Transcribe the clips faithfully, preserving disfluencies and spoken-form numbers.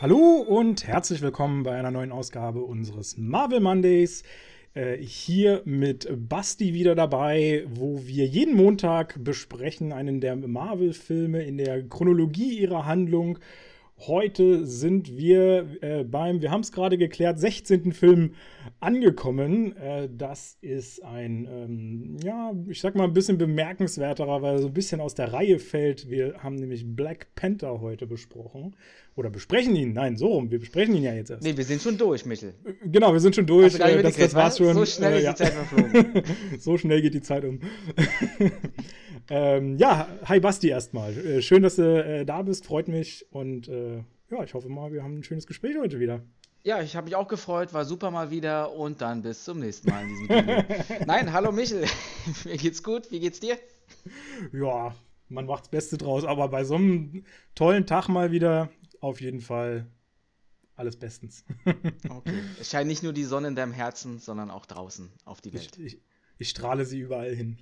Hallo und herzlich willkommen bei einer neuen Ausgabe unseres Marvel Mondays. Äh, hier mit Basti wieder dabei, wo wir jeden Montag besprechen einen der Marvel-Filme in der Chronologie ihrer Handlung. Heute sind wir äh, beim, wir haben es gerade geklärt, sechzehnten Film angekommen. Äh, das ist ein, ähm, ja, ich sag mal ein bisschen bemerkenswerterer, weil er so ein bisschen aus der Reihe fällt. Wir haben nämlich Black Panther heute besprochen. Oder besprechen ihn, nein, so rum, wir besprechen ihn ja jetzt erst. Nee, wir sind schon durch, Michel. Genau, wir sind schon durch. Ach, äh, das, das war's schon. So schnell äh, ist ja. die Zeit verflogen. So schnell geht die Zeit um. ähm, ja, hi Basti erstmal. Schön, dass du äh, da bist, freut mich und äh, ja, ich hoffe mal, wir haben ein schönes Gespräch heute wieder. Ja, ich habe mich auch gefreut, war super mal wieder und dann bis zum nächsten Mal in diesem Video. Nein, hallo Michel, mir geht's gut, wie geht's dir? Ja, man macht's Beste draus, aber bei so einem tollen Tag mal wieder auf jeden Fall alles bestens. Okay, es scheint nicht nur die Sonne in deinem Herzen, sondern auch draußen auf die Welt. Ich, ich, ich strahle sie überall hin.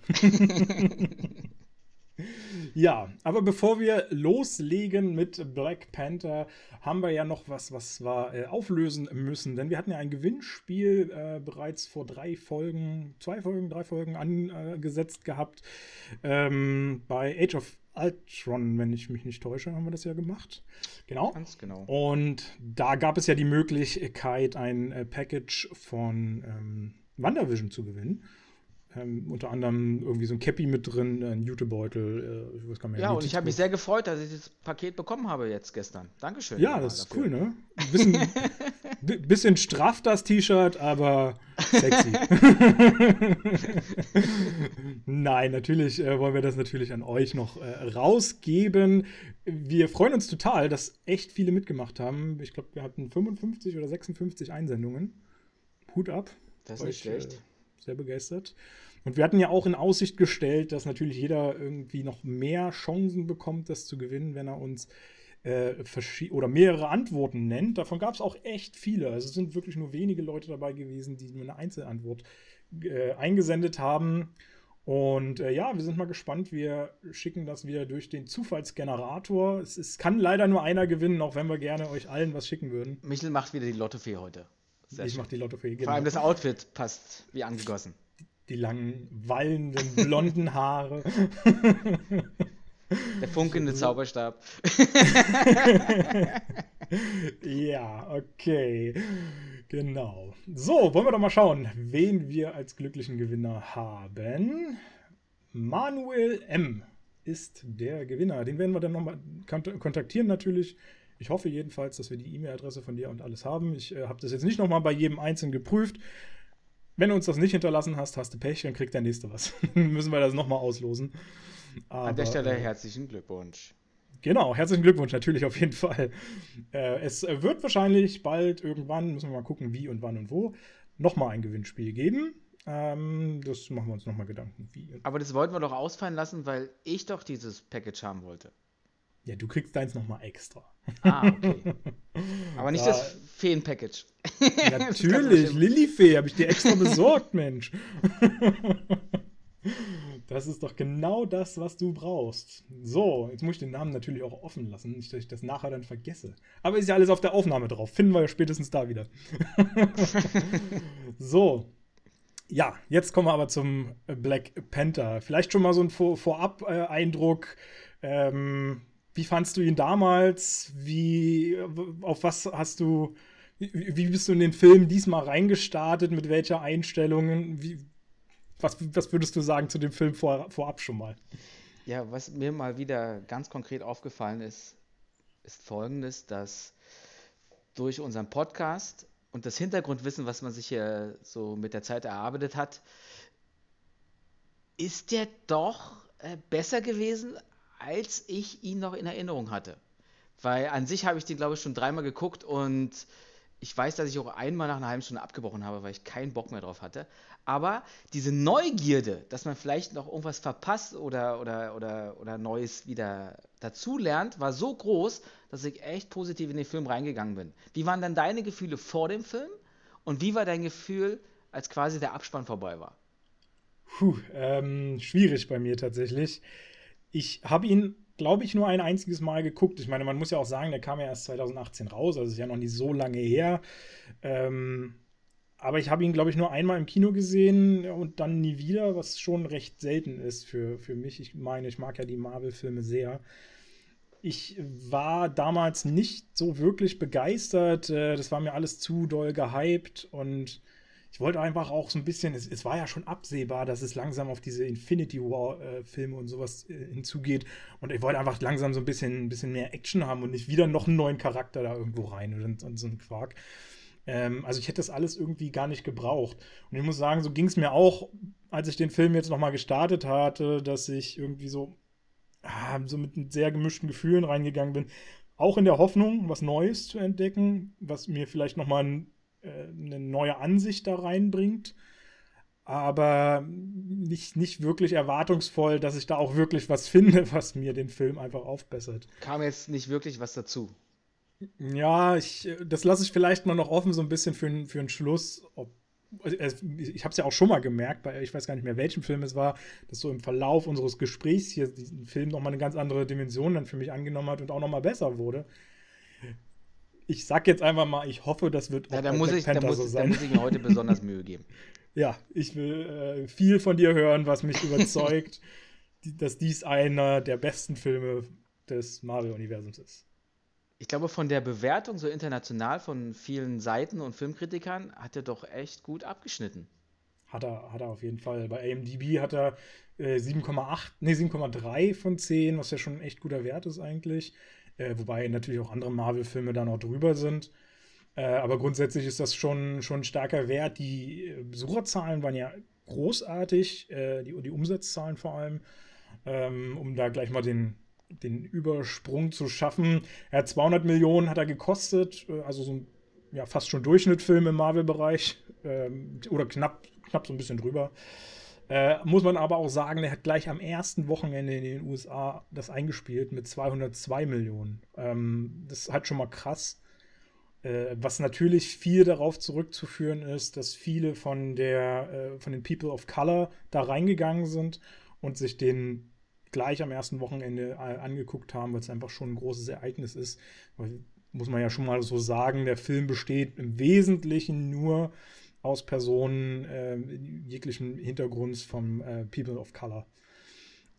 Ja, aber bevor wir loslegen mit Black Panther, haben wir ja noch was, was wir äh, auflösen müssen. Denn wir hatten ja ein Gewinnspiel äh, bereits vor drei Folgen, zwei Folgen, drei Folgen angesetzt gehabt. Ähm, bei Age of Ultron, wenn ich mich nicht täusche, haben wir das ja gemacht. Genau. Ganz genau. Und da gab es ja die Möglichkeit, ein äh, Package von ähm, WandaVision zu gewinnen. Ähm, unter anderem irgendwie so ein Käppi mit drin, ein Jutebeutel. Äh, ich weiß gar nicht, ja, und ich habe mich sehr gefreut, dass ich das Paket bekommen habe jetzt gestern. Dankeschön. Ja, das ist dafür. Cool, ne? Ein bisschen, b- bisschen straff das T-Shirt, aber sexy. Nein, natürlich äh, wollen wir das natürlich an euch noch äh, rausgeben. Wir freuen uns total, dass echt viele mitgemacht haben. Ich glaube, wir hatten fünfundfünfzig oder sechsundfünfzig Einsendungen. Hut ab. Das ist nicht schlecht. Äh, sehr begeistert. Und wir hatten ja auch in Aussicht gestellt, dass natürlich jeder irgendwie noch mehr Chancen bekommt, das zu gewinnen, wenn er uns äh, verschi- oder mehrere Antworten nennt. Davon gab es auch echt viele. Also es sind wirklich nur wenige Leute dabei gewesen, die nur eine Einzelantwort äh, eingesendet haben. Und äh, ja, wir sind mal gespannt. Wir schicken das wieder durch den Zufallsgenerator. Es, es kann leider nur einer gewinnen, auch wenn wir gerne euch allen was schicken würden. Michel macht wieder die Lottofee heute. Sehr ich schön. Mach die Lotto für ihr. Vor allem das Outfit passt wie angegossen. Die langen, wallenden, blonden Haare. Der funkelnde so. Zauberstab. Ja, okay. Genau. So, wollen wir doch mal schauen, wen wir als glücklichen Gewinner haben. Manuel M. ist der Gewinner. Den werden wir dann nochmal kont- kontaktieren natürlich. Ich hoffe jedenfalls, dass wir die E-Mail-Adresse von dir und alles haben. Ich äh, habe das jetzt nicht nochmal bei jedem Einzelnen geprüft. Wenn du uns das nicht hinterlassen hast, hast du Pech, dann kriegt der Nächste was. Dann müssen wir das nochmal auslosen. Aber, an der Stelle äh, herzlichen Glückwunsch. Genau, herzlichen Glückwunsch, natürlich auf jeden Fall. Äh, es wird wahrscheinlich bald irgendwann, müssen wir mal gucken, wie und wann und wo, nochmal ein Gewinnspiel geben. Ähm, das machen wir uns nochmal Gedanken. Wie und Aber das wollten wir doch ausfallen lassen, weil ich doch dieses Package haben wollte. Ja, du kriegst deins nochmal extra. Ah, okay. Aber nicht da, das Feen-Package. Natürlich, Lilifee habe ich dir extra besorgt, Mensch. Das ist doch genau das, was du brauchst. So, jetzt muss ich den Namen natürlich auch offen lassen, nicht, dass ich das nachher dann vergesse. Aber ist ja alles auf der Aufnahme drauf, finden wir ja spätestens da wieder. So. Ja, jetzt kommen wir aber zum Black Panther. Vielleicht schon mal so ein Vor- Vorab-Eindruck. Ähm, wie fandst du ihn damals? Wie, auf was hast du, wie, wie bist du in den Film diesmal reingestartet? Mit welcher Einstellung? Wie, was, was würdest du sagen zu dem Film vor, vorab schon mal? Ja, was mir mal wieder ganz konkret aufgefallen ist, ist Folgendes, dass durch unseren Podcast und das Hintergrundwissen, was man sich hier so mit der Zeit erarbeitet hat, ist der doch äh, besser gewesen, als ich ihn noch in Erinnerung hatte. Weil an sich habe ich den, glaube ich, schon dreimal geguckt und ich weiß, dass ich auch einmal nach einer halben Stunde abgebrochen habe, weil ich keinen Bock mehr drauf hatte. Aber diese Neugierde, dass man vielleicht noch irgendwas verpasst oder, oder, oder, oder Neues wieder dazulernt, war so groß, dass ich echt positiv in den Film reingegangen bin. Wie waren dann deine Gefühle vor dem Film und wie war dein Gefühl, als quasi der Abspann vorbei war? Puh, ähm, schwierig bei mir tatsächlich. Ich habe ihn glaube ich, nur ein einziges Mal geguckt. Ich meine, man muss ja auch sagen, der kam ja erst zwanzig achtzehn raus, also ist ja noch nicht so lange her. Ähm, aber ich habe ihn, glaube ich, nur einmal im Kino gesehen und dann nie wieder, was schon recht selten ist für, für mich. Ich meine, ich mag ja die Marvel-Filme sehr. Ich war damals nicht so wirklich begeistert. Das war mir alles zu doll gehypt und ich wollte einfach auch so ein bisschen, es, es war ja schon absehbar, dass es langsam auf diese Infinity War äh, Filme und sowas äh, hinzugeht. Und ich wollte einfach langsam so ein bisschen, ein bisschen mehr Action haben und nicht wieder noch einen neuen Charakter da irgendwo rein und, und so einen Quark. Ähm, also ich hätte das alles irgendwie gar nicht gebraucht. Und ich muss sagen, so ging es mir auch, als ich den Film jetzt nochmal gestartet hatte, dass ich irgendwie so, ah, so mit sehr gemischten Gefühlen reingegangen bin. Auch in der Hoffnung, was Neues zu entdecken, was mir vielleicht nochmal ein eine neue Ansicht da reinbringt, aber nicht, nicht wirklich erwartungsvoll, dass ich da auch wirklich was finde, was mir den Film einfach aufbessert. Kam jetzt nicht wirklich was dazu? Ja, ich, das lasse ich vielleicht mal noch offen, so ein bisschen für, für einen Schluss. Ob, ich habe es ja auch schon mal gemerkt, bei, ich weiß gar nicht mehr, welchem Film es war, dass so im Verlauf unseres Gesprächs hier diesen Film nochmal eine ganz andere Dimension dann für mich angenommen hat und auch nochmal besser wurde. Ich sag jetzt einfach mal, ich hoffe, das wird auch ja, da bei muss Black ich, Panther da muss, so sein. Da muss ich mir heute besonders Mühe geben. Ja, ich will äh, viel von dir hören, was mich überzeugt, dass dies einer der besten Filme des Marvel-Universums ist. Ich glaube, von der Bewertung so international von vielen Seiten und Filmkritikern hat er doch echt gut abgeschnitten. Hat er, hat er auf jeden Fall. Bei I M D B hat er äh, sieben Komma acht, nee, sieben Komma drei von zehn, was ja schon ein echt guter Wert ist eigentlich. Äh, wobei natürlich auch andere Marvel-Filme da noch drüber sind. Äh, aber grundsätzlich ist das schon, schon ein starker Wert. Die äh, Besucherzahlen waren ja großartig, äh, die, die Umsatzzahlen vor allem, ähm, um da gleich mal den, den Übersprung zu schaffen. Ja, zweihundert Millionen hat er gekostet, äh, also so ein ja, fast schon Durchschnittsfilm im Marvel-Bereich äh, oder knapp, knapp so ein bisschen drüber. Äh, muss man aber auch sagen, der hat gleich am ersten Wochenende in den U S A das eingespielt mit zweihundertzwei Millionen. Ähm, das ist halt schon mal krass. Äh, was natürlich viel darauf zurückzuführen ist, dass viele von der, äh, von den People of Color da reingegangen sind und sich den gleich am ersten Wochenende äh, angeguckt haben, weil es einfach schon ein großes Ereignis ist. Weil, muss man ja schon mal so sagen, der Film besteht im Wesentlichen nur aus Personen äh, jeglichen Hintergrunds vom äh, People of Color.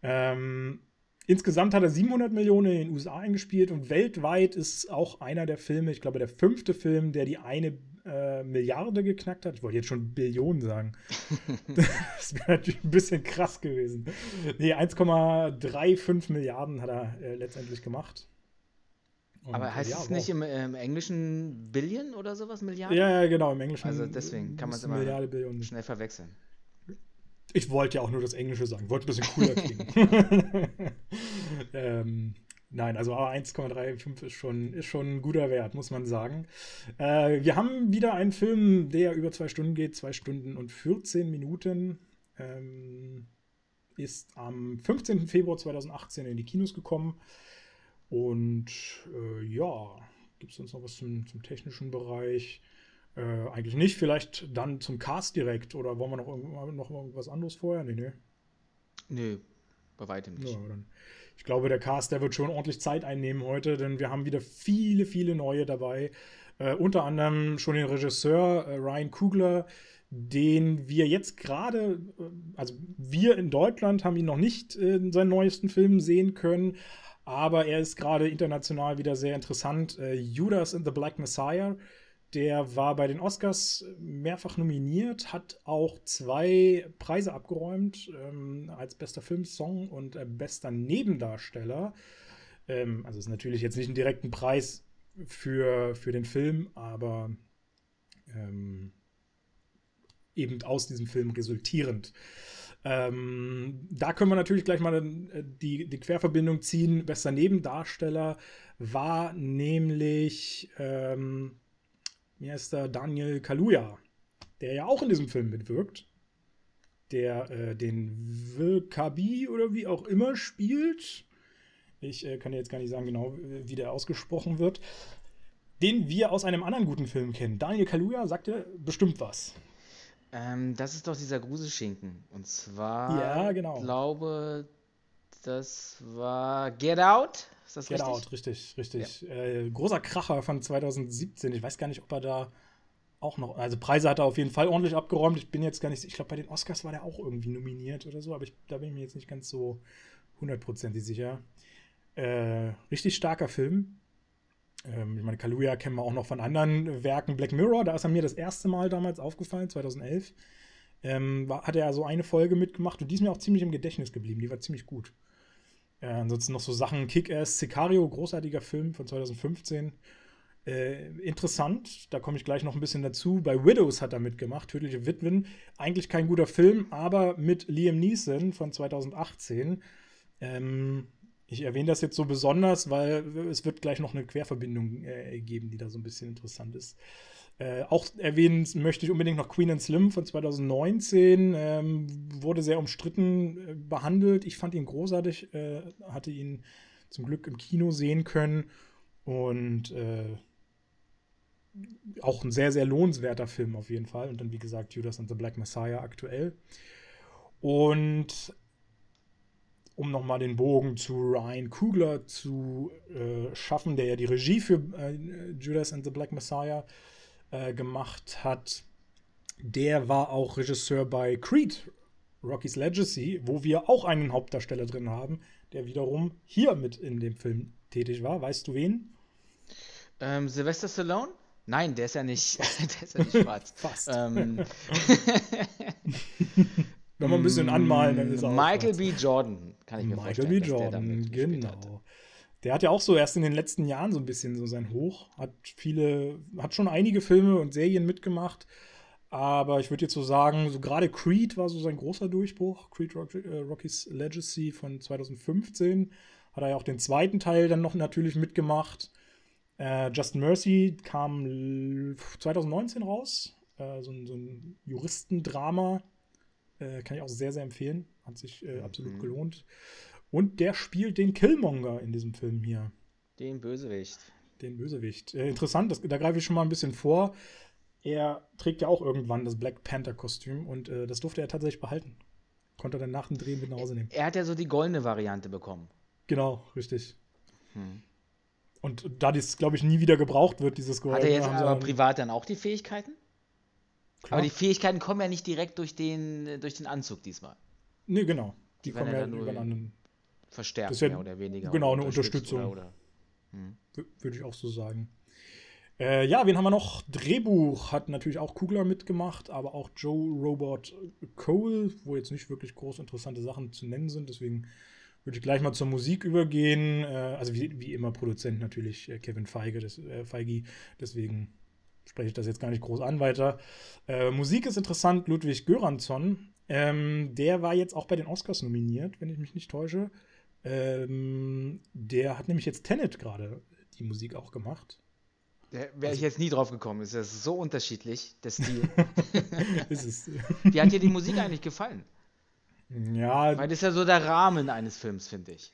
Ähm, insgesamt hat er siebenhundert Millionen in den U S A eingespielt und weltweit ist auch einer der Filme, ich glaube der fünfte Film, der die eine äh, Milliarde geknackt hat. Ich wollte jetzt schon Billionen sagen. Das wäre natürlich ein bisschen krass gewesen. Nee, eins Komma fünfunddreißig Milliarden hat er äh, letztendlich gemacht. Und aber heißt ja, es nicht im, im Englischen Billion oder sowas? Milliarden? Ja, ja, genau, im Englischen. Also deswegen kann man es immer Milliarde, Billion. Schnell verwechseln. Ich wollte ja auch nur das Englische sagen. Wollte ein bisschen cooler klingen. ähm, nein, also aber eins Komma fünfunddreißig ist schon, ist schon ein guter Wert, muss man sagen. Äh, wir haben wieder einen Film, der über zwei Stunden geht. Zwei Stunden und vierzehn Minuten. Ähm, ist am fünfzehnten Februar zweitausendachtzehn in die Kinos gekommen. Und äh, ja, gibt es sonst noch was zum, zum technischen Bereich? Äh, eigentlich nicht. Vielleicht dann zum Cast direkt. Oder wollen wir noch, irgend, noch irgendwas anderes vorher? Nee, nee. Nee, bei weitem nicht. Ja, dann, ich glaube, der Cast, der wird schon ordentlich Zeit einnehmen heute, denn wir haben wieder viele, viele neue dabei. Äh, unter anderem schon den Regisseur äh, Ryan Coogler, den wir jetzt gerade, also wir in Deutschland haben ihn noch nicht in seinen neuesten Film sehen können. Aber er ist gerade international wieder sehr interessant. Äh, Judas and the Black Messiah, der war bei den Oscars mehrfach nominiert, hat auch zwei Preise abgeräumt, ähm, als bester Film, Song und äh, bester Nebendarsteller. Ähm, also ist natürlich jetzt nicht ein direkten Preis für, für den Film, aber ähm, eben aus diesem Film resultierend. Ähm, da können wir natürlich gleich mal die, die Querverbindung ziehen. Bester Nebendarsteller war nämlich ähm, Mister Daniel Kaluuya, der ja auch in diesem Film mitwirkt, der äh, den Wir Kabi oder wie auch immer spielt. Ich äh, kann jetzt gar nicht sagen genau, wie der ausgesprochen wird. Den wir aus einem anderen guten Film kennen. Daniel Kaluuya sagte bestimmt was. Ähm, das ist doch dieser Gruselschinken. Und zwar, ja, genau. Glaube, Das war Get Out. Ist das Get richtig? Out, richtig, richtig. Ja. Äh, großer Kracher von zwanzig siebzehn. Ich weiß gar nicht, ob er da auch noch, also Preise hat er auf jeden Fall ordentlich abgeräumt. Ich bin jetzt gar nicht, ich glaube, bei den Oscars war der auch irgendwie nominiert oder so, aber ich, da bin ich mir jetzt nicht ganz so hundertprozentig sicher. Äh, richtig starker Film. Ähm, ich meine, Kaluuya kennen wir auch noch von anderen Werken. Black Mirror, da ist er mir das erste Mal damals aufgefallen, zweitausendelf. Ähm, war, hat er also eine Folge mitgemacht und die ist mir auch ziemlich im Gedächtnis geblieben. Die war ziemlich gut. Äh, ansonsten noch so Sachen, Kick-Ass, Sicario, großartiger Film von zweitausendfünfzehn. Äh, interessant, da komme ich gleich noch ein bisschen dazu. Bei Widows hat er mitgemacht, Tödliche Witwen. Eigentlich kein guter Film, aber mit Liam Neeson von zweitausendachtzehn. Ähm, ich erwähne das jetzt so besonders, weil es wird gleich noch eine Querverbindung äh, geben, die da so ein bisschen interessant ist. Äh, auch erwähnen möchte ich unbedingt noch Queen and Slim von zweitausendneunzehn. Ähm, wurde sehr umstritten äh, behandelt. Ich fand ihn großartig, äh, hatte ihn zum Glück im Kino sehen können. Und äh, auch ein sehr, sehr lohnenswerter Film auf jeden Fall. Und dann, wie gesagt, Judas and the Black Messiah aktuell. Und um nochmal den Bogen zu Ryan Coogler zu äh, schaffen, der ja die Regie für äh, Judas and the Black Messiah äh, gemacht hat. Der war auch Regisseur bei Creed, Rocky's Legacy, wo wir auch einen Hauptdarsteller drin haben, der wiederum hier mit in dem Film tätig war. Weißt du wen? Ähm, Sylvester Stallone? Nein, der ist ja nicht, der ist ja nicht schwarz. Fast. Ähm, Wenn man ein bisschen anmalen, dann ist er Michael auch B. Jordan, kann ich mir Michael vorstellen. Michael B. Jordan, der genau. Der hat ja auch so erst in den letzten Jahren so ein bisschen so sein Hoch. Hat viele, hat schon einige Filme und Serien mitgemacht. Aber ich würde jetzt so sagen, so gerade Creed war so sein großer Durchbruch. Creed Rock, äh, Rocky's Legacy von zweitausendfünfzehn. Hat er ja auch den zweiten Teil dann noch natürlich mitgemacht. Äh, Just Mercy kam zweitausendneunzehn raus. Äh, so, ein, so ein Juristendrama. Äh, kann ich auch sehr, sehr empfehlen. Hat sich äh, absolut mhm. gelohnt. Und der spielt den Killmonger in diesem Film hier. Den Bösewicht. Den Bösewicht. Äh, interessant, das, da greife ich schon mal ein bisschen vor. Er trägt ja auch irgendwann das Black Panther-Kostüm und äh, das durfte er tatsächlich behalten. Konnte er dann nach dem Drehen mit nach Hause nehmen. Er hat ja so die goldene Variante bekommen. Genau, richtig. Hm. Und da das, glaube ich, nie wieder gebraucht wird, dieses Gold. Hat er jetzt aber privat dann auch die Fähigkeiten? Klar. Aber die Fähigkeiten kommen ja nicht direkt durch den, durch den Anzug diesmal. Nee, genau. Die, die kommen ja über einen anderen. Verstärkt, das ja, mehr oder weniger. Genau, oder eine Unterstützung. Oder, oder. Hm. W- würde ich auch so sagen. Äh, ja, wen haben wir noch? Drehbuch hat natürlich auch Coogler mitgemacht, aber auch Joe Robert Cole, wo jetzt nicht wirklich groß interessante Sachen zu nennen sind. Deswegen würde ich gleich mal zur Musik übergehen. Äh, also wie, wie immer Produzent natürlich äh, Kevin Feige, das, äh, Feige. Deswegen spreche ich das jetzt gar nicht groß an weiter. Äh, Musik ist interessant. Ludwig Göransson, ähm, der war jetzt auch bei den Oscars nominiert, wenn ich mich nicht täusche. Ähm, der hat nämlich jetzt Tenet gerade die Musik auch gemacht. Da wäre ich jetzt nie drauf gekommen. Ist das so unterschiedlich, der Stil. Ist es. Wie hat dir die Musik eigentlich gefallen? Ja. Weil das ist ja so der Rahmen eines Films, finde ich.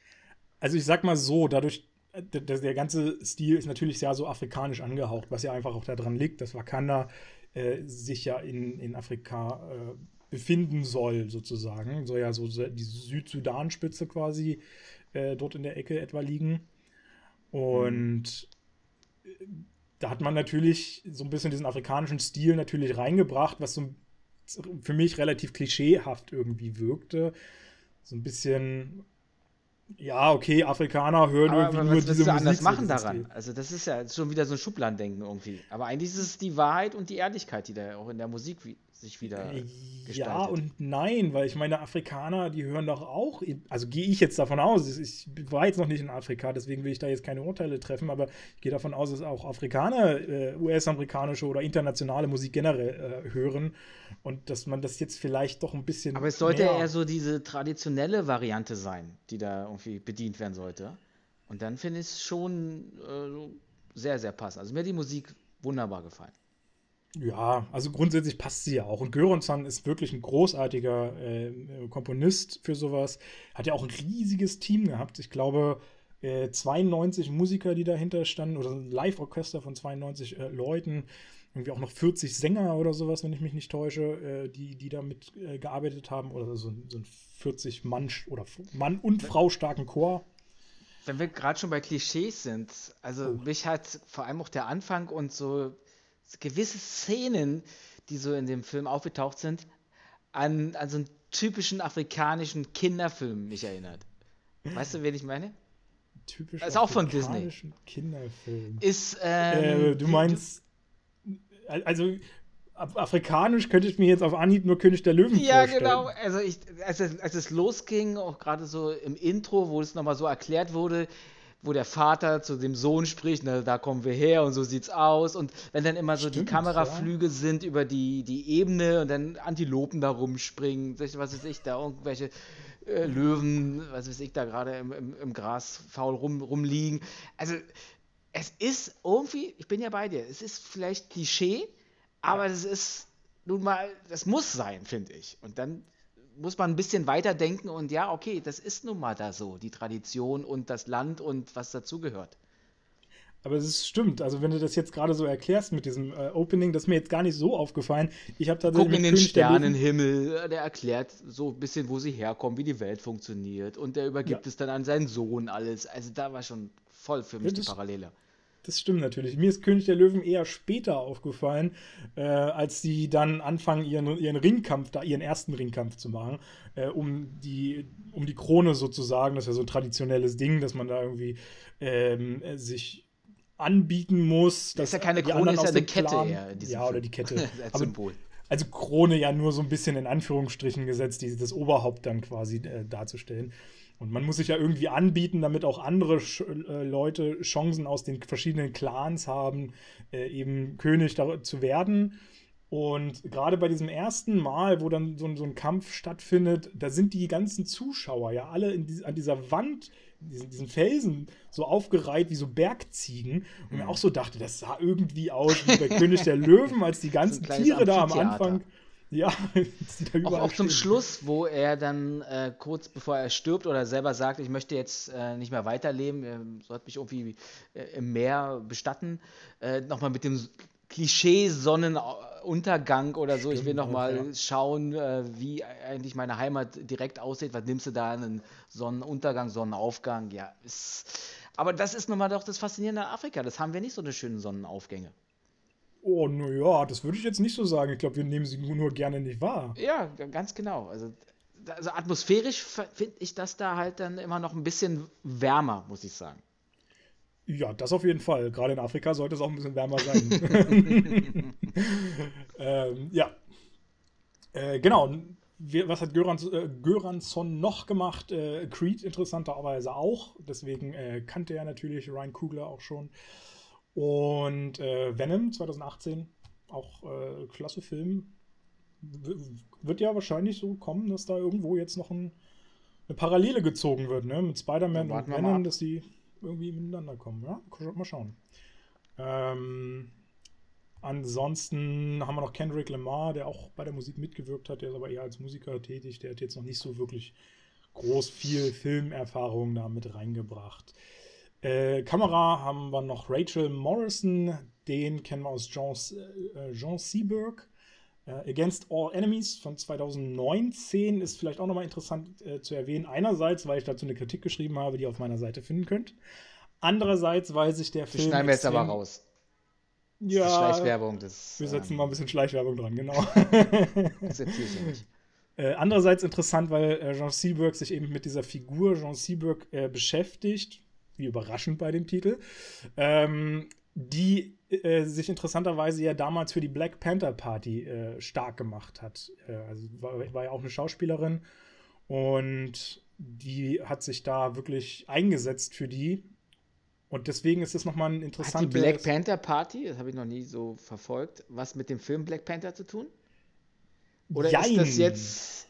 Also ich sag mal so, dadurch, der, der ganze Stil ist natürlich sehr so afrikanisch angehaucht, was ja einfach auch daran liegt, dass Wakanda äh, sich ja in, in Afrika äh, befinden soll, sozusagen. Soll ja so die Südsudan-Spitze quasi äh, dort in der Ecke etwa liegen. Und mhm. da hat man natürlich so ein bisschen diesen afrikanischen Stil natürlich reingebracht, was so für mich relativ klischeehaft irgendwie wirkte. So ein bisschen, ja, okay, Afrikaner hören aber, irgendwie aber nur was, diese was Musik. Anders machen daran. Stil. Also das ist ja schon wieder so ein Schubladendenken irgendwie. Aber eigentlich ist es die Wahrheit und die Ehrlichkeit, die da auch in der Musik sich wieder gestaltet. Ja und nein, weil ich meine, Afrikaner, die hören doch auch, also gehe ich jetzt davon aus, ich war jetzt noch nicht in Afrika, deswegen will ich da jetzt keine Urteile treffen, aber ich gehe davon aus, dass auch Afrikaner äh, U S-amerikanische oder internationale Musik generell äh, hören und dass man das jetzt vielleicht doch ein bisschen aber es sollte eher so diese traditionelle Variante sein, die da irgendwie bedient werden sollte. Und dann finde ich es schon äh, sehr, sehr passend. Also mir hat die Musik wunderbar gefallen. Ja, also grundsätzlich passt sie ja auch. Und Göransson ist wirklich ein großartiger äh, Komponist für sowas. Hat ja auch ein riesiges Team gehabt. Ich glaube, äh, zweiundneunzig Musiker, die dahinter standen, oder ein Live-Orchester von zweiundneunzig äh, Leuten. irgendwie auch noch vierzig Sänger oder sowas, wenn ich mich nicht täusche, äh, die, die da mit äh, gearbeitet haben. Oder so, so ein vierzig Mann oder Mann und Frau starken Chor. Wenn wir gerade schon bei Klischees sind, also oh. mich hat vor allem auch der Anfang und so gewisse Szenen, die so in dem Film aufgetaucht sind, an, an so einen typischen afrikanischen Kinderfilm mich erinnert. Weißt du, wen ich meine? Typisch ist auch von Disney. Kinderfilm. Ist, ähm, äh, du meinst, du, also afrikanisch könnte ich mir jetzt auf Anhieb nur König der Löwen ja, vorstellen. Ja, genau. Also ich, als, es, als es losging, auch gerade so im Intro, wo es nochmal so erklärt wurde, wo der Vater zu dem Sohn spricht, na, da kommen wir her und so sieht's aus. Und wenn dann immer so Stimmt, die Kameraflüge ja. sind über die, die Ebene und dann Antilopen da rumspringen, was weiß ich, da irgendwelche äh, Löwen, was weiß ich, da gerade im, im, im Gras faul rum, rumliegen. Also es ist irgendwie, ich bin ja bei dir, es ist vielleicht Klischee, aber es ist nun mal, das muss sein, finde ich. Und dann muss man ein bisschen weiterdenken und ja, okay, das ist nun mal da so, die Tradition und das Land und was dazugehört. Aber es stimmt, also wenn du das jetzt gerade so erklärst mit diesem äh, Opening, das ist mir jetzt gar nicht so aufgefallen. Ich habe tatsächlich Guck in den Sternenhimmel, der erklärt so ein bisschen, wo sie herkommen, wie die Welt funktioniert und der übergibt ja. es dann an seinen Sohn alles. Also da war schon voll für mich ja, die Parallele. Das stimmt natürlich. Mir ist König der Löwen eher später aufgefallen, äh, als sie dann anfangen, ihren, ihren Ringkampf, da ihren ersten Ringkampf zu machen, äh, um die, um die Krone sozusagen. Das ist ja so ein traditionelles Ding, dass man da irgendwie ähm, sich anbieten muss. Das ist ja keine Krone, ist ja eine Kette eher in diesem Film. Ja, oder die Kette. Als Symbol. Also Krone ja nur so ein bisschen in Anführungsstrichen gesetzt, die, das Oberhaupt dann quasi äh, darzustellen. Und man muss sich ja irgendwie anbieten, damit auch andere Sch- äh, Leute Chancen aus den verschiedenen Clans haben, äh, eben König da- zu werden. Und gerade bei diesem ersten Mal, wo dann so, so ein Kampf stattfindet, da sind die ganzen Zuschauer ja alle in die- an dieser Wand, diesen, diesen Felsen so aufgereiht wie so Bergziegen. Und mir auch so dachte, das sah irgendwie aus wie bei König der Löwen, als die ganzen so Tiere da am Anfang... Ja, auch, auch zum Schluss, wo er dann äh, kurz bevor er stirbt oder selber sagt, ich möchte jetzt äh, nicht mehr weiterleben, äh, sollte mich irgendwie äh, im Meer bestatten, äh, nochmal mit dem Klischee Sonnenuntergang oder so, Stimmt, ich will nochmal ja. schauen, äh, wie eigentlich meine Heimat direkt aussieht, was nimmst du da, einen Sonnenuntergang, Sonnenaufgang, ja. Ist, aber das ist nochmal doch das Faszinierende an Afrika, das haben wir nicht so eine schönen Sonnenaufgänge. Oh, naja, das würde ich jetzt nicht so sagen. Ich glaube, wir nehmen sie nur gerne nicht wahr. Ja, ganz genau. Also, also atmosphärisch finde ich das da halt dann immer noch ein bisschen wärmer, muss ich sagen. Ja, das auf jeden Fall. Gerade in Afrika sollte es auch ein bisschen wärmer sein. ähm, ja. Äh, genau. Was hat Görans, äh, Göransson noch gemacht? Äh, Creed interessanterweise auch. Deswegen äh, kannte er natürlich Ryan Coogler auch schon. Und äh, Venom zwanzig achtzehn, auch äh, klasse Film. W- wird ja wahrscheinlich so kommen, dass da irgendwo jetzt noch ein, eine Parallele gezogen wird, ne? Mit Spider-Man und Venom, dass die irgendwie miteinander kommen. Ja, mal schauen. Ähm, ansonsten haben wir noch Kendrick Lamar, der auch bei der Musik mitgewirkt hat. Der ist aber eher als Musiker tätig. Der hat jetzt noch nicht so wirklich groß viel Filmerfahrung da mit reingebracht. Äh, Kamera haben wir noch Rachel Morrison, den kennen wir aus Jean, äh, Jean Seberg. Äh, Against All Enemies von zwanzig neunzehn ist vielleicht auch nochmal interessant äh, zu erwähnen. Einerseits, weil ich dazu eine Kritik geschrieben habe, die ihr auf meiner Seite finden könnt. Andererseits, weil sich der die Film... Die schneiden wir jetzt aber raus. Ja, das ist die Schleichwerbung. Das, wir setzen ähm, mal ein bisschen Schleichwerbung dran, genau. Das erzähle ich nicht. Äh, andererseits interessant, weil äh, Jean Seberg sich eben mit dieser Figur Jean Seberg äh, beschäftigt. Wie überraschend bei dem Titel, ähm, die äh, sich interessanterweise ja damals für die Black Panther Party äh, stark gemacht hat. Äh, also war, war ja auch eine Schauspielerin und die hat sich da wirklich eingesetzt für die. Und deswegen ist es nochmal ein interessantes... Hat die Black Panther Party, das habe ich noch nie so verfolgt, was mit dem Film Black Panther zu tun? Oder Jein. Ist das jetzt...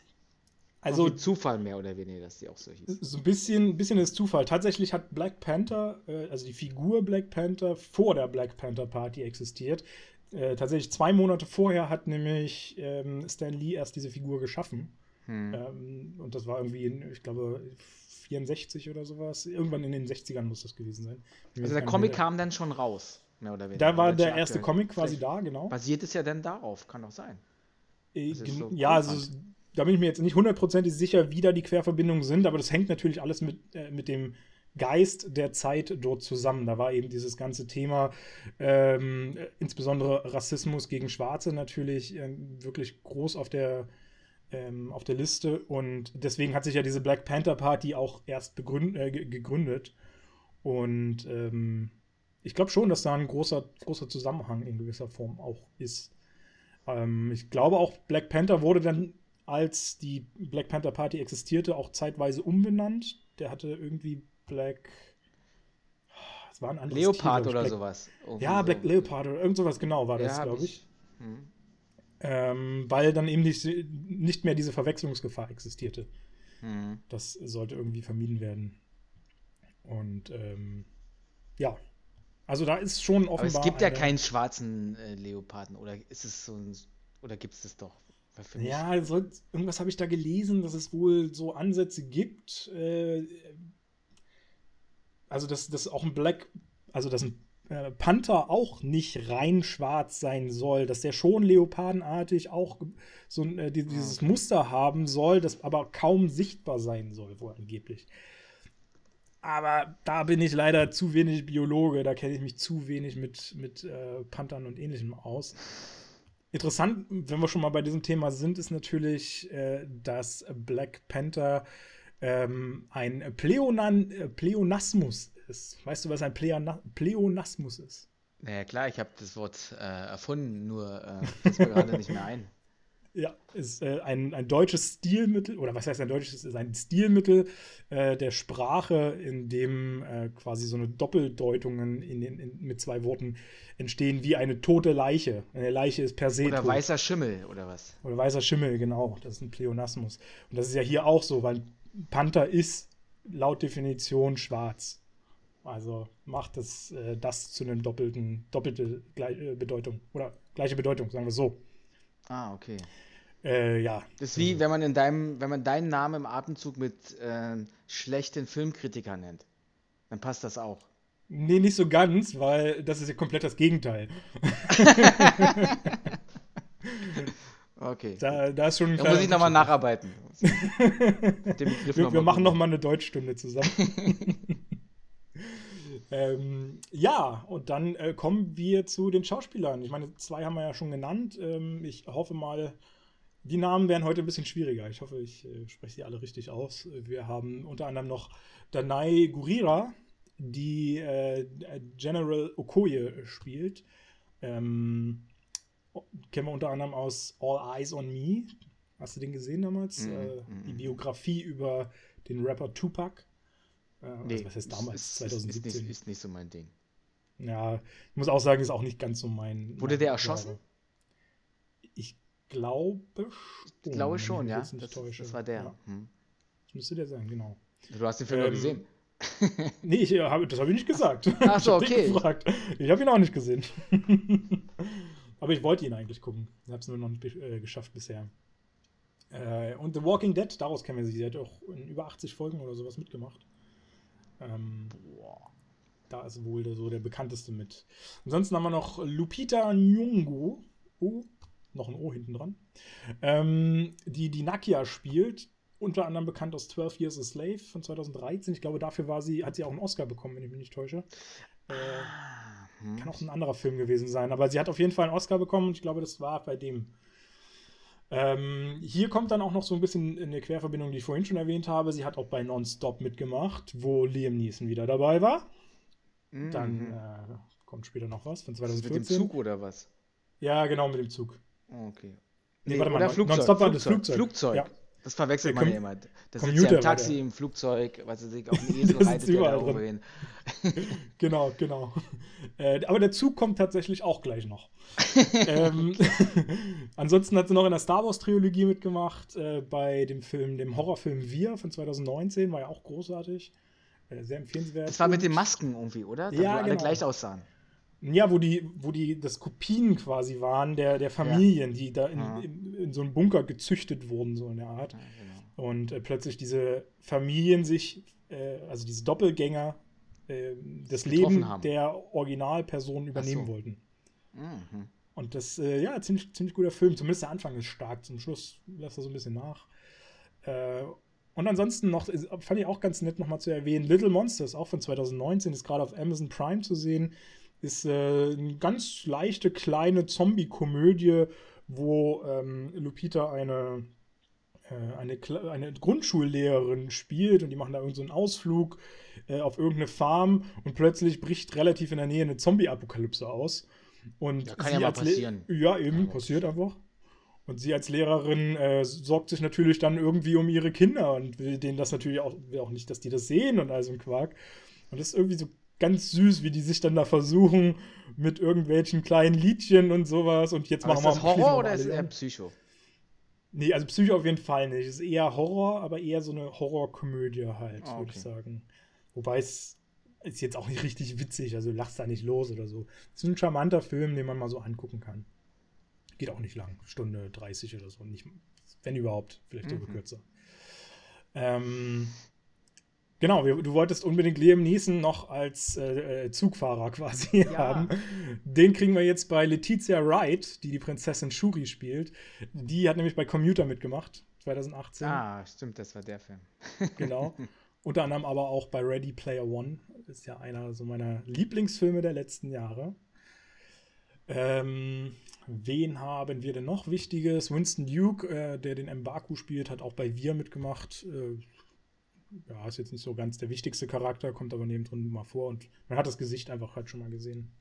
Also Zufall mehr oder weniger, dass die auch so hieß. So ein bisschen, bisschen ist Zufall. Tatsächlich hat Black Panther, äh, also die Figur Black Panther, vor der Black Panther Party existiert. Äh, tatsächlich zwei Monate vorher hat nämlich ähm, Stan Lee erst diese Figur geschaffen. Hm. Ähm, und das war irgendwie, in, ich glaube, vierundsechzig oder sowas. Irgendwann in den sechzigern muss das gewesen sein. Also der Comic kam dann schon raus. Mehr oder weniger. Da war der erste Comic quasi da, genau. Basiert es ja dann darauf, kann doch sein. Äh, so ja, also da bin ich mir jetzt nicht hundertprozentig sicher, wie da die Querverbindungen sind, aber das hängt natürlich alles mit, äh, mit dem Geist der Zeit dort zusammen. Da war eben dieses ganze Thema, ähm, insbesondere Rassismus gegen Schwarze natürlich äh, wirklich groß auf der, ähm, auf der Liste, und deswegen hat sich ja diese Black Panther Party auch erst begründ, äh, gegründet und ähm, ich glaube schon, dass da ein großer, großer Zusammenhang in gewisser Form auch ist. Ähm, ich glaube auch, Black Panther wurde dann, als die Black Panther Party existierte, auch zeitweise umbenannt. Der hatte irgendwie Black, es war ein anderes Leopard Tier, oder Black, sowas. Ja, Black so. Leopard oder irgend sowas, genau, war das, ja, glaube ich. ich. Hm. Ähm, weil dann eben nicht, nicht mehr diese Verwechslungsgefahr existierte. Hm. Das sollte irgendwie vermieden werden. Und ähm, ja, also da ist schon offenbar. Aber es gibt ja keinen schwarzen äh, Leoparden, oder ist es so ein, oder gibt es das doch? Ja, so, irgendwas habe ich da gelesen, dass es wohl so Ansätze gibt. Äh, Also, dass, dass auch ein Black, also dass ein äh, Panther auch nicht rein schwarz sein soll, dass der schon leopardenartig auch so äh, die, dieses Muster haben soll, das aber kaum sichtbar sein soll, wohl angeblich. Aber da bin ich leider zu wenig Biologe, da kenne ich mich zu wenig mit, mit äh, Panthern und Ähnlichem aus. Interessant, wenn wir schon mal bei diesem Thema sind, ist natürlich, äh, dass Black Panther ein Pleonan- Pleonasmus ist. Weißt du, was ein Pleona- Pleonasmus ist? Naja, klar, ich habe das Wort äh, erfunden, nur äh, fällt mir gerade nicht mehr ein. Ja, ist äh, ein, ein deutsches Stilmittel, oder was heißt ein deutsches, ist ein Stilmittel äh, der Sprache, in dem äh, quasi so eine Doppeldeutungen in den, in, mit zwei Worten entstehen, wie eine tote Leiche. Eine Leiche ist per se oder tot. Oder weißer Schimmel, oder was? Oder weißer Schimmel, genau, das ist ein Pleonasmus. Und das ist ja hier auch so, weil Panther ist laut Definition schwarz. Also macht das, äh, das zu einem doppelten, doppelte Gle- Bedeutung. Oder gleiche Bedeutung, sagen wir so. Ah, okay. Äh, ja. Das ist wie, wenn man in deinem, wenn man deinen Namen im Atemzug mit äh, schlechten Filmkritikern nennt. Dann passt das auch. Nee, nicht so ganz, weil das ist ja komplett das Gegenteil. Okay. Da, da ist schon ein da muss ich nochmal nacharbeiten. Mit dem Begriff wir noch wir machen nochmal eine Deutschstunde zusammen. ähm, ja, und dann äh, kommen wir zu den Schauspielern. Ich meine, zwei haben wir ja schon genannt. Ähm, ich hoffe mal, die Namen werden heute ein bisschen schwieriger. Ich hoffe, ich äh, spreche sie alle richtig aus. Wir haben unter anderem noch Danai Gurira, die äh, General Okoye spielt. Ähm... Kennen wir unter anderem aus All Eyes on Me. Hast du den gesehen damals? Mm, äh, mm. Die Biografie über den Rapper Tupac. Äh, nee, also was heißt damals? Ist, zwanzig siebzehn. Ist nicht, ist nicht so mein Ding. Ja, ich muss auch sagen, ist auch nicht ganz so mein. Wurde mein der erschossen? Jahre. Ich glaube schon. Ich glaube schon, ich ja. Das, das war der. Ja. Hm. Das müsste der sein, genau. Du hast den Film ähm, gesehen. Nee, ich, hab, das habe ich nicht gesagt. Ach so, okay. Ich habe hab ihn auch nicht gesehen. Aber ich wollte ihn eigentlich gucken. Ich habe es nur noch nicht äh, geschafft bisher. Äh, und The Walking Dead, daraus kennen wir sie. Sie hat auch in über achtzig Folgen oder sowas mitgemacht. Ähm, boah, da ist wohl der, so der bekannteste mit. Ansonsten haben wir noch Lupita Nyong'o. Oh, noch ein O hinten dran. Ähm, die die Nakia spielt. Unter anderem bekannt aus zwölf Years a Slave von zweitausenddreizehn. Ich glaube, dafür war sie, hat sie auch einen Oscar bekommen, wenn ich mich nicht täusche. Äh, Kann auch ein anderer Film gewesen sein, aber sie hat auf jeden Fall einen Oscar bekommen und ich glaube, das war bei dem. Ähm, hier kommt dann auch noch so ein bisschen eine Querverbindung, die ich vorhin schon erwähnt habe. Sie hat auch bei Nonstop mitgemacht, wo Liam Neeson wieder dabei war. Mhm. Dann äh, kommt später noch was von zweitausendvierzehn. Mit dem Zug oder was? Ja, genau, mit dem Zug. Okay. Nee, nee, warte mal, Flugzeug, Nonstop war das Flugzeug. Flugzeug. Ja. Das verwechselt man ja immer. Das Computer ist ja im Taxi, im Flugzeug, was weiß ich, auf dem Esel reitet der da oben hin. Genau, genau. Äh, aber der Zug kommt tatsächlich auch gleich noch. ähm, ansonsten hat sie noch in der Star Wars Trilogie mitgemacht, äh, bei dem Film, dem Horrorfilm Wir von zweitausendneunzehn, war ja auch großartig, äh, sehr empfehlenswert. Das war mit den Masken irgendwie, oder? Dass ja, alle genau. gleich aussahen. Ja, wo die, wo die das Kopien quasi waren der, der Familien, ja. die da in, ja. in, in so einen Bunker gezüchtet wurden, so in der Art. Ja, genau. Und äh, plötzlich diese Familien sich, äh, also diese Doppelgänger äh, das Leben haben. Der Originalperson übernehmen so. wollten. Mhm. Und das, äh, ja, ziemlich, ziemlich guter Film. Zumindest der Anfang ist stark. Zum Schluss lässt er so ein bisschen nach. Äh, und ansonsten noch, fand ich auch ganz nett nochmal zu erwähnen, Little Monsters, auch von zwanzig neunzehn, ist gerade auf Amazon Prime zu sehen. Ist äh, eine ganz leichte, kleine Zombie-Komödie, wo ähm, Lupita eine, äh, eine, Kle- eine Grundschullehrerin spielt und die machen da irgend so einen Ausflug äh, auf irgendeine Farm und plötzlich bricht relativ in der Nähe eine Zombie-Apokalypse aus. Und ja, kann sie ja mal passieren. Le- ja, eben, passiert einfach. Und sie als Lehrerin äh, sorgt sich natürlich dann irgendwie um ihre Kinder und will denen das natürlich auch, will auch nicht, dass die das sehen und all so ein Quark. Und das ist irgendwie so ganz süß, wie die sich dann da versuchen mit irgendwelchen kleinen Liedchen und sowas. Und jetzt aber machen wir. Ist das Horror oder ist es eher Psycho? Nee, also Psycho auf jeden Fall nicht. Es ist eher Horror, aber eher so eine Horrorkomödie halt, oh, würde okay. ich sagen. Wobei es ist jetzt auch nicht richtig witzig, also lachst da nicht los oder so. Es ist ein charmanter Film, den man mal so angucken kann. Geht auch nicht lang, Stunde dreißig oder so. Nicht, wenn überhaupt, vielleicht sogar mhm. kürzer. Ähm, genau, wir, du wolltest unbedingt Liam Neeson noch als äh, Zugfahrer quasi ja. haben. Den kriegen wir jetzt bei Letitia Wright, die die Prinzessin Shuri spielt. Die hat nämlich bei Commuter mitgemacht, zwanzig achtzehn. Ah, stimmt, das war der Film. Genau. Unter anderem aber auch bei Ready Player One. Ist ja einer so meiner Lieblingsfilme der letzten Jahre. Ähm, wen haben wir denn noch Wichtiges? Winston Duke, äh, der den M'Baku spielt, hat auch bei Wir mitgemacht. Äh, ja, ist jetzt nicht so ganz der wichtigste Charakter, kommt aber nebendrin mal vor und man hat das Gesicht einfach halt schon mal gesehen.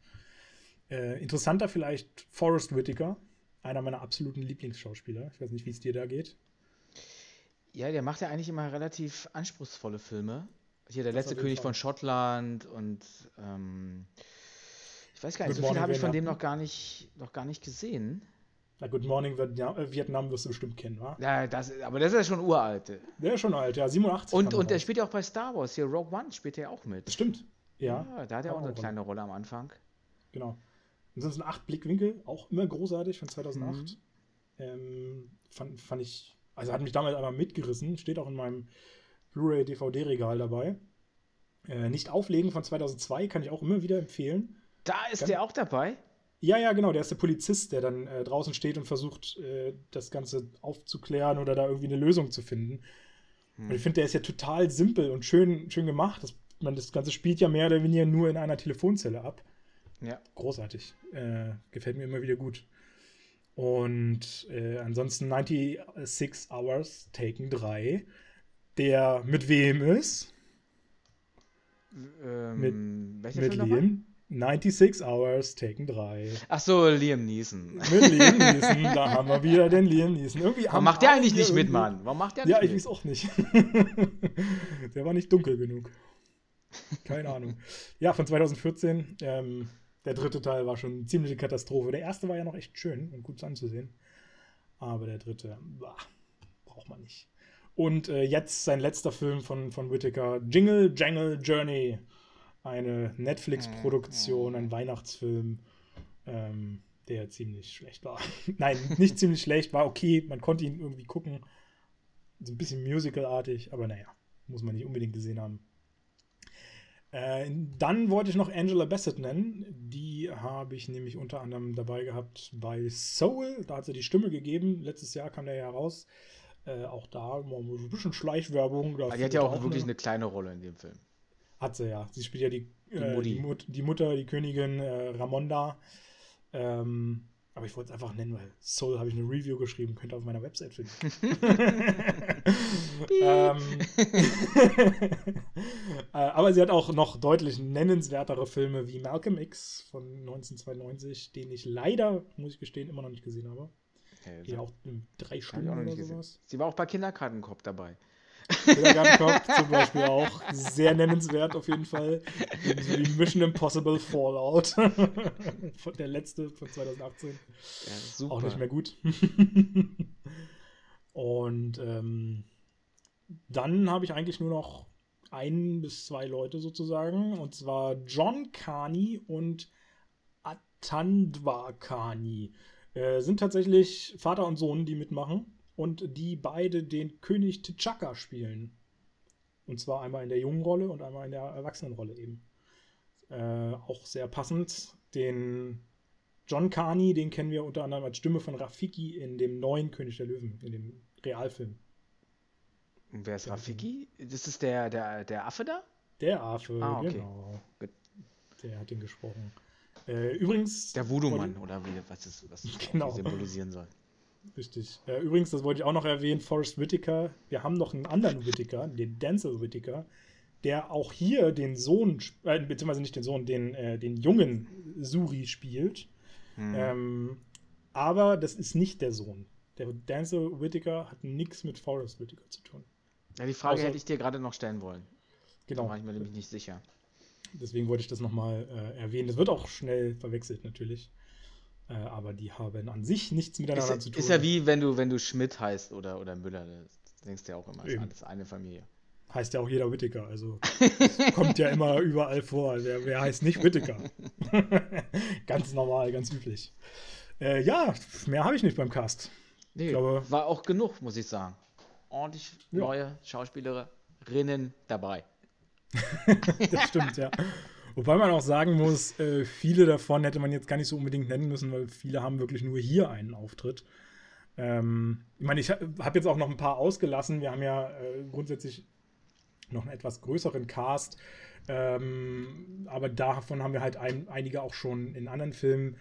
Äh, interessanter vielleicht Forrest Whitaker, einer meiner absoluten Lieblingsschauspieler. Ich weiß nicht, wie es dir da geht. Ja, der macht ja eigentlich immer relativ anspruchsvolle Filme. Hier der das letzte König von Schottland und ähm, ich weiß gar nicht, Good so viel habe ich von dem noch gar nicht, noch gar nicht gesehen. Na, Good Morning Vietnam, äh, Vietnam wirst du bestimmt kennen, wa? Ja, das, aber das ist ja schon uralt. Der ist schon alt, ja, siebenundachtzig. Und, und der spielt ja auch bei Star Wars, hier Rogue One spielt er ja auch mit. Das stimmt, ja. ja. Da hat er auch, auch eine kleine Rolle am Anfang. Genau. Und sonst sind acht Blickwinkel, auch immer großartig, von zweitausendacht. Mhm. Ähm, fand, fand ich... Also hat mich damals einmal mitgerissen, steht auch in meinem Blu-ray-D V D-Regal dabei. Äh, Nicht auflegen von zweitausendzwei kann ich auch immer wieder empfehlen. Da ist Gan- der auch dabei? Ja, ja, genau. Der ist der Polizist, der dann äh, draußen steht und versucht, äh, das Ganze aufzuklären oder da irgendwie eine Lösung zu finden. Hm. Und ich finde, der ist ja total simpel und schön, schön gemacht. Das, man, das Ganze spielt ja mehr oder weniger nur in einer Telefonzelle ab. Ja. Großartig. Äh, gefällt mir immer wieder gut. Und äh, ansonsten sechsundneunzig Hours, Taken drei, der mit wem ist? Ähm, mit mit Liam. sechsundneunzig Hours, Taken drei. Ach so, Liam Neeson. Mit Liam Neeson, da haben wir wieder den Liam Neeson. Irgendwie Warum macht der eigentlich nicht irgendwie... mit, Mann? Warum macht der nicht Ja, ich mit? weiß auch nicht. Der war nicht dunkel genug. Keine Ahnung. Ja, von zwanzig vierzehn, ähm, der dritte Teil war schon eine ziemliche Katastrophe. Der erste war ja noch echt schön und gut anzusehen. Aber der dritte, bah, braucht man nicht. Und äh, jetzt sein letzter Film von, von Whittaker, Jingle Jangle Journey. Eine Netflix-Produktion, ein Weihnachtsfilm, ähm, der ziemlich schlecht war. Nein, nicht ziemlich schlecht, war okay. Man konnte ihn irgendwie gucken. So ein bisschen musicalartig, aber naja, muss man nicht unbedingt gesehen haben. Äh, dann wollte ich noch Angela Bassett nennen. Die habe ich nämlich unter anderem dabei gehabt bei Soul. Da hat sie die Stimme gegeben. Letztes Jahr kam der ja raus. Äh, auch da ein bisschen Schleichwerbung. Aber die hat ja auch, auch wirklich eine... eine kleine Rolle in dem Film. Hat sie ja. Sie spielt ja die, die, äh, die, Mut, die Mutter, die Königin äh, Ramonda. Ähm, aber ich wollte es einfach nennen, weil Soul habe ich eine Review geschrieben, könnt ihr auf meiner Website finden. ähm, äh, aber sie hat auch noch deutlich nennenswertere Filme wie Malcolm X von neunzehnhundertzweiundneunzig, den ich leider, muss ich gestehen, immer noch nicht gesehen habe. Okay, die auch drei Stunden auch noch nicht oder sowas. Gesehen. Sie war auch bei Kindergartenkopf dabei. Kindergartenkopf zum Beispiel auch. Sehr nennenswert auf jeden Fall. So wie Mission Impossible Fallout. Der letzte von zwanzig achtzehn. Ja, super. Auch nicht mehr gut. Und ähm, dann habe ich eigentlich nur noch ein bis zwei Leute sozusagen. Und zwar John Kani und Atandwa Kani. Äh, sind tatsächlich Vater und Sohn, die mitmachen. Und die beide den König T'Chaka spielen. Und zwar einmal in der jungen Rolle und einmal in der Erwachsenenrolle eben. äh, auch sehr passend. Den John Kani, den kennen wir unter anderem als Stimme von Rafiki in dem neuen König der Löwen, in dem Realfilm. Und wer ist der Rafiki? Das ist der, der, der Affe da? Der Affe, ah, okay. Genau. Good. Der hat ihn gesprochen. Äh, übrigens... Der Voodoo-Mann, ich, oder wie, was das was genau. symbolisieren soll. Richtig. Äh, übrigens, das wollte ich auch noch erwähnen, Forrest Whitaker, wir haben noch einen anderen Whitaker, den Denzel Whitaker, der auch hier den Sohn, äh, beziehungsweise nicht den Sohn, den, äh, den jungen Suri spielt. Hm. Ähm, aber das ist nicht der Sohn. Der Denzel Whitaker hat nichts mit Forrest Whitaker zu tun. Ja, die Frage also, hätte ich dir gerade noch stellen wollen. Genau. Da war ich mir nämlich nicht sicher. Deswegen wollte ich das nochmal äh, erwähnen. Das wird auch schnell verwechselt natürlich. Äh, aber die haben an sich nichts miteinander ist, zu tun. Ist ja wie, wenn du, wenn du Schmidt heißt oder, oder Müller. Das denkst du ja auch immer. Eben. Das ist eine Familie. Heißt ja auch jeder Whittaker. Also kommt ja immer überall vor. Wer, wer heißt nicht Whittaker? Ganz normal, ganz üblich. Äh, ja, mehr habe ich nicht beim Cast. Nee, ich glaube, war auch genug, muss ich sagen. Ordentlich neue ja. Schauspielerinnen dabei. Das stimmt, ja. Wobei man auch sagen muss, äh, viele davon hätte man jetzt gar nicht so unbedingt nennen müssen, weil viele haben wirklich nur hier einen Auftritt. Ähm, ich meine, ich habe jetzt auch noch ein paar ausgelassen. Wir haben ja äh, grundsätzlich noch einen etwas größeren Cast. Ähm, aber davon haben wir halt ein, einige auch schon in anderen Filmen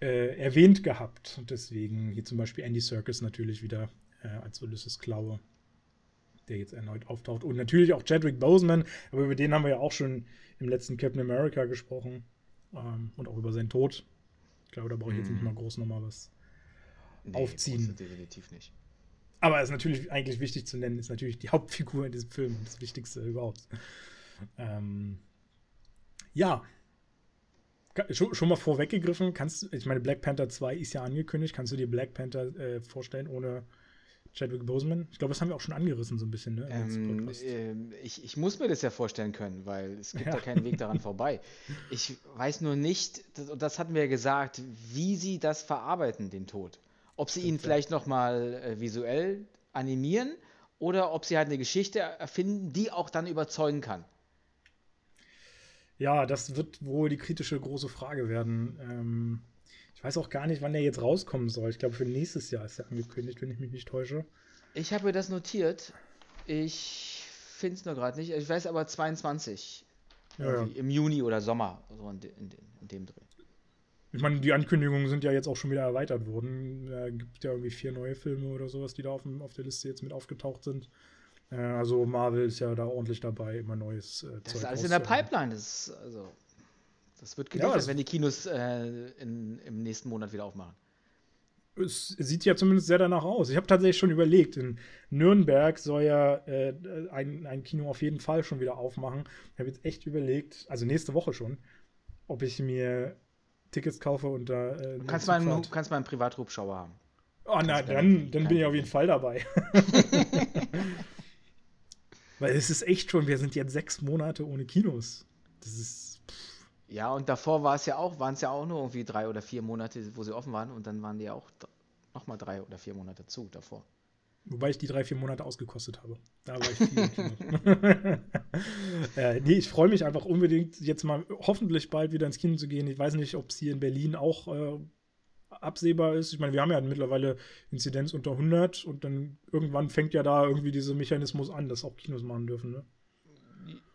äh, erwähnt gehabt. Und deswegen hier zum Beispiel Andy Serkis natürlich wieder äh, als Ulysses Klaue, der jetzt erneut auftaucht. Und natürlich auch Chadwick Boseman, aber über den haben wir ja auch schon im letzten Captain America gesprochen. Ähm, und auch über seinen Tod. Ich glaube, da brauche ich jetzt nicht mal groß nochmal was nee, aufziehen. Definitiv nicht. Aber es ist natürlich eigentlich wichtig zu nennen, ist natürlich die Hauptfigur in diesem Film, das Wichtigste überhaupt. Ähm, ja. Schon, schon mal vorweggegriffen, kannst ich meine, Black Panther zwei ist ja angekündigt. Kannst du dir Black Panther äh, vorstellen ohne Chadwick Boseman? Ich glaube, das haben wir auch schon angerissen so ein bisschen, ne? Ähm, ähm, ich, ich muss mir das ja vorstellen können, weil es gibt ja, ja keinen Weg daran vorbei. Ich weiß nur nicht, das, das hatten wir ja gesagt, wie sie das verarbeiten, den Tod. Ob sie Stimmt, ihn vielleicht ja. nochmal äh, visuell animieren oder ob sie halt eine Geschichte erfinden, die auch dann überzeugen kann. Ja, das wird wohl die kritische große Frage werden. Ähm Ich weiß auch gar nicht, wann der jetzt rauskommen soll. Ich glaube, für nächstes Jahr ist er angekündigt, wenn ich mich nicht täusche. Ich habe mir das notiert. Ich finde es nur gerade nicht. Ich weiß aber zweiundzwanzig. Ja, ja. Im Juni oder Sommer. So in, in, in dem Dreh. Ich meine, die Ankündigungen sind ja jetzt auch schon wieder erweitert worden. Da gibt ja irgendwie vier neue Filme oder sowas, die da auf, dem, auf der Liste jetzt mit aufgetaucht sind. Äh, also Marvel ist ja da ordentlich dabei, immer neues äh, Zeug. Das ist alles in der Pipeline. Das ist also... Das wird geliefert, ja, also wenn die Kinos äh, in, im nächsten Monat wieder aufmachen. Es sieht ja zumindest sehr danach aus. Ich habe tatsächlich schon überlegt, in Nürnberg soll ja äh, ein, ein Kino auf jeden Fall schon wieder aufmachen. Ich habe jetzt echt überlegt, also nächste Woche schon, ob ich mir Tickets kaufe und da... Äh, du kannst mal einen, kannst mal einen Privathubschrauber haben. Oh na, dann, dann bin ich auf jeden Fall dabei. Weil es ist echt schon, wir sind jetzt sechs Monate ohne Kinos. Das ist... Ja, und davor war es ja auch, waren es ja auch nur irgendwie drei oder vier Monate, wo sie offen waren. Und dann waren die ja auch d- nochmal drei oder vier Monate zu davor. Wobei ich die drei, vier Monate ausgekostet habe. Da war ich viel. äh, nee, ich freue mich einfach unbedingt, jetzt mal hoffentlich bald wieder ins Kino zu gehen. Ich weiß nicht, ob es hier in Berlin auch äh, absehbar ist. Ich meine, wir haben ja mittlerweile Inzidenz unter hundert. Und dann irgendwann fängt ja da irgendwie dieser Mechanismus an, dass auch Kinos machen dürfen, ne?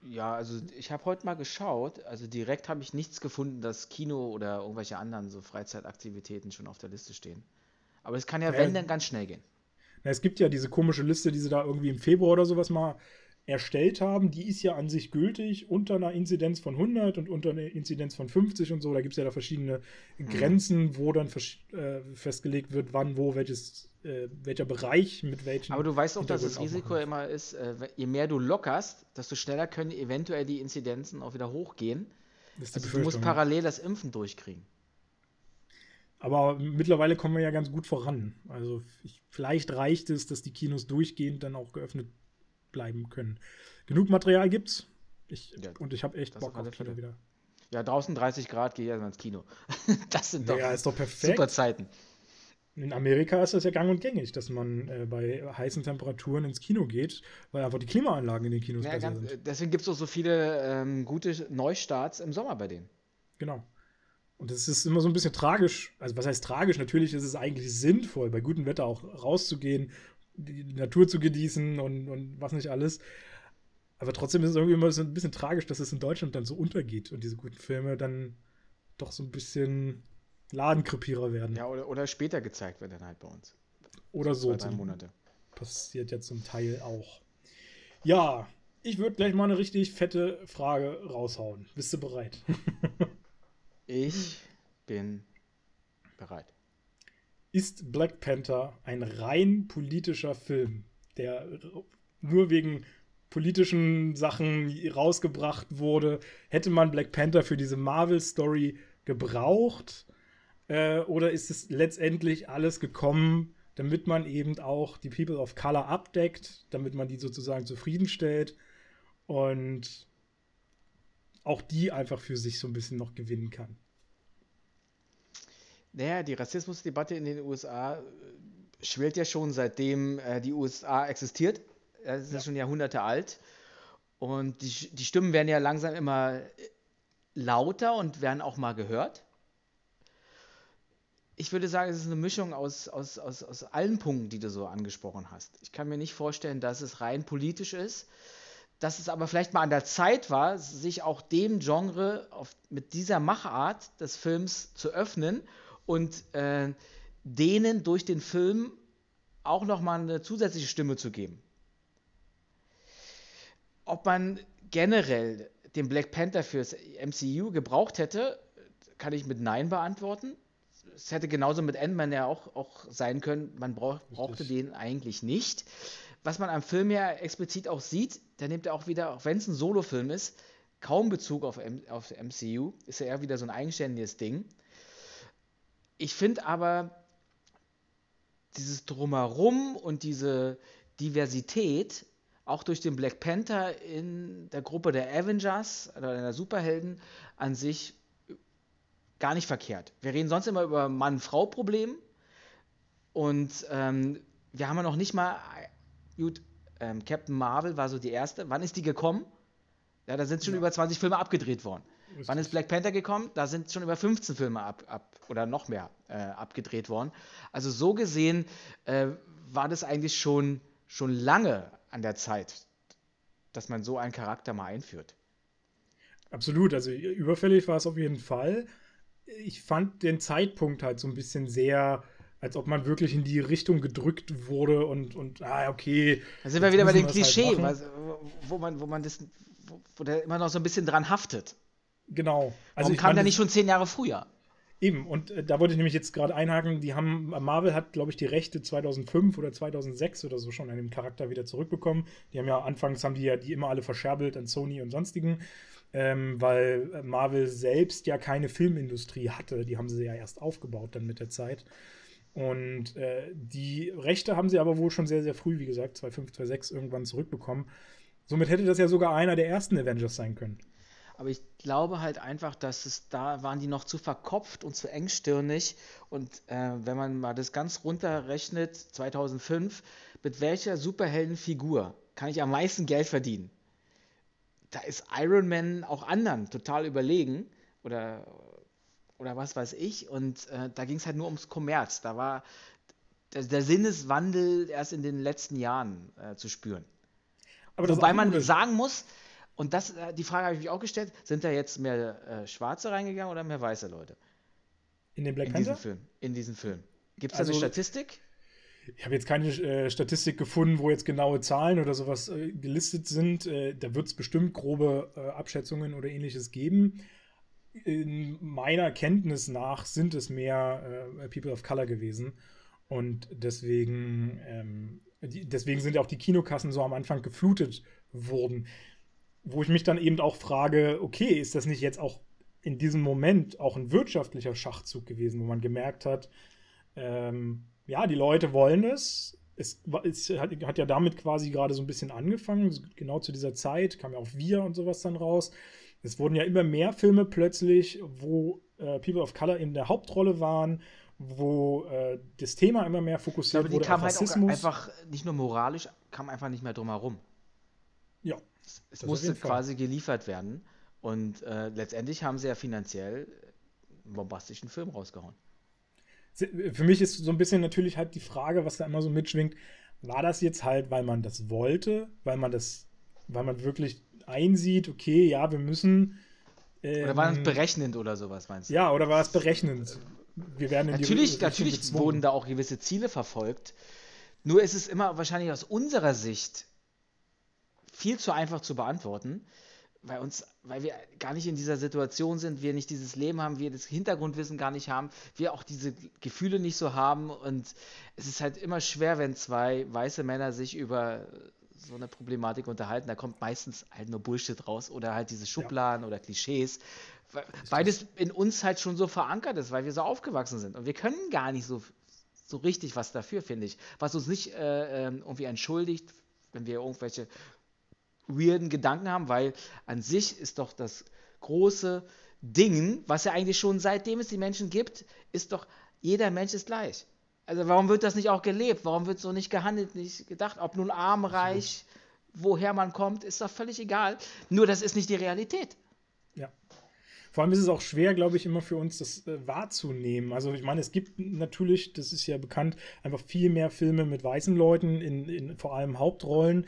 Ja, also ich habe heute mal geschaut, also direkt habe ich nichts gefunden, dass Kino oder irgendwelche anderen so Freizeitaktivitäten schon auf der Liste stehen. Aber es kann ja, naja, wenn, dann ganz schnell gehen. Na, es gibt ja diese komische Liste, die sie da irgendwie im Februar oder sowas mal erstellt haben, die ist ja an sich gültig unter einer Inzidenz von hundert und unter einer Inzidenz von fünfzig und so, da gibt es ja da verschiedene Grenzen, hm. wo dann vers- äh, festgelegt wird, wann, wo, welches, äh, welcher Bereich mit welchen. Aber du weißt auch, dass das Risiko aufmachen. immer ist, äh, je mehr du lockerst, desto schneller können eventuell die Inzidenzen auch wieder hochgehen. Das ist die Befürchtung, also du musst parallel das Impfen durchkriegen. Aber mittlerweile kommen wir ja ganz gut voran. Also ich, vielleicht reicht es, dass die Kinos durchgehend dann auch geöffnet bleiben können. Genug Material gibt's. Ich, ja, und ich habe echt Bock auf Kino wieder. Ja, draußen dreißig Grad, gehe ich erstmal ins Kino. Das sind doch, ja, ist doch perfekt. Super Zeiten. In Amerika ist das ja gang und gängig, dass man äh, bei heißen Temperaturen ins Kino geht, weil einfach die Klimaanlagen in den Kinos ja, besser ganz, sind. Deswegen gibt es auch so viele ähm, gute Neustarts im Sommer bei denen. Genau. Und das ist immer so ein bisschen tragisch. Also was heißt tragisch? Natürlich ist es eigentlich sinnvoll, bei gutem Wetter auch rauszugehen, die Natur zu genießen und, und was nicht alles. Aber trotzdem ist es irgendwie immer so ein bisschen tragisch, dass es in Deutschland dann so untergeht und diese guten Filme dann doch so ein bisschen Ladenkrepierer werden. Ja, oder, oder später gezeigt wird dann halt bei uns. Oder so. Zwei, drei Monate. Passiert ja zum Teil auch. Ja, ich würde gleich mal eine richtig fette Frage raushauen. Bist du bereit? Ich bin bereit. Ist Black Panther ein rein politischer Film, der nur wegen politischen Sachen rausgebracht wurde? Hätte man Black Panther für diese Marvel-Story gebraucht? Äh, oder ist es letztendlich alles gekommen, damit man eben auch die People of Color abdeckt, damit man die sozusagen zufriedenstellt und auch die einfach für sich so ein bisschen noch gewinnen kann? Naja, die Rassismusdebatte in den U S A schwelt ja schon, seitdem äh, die U S A existiert. Das ist ja schon Jahrhunderte alt. Und die, die Stimmen werden ja langsam immer lauter und werden auch mal gehört. Ich würde sagen, es ist eine Mischung aus, aus, aus, aus allen Punkten, die du so angesprochen hast. Ich kann mir nicht vorstellen, dass es rein politisch ist, dass es aber vielleicht mal an der Zeit war, sich auch dem Genre auf, mit dieser Machart des Films zu öffnen und äh, denen durch den Film auch nochmal eine zusätzliche Stimme zu geben. Ob man generell den Black Panther fürs M C U gebraucht hätte, kann ich mit Nein beantworten. Es hätte genauso mit Ant-Man ja auch, auch sein können, man brauch, brauchte den eigentlich nicht. Was man am Film ja explizit auch sieht, da nimmt er auch wieder, auch wenn es ein Solo-Film ist, kaum Bezug auf, auf M C U, ist er eher wieder so ein eigenständiges Ding. Ich finde aber dieses Drumherum und diese Diversität, auch durch den Black Panther in der Gruppe der Avengers oder der Superhelden an sich gar nicht verkehrt. Wir reden sonst immer über Mann-Frau-Problem und ähm, wir haben ja noch nicht mal, gut, ähm, Captain Marvel war so die erste, wann ist die gekommen? Ja, da sind schon ja. über zwanzig Filme abgedreht worden. Richtig. Wann ist Black Panther gekommen? Da sind schon über fünfzehn Filme ab, ab oder noch mehr äh, abgedreht worden. Also so gesehen äh, war das eigentlich schon, schon lange an der Zeit, dass man so einen Charakter mal einführt. Absolut, also überfällig war es auf jeden Fall. Ich fand den Zeitpunkt halt so ein bisschen sehr, als ob man wirklich in die Richtung gedrückt wurde und, und ah, okay. Da sind wir wieder bei dem Klischee, halt wo man, wo man das, wo, wo der immer noch so ein bisschen dran haftet. Genau. Also warum kam der nicht schon zehn Jahre früher? Eben, und äh, da wollte ich nämlich jetzt gerade einhaken, die haben, Marvel hat, glaube ich, die Rechte zweitausendfünf oder zweitausendsechs oder so schon an dem Charakter wieder zurückbekommen. Die haben ja, anfangs haben die ja die immer alle verscherbelt an Sony und sonstigen, ähm, weil Marvel selbst ja keine Filmindustrie hatte. Die haben sie ja erst aufgebaut dann mit der Zeit. Und äh, die Rechte haben sie aber wohl schon sehr, sehr früh, wie gesagt, zweitausendfünf, zweitausendsechs irgendwann zurückbekommen. Somit hätte das ja sogar einer der ersten Avengers sein können. Aber ich glaube halt einfach, dass es da waren die noch zu verkopft und zu engstirnig. Und äh, wenn man mal das ganz runterrechnet, zweitausendfünf, mit welcher Superheldenfigur kann ich am meisten Geld verdienen? Da ist Iron Man auch anderen total überlegen oder, oder was weiß ich. Und äh, da ging es halt nur ums Kommerz. Da war der, der Sinneswandel erst in den letzten Jahren äh, zu spüren. Aber wobei man sagen muss, und das, die Frage habe ich mich auch gestellt, sind da jetzt mehr äh, Schwarze reingegangen oder mehr weiße Leute? In den Black Panther? In diesem Film. Film. Gibt es also, da eine Statistik? Ich habe jetzt keine äh, Statistik gefunden, wo jetzt genaue Zahlen oder sowas äh, gelistet sind. Äh, da wird es bestimmt grobe äh, Abschätzungen oder ähnliches geben. In meiner Kenntnis nach sind es mehr äh, People of Color gewesen. Und deswegen, ähm, die, deswegen sind ja auch die Kinokassen so am Anfang geflutet worden. Wo ich mich dann eben auch frage, okay, ist das nicht jetzt auch in diesem Moment auch ein wirtschaftlicher Schachzug gewesen, wo man gemerkt hat, ähm, ja, die Leute wollen es. Es, es hat, hat ja damit quasi gerade so ein bisschen angefangen, genau zu dieser Zeit, kam ja auch Wir und sowas dann raus. Es wurden ja immer mehr Filme plötzlich, wo äh, People of Color in der Hauptrolle waren wo äh, das Thema immer mehr fokussiert wurde. Aber die kam halt auch einfach nicht nur moralisch, kam einfach nicht mehr drum herum. Ja. Es, es musste quasi geliefert werden. Und äh, letztendlich haben sie ja finanziell einen bombastischen Film rausgehauen. Für mich ist so ein bisschen natürlich halt die Frage, was da immer so mitschwingt, war das jetzt halt, weil man das wollte, weil man das, weil man wirklich einsieht, okay, ja, wir müssen. Ähm, oder war das berechnend oder sowas, meinst du? Ja, oder war es berechnend? Wir werden in natürlich die natürlich wurden da auch gewisse Ziele verfolgt. Nur ist es immer wahrscheinlich aus unserer Sicht viel zu einfach zu beantworten, weil uns, weil wir gar nicht in dieser Situation sind, wir nicht dieses Leben haben, wir das Hintergrundwissen gar nicht haben, wir auch diese Gefühle nicht so haben. Und es ist halt immer schwer, wenn zwei weiße Männer sich über so eine Problematik unterhalten. Da kommt meistens halt nur Bullshit raus oder halt diese Schubladen ja. oder Klischees, weil, weil das in uns halt schon so verankert ist, weil wir so aufgewachsen sind. Und wir können gar nicht so, so richtig was dafür, finde ich. Was uns nicht äh, irgendwie entschuldigt, wenn wir irgendwelche weirden Gedanken haben, weil an sich ist doch das große Ding, was ja eigentlich schon seitdem es die Menschen gibt, ist doch, jeder Mensch ist gleich. Also warum wird das nicht auch gelebt? Warum wird so nicht gehandelt, nicht gedacht? Ob nun arm, reich, woher man kommt, ist doch völlig egal. Nur das ist nicht die Realität. Ja. Vor allem ist es auch schwer, glaube ich, immer für uns das äh, wahrzunehmen. Also ich meine, es gibt natürlich, das ist ja bekannt, einfach viel mehr Filme mit weißen Leuten, in, in vor allem Hauptrollen.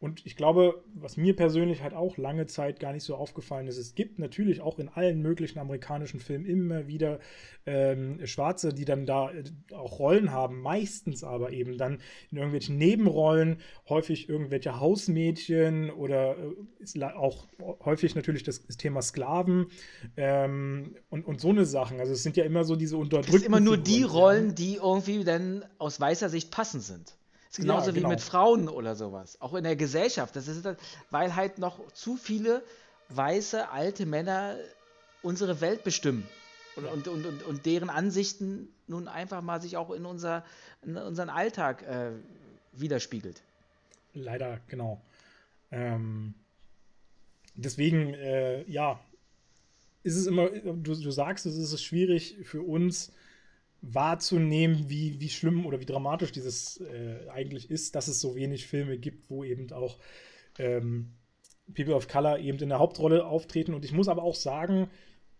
Und ich glaube, was mir persönlich halt auch lange Zeit gar nicht so aufgefallen ist, es gibt natürlich auch in allen möglichen amerikanischen Filmen immer wieder ähm, Schwarze, die dann da äh, auch Rollen haben, meistens aber eben dann in irgendwelchen Nebenrollen, häufig irgendwelche Hausmädchen oder äh, auch häufig natürlich das, das Thema Sklaven ähm, und, und so eine Sachen. Also es sind ja immer so diese unterdrückten Es sind immer nur die Rollen, die irgendwie dann aus weißer Sicht passend sind. Das ist genauso ja, genau. wie mit Frauen oder sowas. Auch in der Gesellschaft. Das ist, weil halt noch zu viele weiße, alte Männer unsere Welt bestimmen. Und, ja. und, und, und, und deren Ansichten nun einfach mal sich auch in, unser, in unseren Alltag äh, widerspiegelt. Leider, genau. Ähm, deswegen, äh, ja, ist es immer, du, du sagst, es ist schwierig für uns, wahrzunehmen, wie, wie schlimm oder wie dramatisch dieses äh, eigentlich ist, dass es so wenig Filme gibt, wo eben auch ähm, People of Color eben in der Hauptrolle auftreten. Und ich muss aber auch sagen,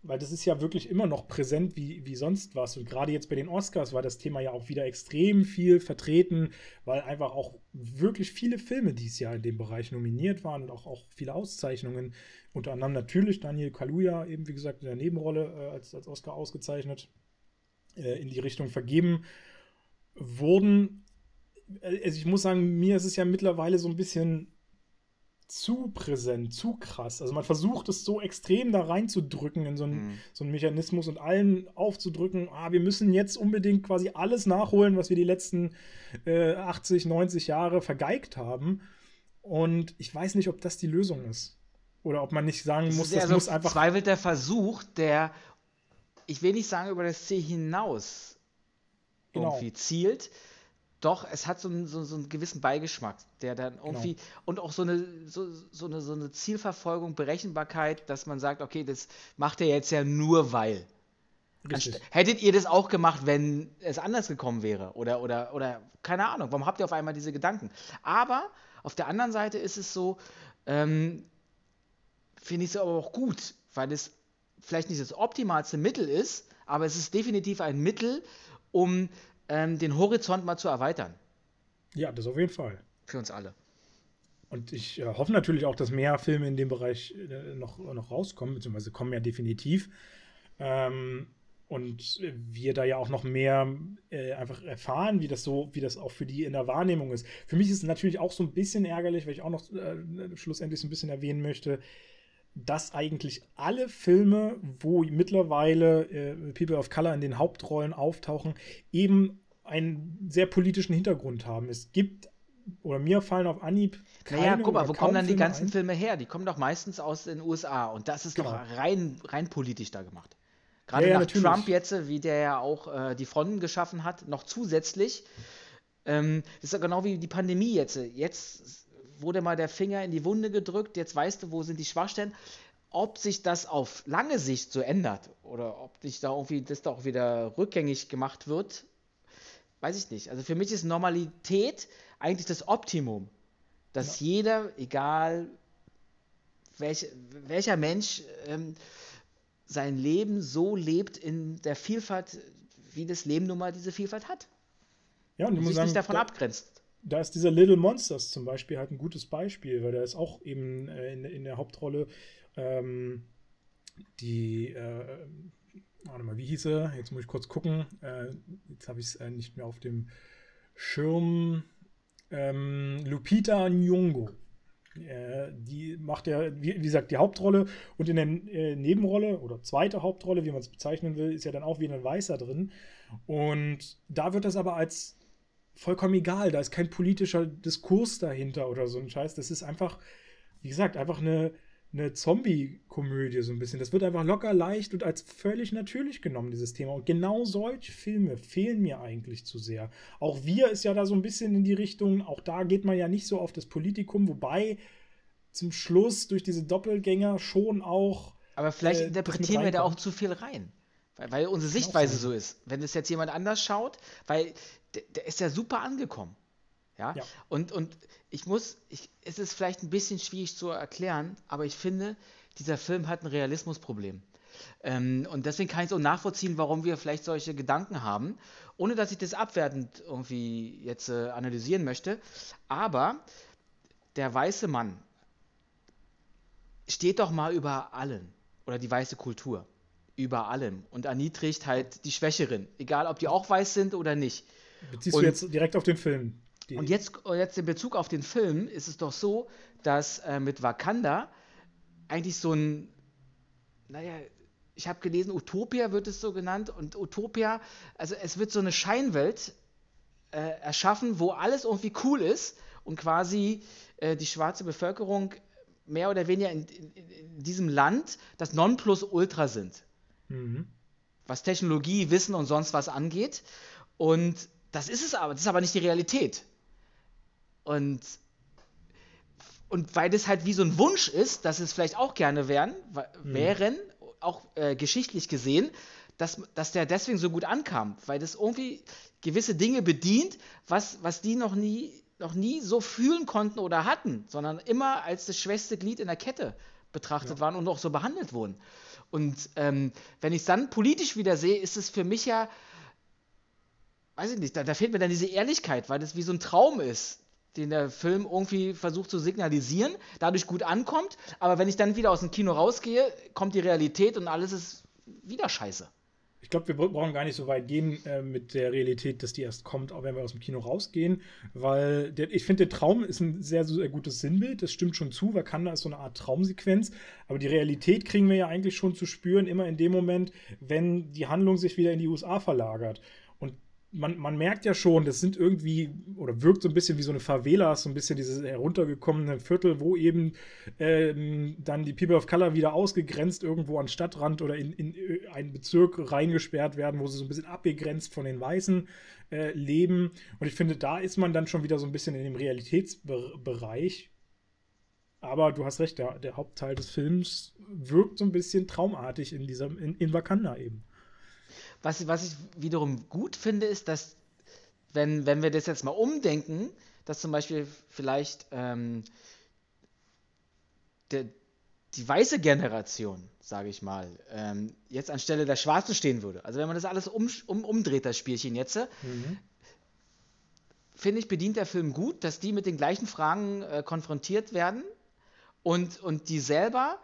weil das ist ja wirklich immer noch präsent wie, wie sonst was. Und gerade jetzt bei den Oscars war das Thema ja auch wieder extrem viel vertreten, weil einfach auch wirklich viele Filme dieses Jahr in dem Bereich nominiert waren und auch, auch viele Auszeichnungen. Unter anderem natürlich Daniel Kaluuya, eben wie gesagt in der Nebenrolle äh, als, als Oscar ausgezeichnet. In die Richtung vergeben wurden. Also ich muss sagen, mir ist es ja mittlerweile so ein bisschen zu präsent, zu krass. Also man versucht es so extrem da reinzudrücken in so einen, mhm. so einen Mechanismus und allen aufzudrücken, ah, wir müssen jetzt unbedingt quasi alles nachholen, was wir die letzten äh, achtzig, neunzig Jahre vergeigt haben. Und ich weiß nicht, ob das die Lösung ist. Oder ob man nicht sagen muss, das muss einfach... Zweifelt der Versuch, der... Ich will nicht sagen, über das Ziel hinaus genau. irgendwie zielt, doch es hat so einen, so, so einen gewissen Beigeschmack, der dann irgendwie, genau. und auch so eine, so, so eine, so eine Zielverfolgung, Berechenbarkeit, dass man sagt, okay, das macht er jetzt ja nur, weil. Anst- hättet ihr das auch gemacht, wenn es anders gekommen wäre? Oder, oder, oder keine Ahnung, warum habt ihr auf einmal diese Gedanken? Aber auf der anderen Seite ist es so, ähm, finde ich es aber auch gut, weil es vielleicht nicht das optimalste Mittel ist, aber es ist definitiv ein Mittel, um ähm, den Horizont mal zu erweitern. Ja, das auf jeden Fall. Für uns alle. Und ich äh, hoffe natürlich auch, dass mehr Filme in dem Bereich äh, noch, noch rauskommen, beziehungsweise kommen ja definitiv. Ähm, und wir da ja auch noch mehr äh, einfach erfahren, wie das so, wie das auch für die in der Wahrnehmung ist. Für mich ist es natürlich auch so ein bisschen ärgerlich, weil ich auch noch äh, schlussendlich so ein bisschen erwähnen möchte, dass eigentlich alle Filme, wo mittlerweile äh, People of Color in den Hauptrollen auftauchen, eben einen sehr politischen Hintergrund haben. Es gibt, oder mir fallen auf Anhieb keine Naja, guck mal, wo kommen dann Filme die ganzen ein? Filme her? Die kommen doch meistens aus den U S A. Und das ist genau. doch rein, rein politisch da gemacht. Gerade ja, ja, nach natürlich. Trump jetzt, wie der ja auch äh, die Fronten geschaffen hat, noch zusätzlich. Ähm, das ist ja genau wie die Pandemie jetzt. Jetzt wurde mal der Finger in die Wunde gedrückt, jetzt weißt du, wo sind die Schwachstellen. ob sich das auf lange Sicht so ändert oder ob sich da irgendwie das da auch wieder rückgängig gemacht wird, weiß ich nicht. Also für mich ist Normalität eigentlich das Optimum, dass ja. jeder, egal welch, welcher Mensch, ähm, sein Leben so lebt in der Vielfalt, wie das Leben nun mal diese Vielfalt hat. Ja, und, und sich sagen, nicht davon da, abgrenzt. Da ist dieser Little Monsters zum Beispiel halt ein gutes Beispiel, weil da ist auch eben äh, in, in der Hauptrolle ähm, die, äh, warte mal, wie hieß er? Jetzt muss ich kurz gucken. Äh, jetzt habe ich es äh, nicht mehr auf dem Schirm. Ähm, Lupita Nyong'o. Äh, die macht ja, wie, wie gesagt, die Hauptrolle und in der äh, Nebenrolle oder zweite Hauptrolle, wie man es bezeichnen will, ist ja dann auch wieder ein Weißer drin. Und da wird das aber als vollkommen egal. Da ist kein politischer Diskurs dahinter oder so ein Scheiß. Das ist einfach, wie gesagt, einfach eine, eine Zombie-Komödie so ein bisschen. Das wird einfach locker, leicht und als völlig natürlich genommen, dieses Thema. Und genau solche Filme fehlen mir eigentlich zu sehr. Auch Wir ist ja da so ein bisschen in die Richtung, auch da geht man ja nicht so auf das Politikum, wobei zum Schluss durch diese Doppelgänger schon auch... Aber vielleicht äh, interpretieren wir da auch zu viel rein. Weil, weil unsere Sichtweise so ist. Wenn es jetzt jemand anders schaut, weil der, der ist ja super angekommen. Ja? Ja. Und, und ich muss, ich, es ist vielleicht ein bisschen schwierig zu erklären, aber ich finde, dieser Film hat ein Realismusproblem. Ähm, und deswegen kann ich es auch nachvollziehen, warum wir vielleicht solche Gedanken haben, ohne dass ich das abwertend irgendwie jetzt äh, analysieren möchte. Aber der weiße Mann steht doch mal über allen. Oder die weiße Kultur. Über allem. Und erniedrigt halt die Schwächeren. Egal, ob die auch weiß sind oder nicht. Beziehst und, du jetzt direkt auf den Film? Und jetzt, jetzt in Bezug auf den Film ist es doch so, dass äh, mit Wakanda eigentlich so ein, naja, ich habe gelesen, Utopia wird es so genannt. Und Utopia, also es wird so eine Scheinwelt äh, erschaffen, wo alles irgendwie cool ist und quasi äh, die schwarze Bevölkerung mehr oder weniger in, in, in diesem Land das Nonplusultra sind. Mhm. Was Technologie, Wissen und sonst was angeht. Und das ist es aber, das ist aber nicht die Realität. Und, und weil das halt wie so ein Wunsch ist, dass es vielleicht auch gerne wären, wären mhm. auch äh, geschichtlich gesehen, dass, dass der deswegen so gut ankam, weil das irgendwie gewisse Dinge bedient, was, was die noch nie, noch nie so fühlen konnten oder hatten, sondern immer als das schwächste Glied in der Kette betrachtet ja. waren und auch so behandelt wurden. Und ähm, wenn ich es dann politisch wieder sehe, ist es für mich ja, weiß ich nicht, da, da fehlt mir dann diese Ehrlichkeit, weil das wie so ein Traum ist, den der Film irgendwie versucht zu signalisieren, dadurch gut ankommt, aber wenn ich dann wieder aus dem Kino rausgehe, kommt die Realität und alles ist wieder scheiße. Ich glaube, wir brauchen gar nicht so weit gehen äh, mit der Realität, dass die erst kommt, auch wenn wir aus dem Kino rausgehen, weil der, ich finde, der Traum ist ein sehr, sehr gutes Sinnbild, das stimmt schon zu, Wakanda ist so eine Art Traumsequenz, aber die Realität kriegen wir ja eigentlich schon zu spüren, immer in dem Moment, wenn die Handlung sich wieder in die U S A verlagert. Man, man merkt ja schon, das sind irgendwie, oder wirkt so ein bisschen wie so eine Favela, so ein bisschen dieses heruntergekommene Viertel, wo eben ähm, dann die People of Color wieder ausgegrenzt irgendwo an Stadtrand oder in, in einen Bezirk reingesperrt werden, wo sie so ein bisschen abgegrenzt von den Weißen äh, leben. Und ich finde, da ist man dann schon wieder so ein bisschen in dem Realitätsbereich. Aber du hast recht, der, der Hauptteil des Films wirkt so ein bisschen traumartig in, dieser, in, in Wakanda eben. Was, was ich wiederum gut finde, ist, dass, wenn, wenn wir das jetzt mal umdenken, dass zum Beispiel vielleicht ähm, der, die weiße Generation, sage ich mal, ähm, jetzt anstelle der Schwarzen stehen würde. Also wenn man das alles um, um, umdreht, das Spielchen jetzt, mhm. finde ich, bedient der Film gut, dass die mit den gleichen Fragen äh, konfrontiert werden und, und die selber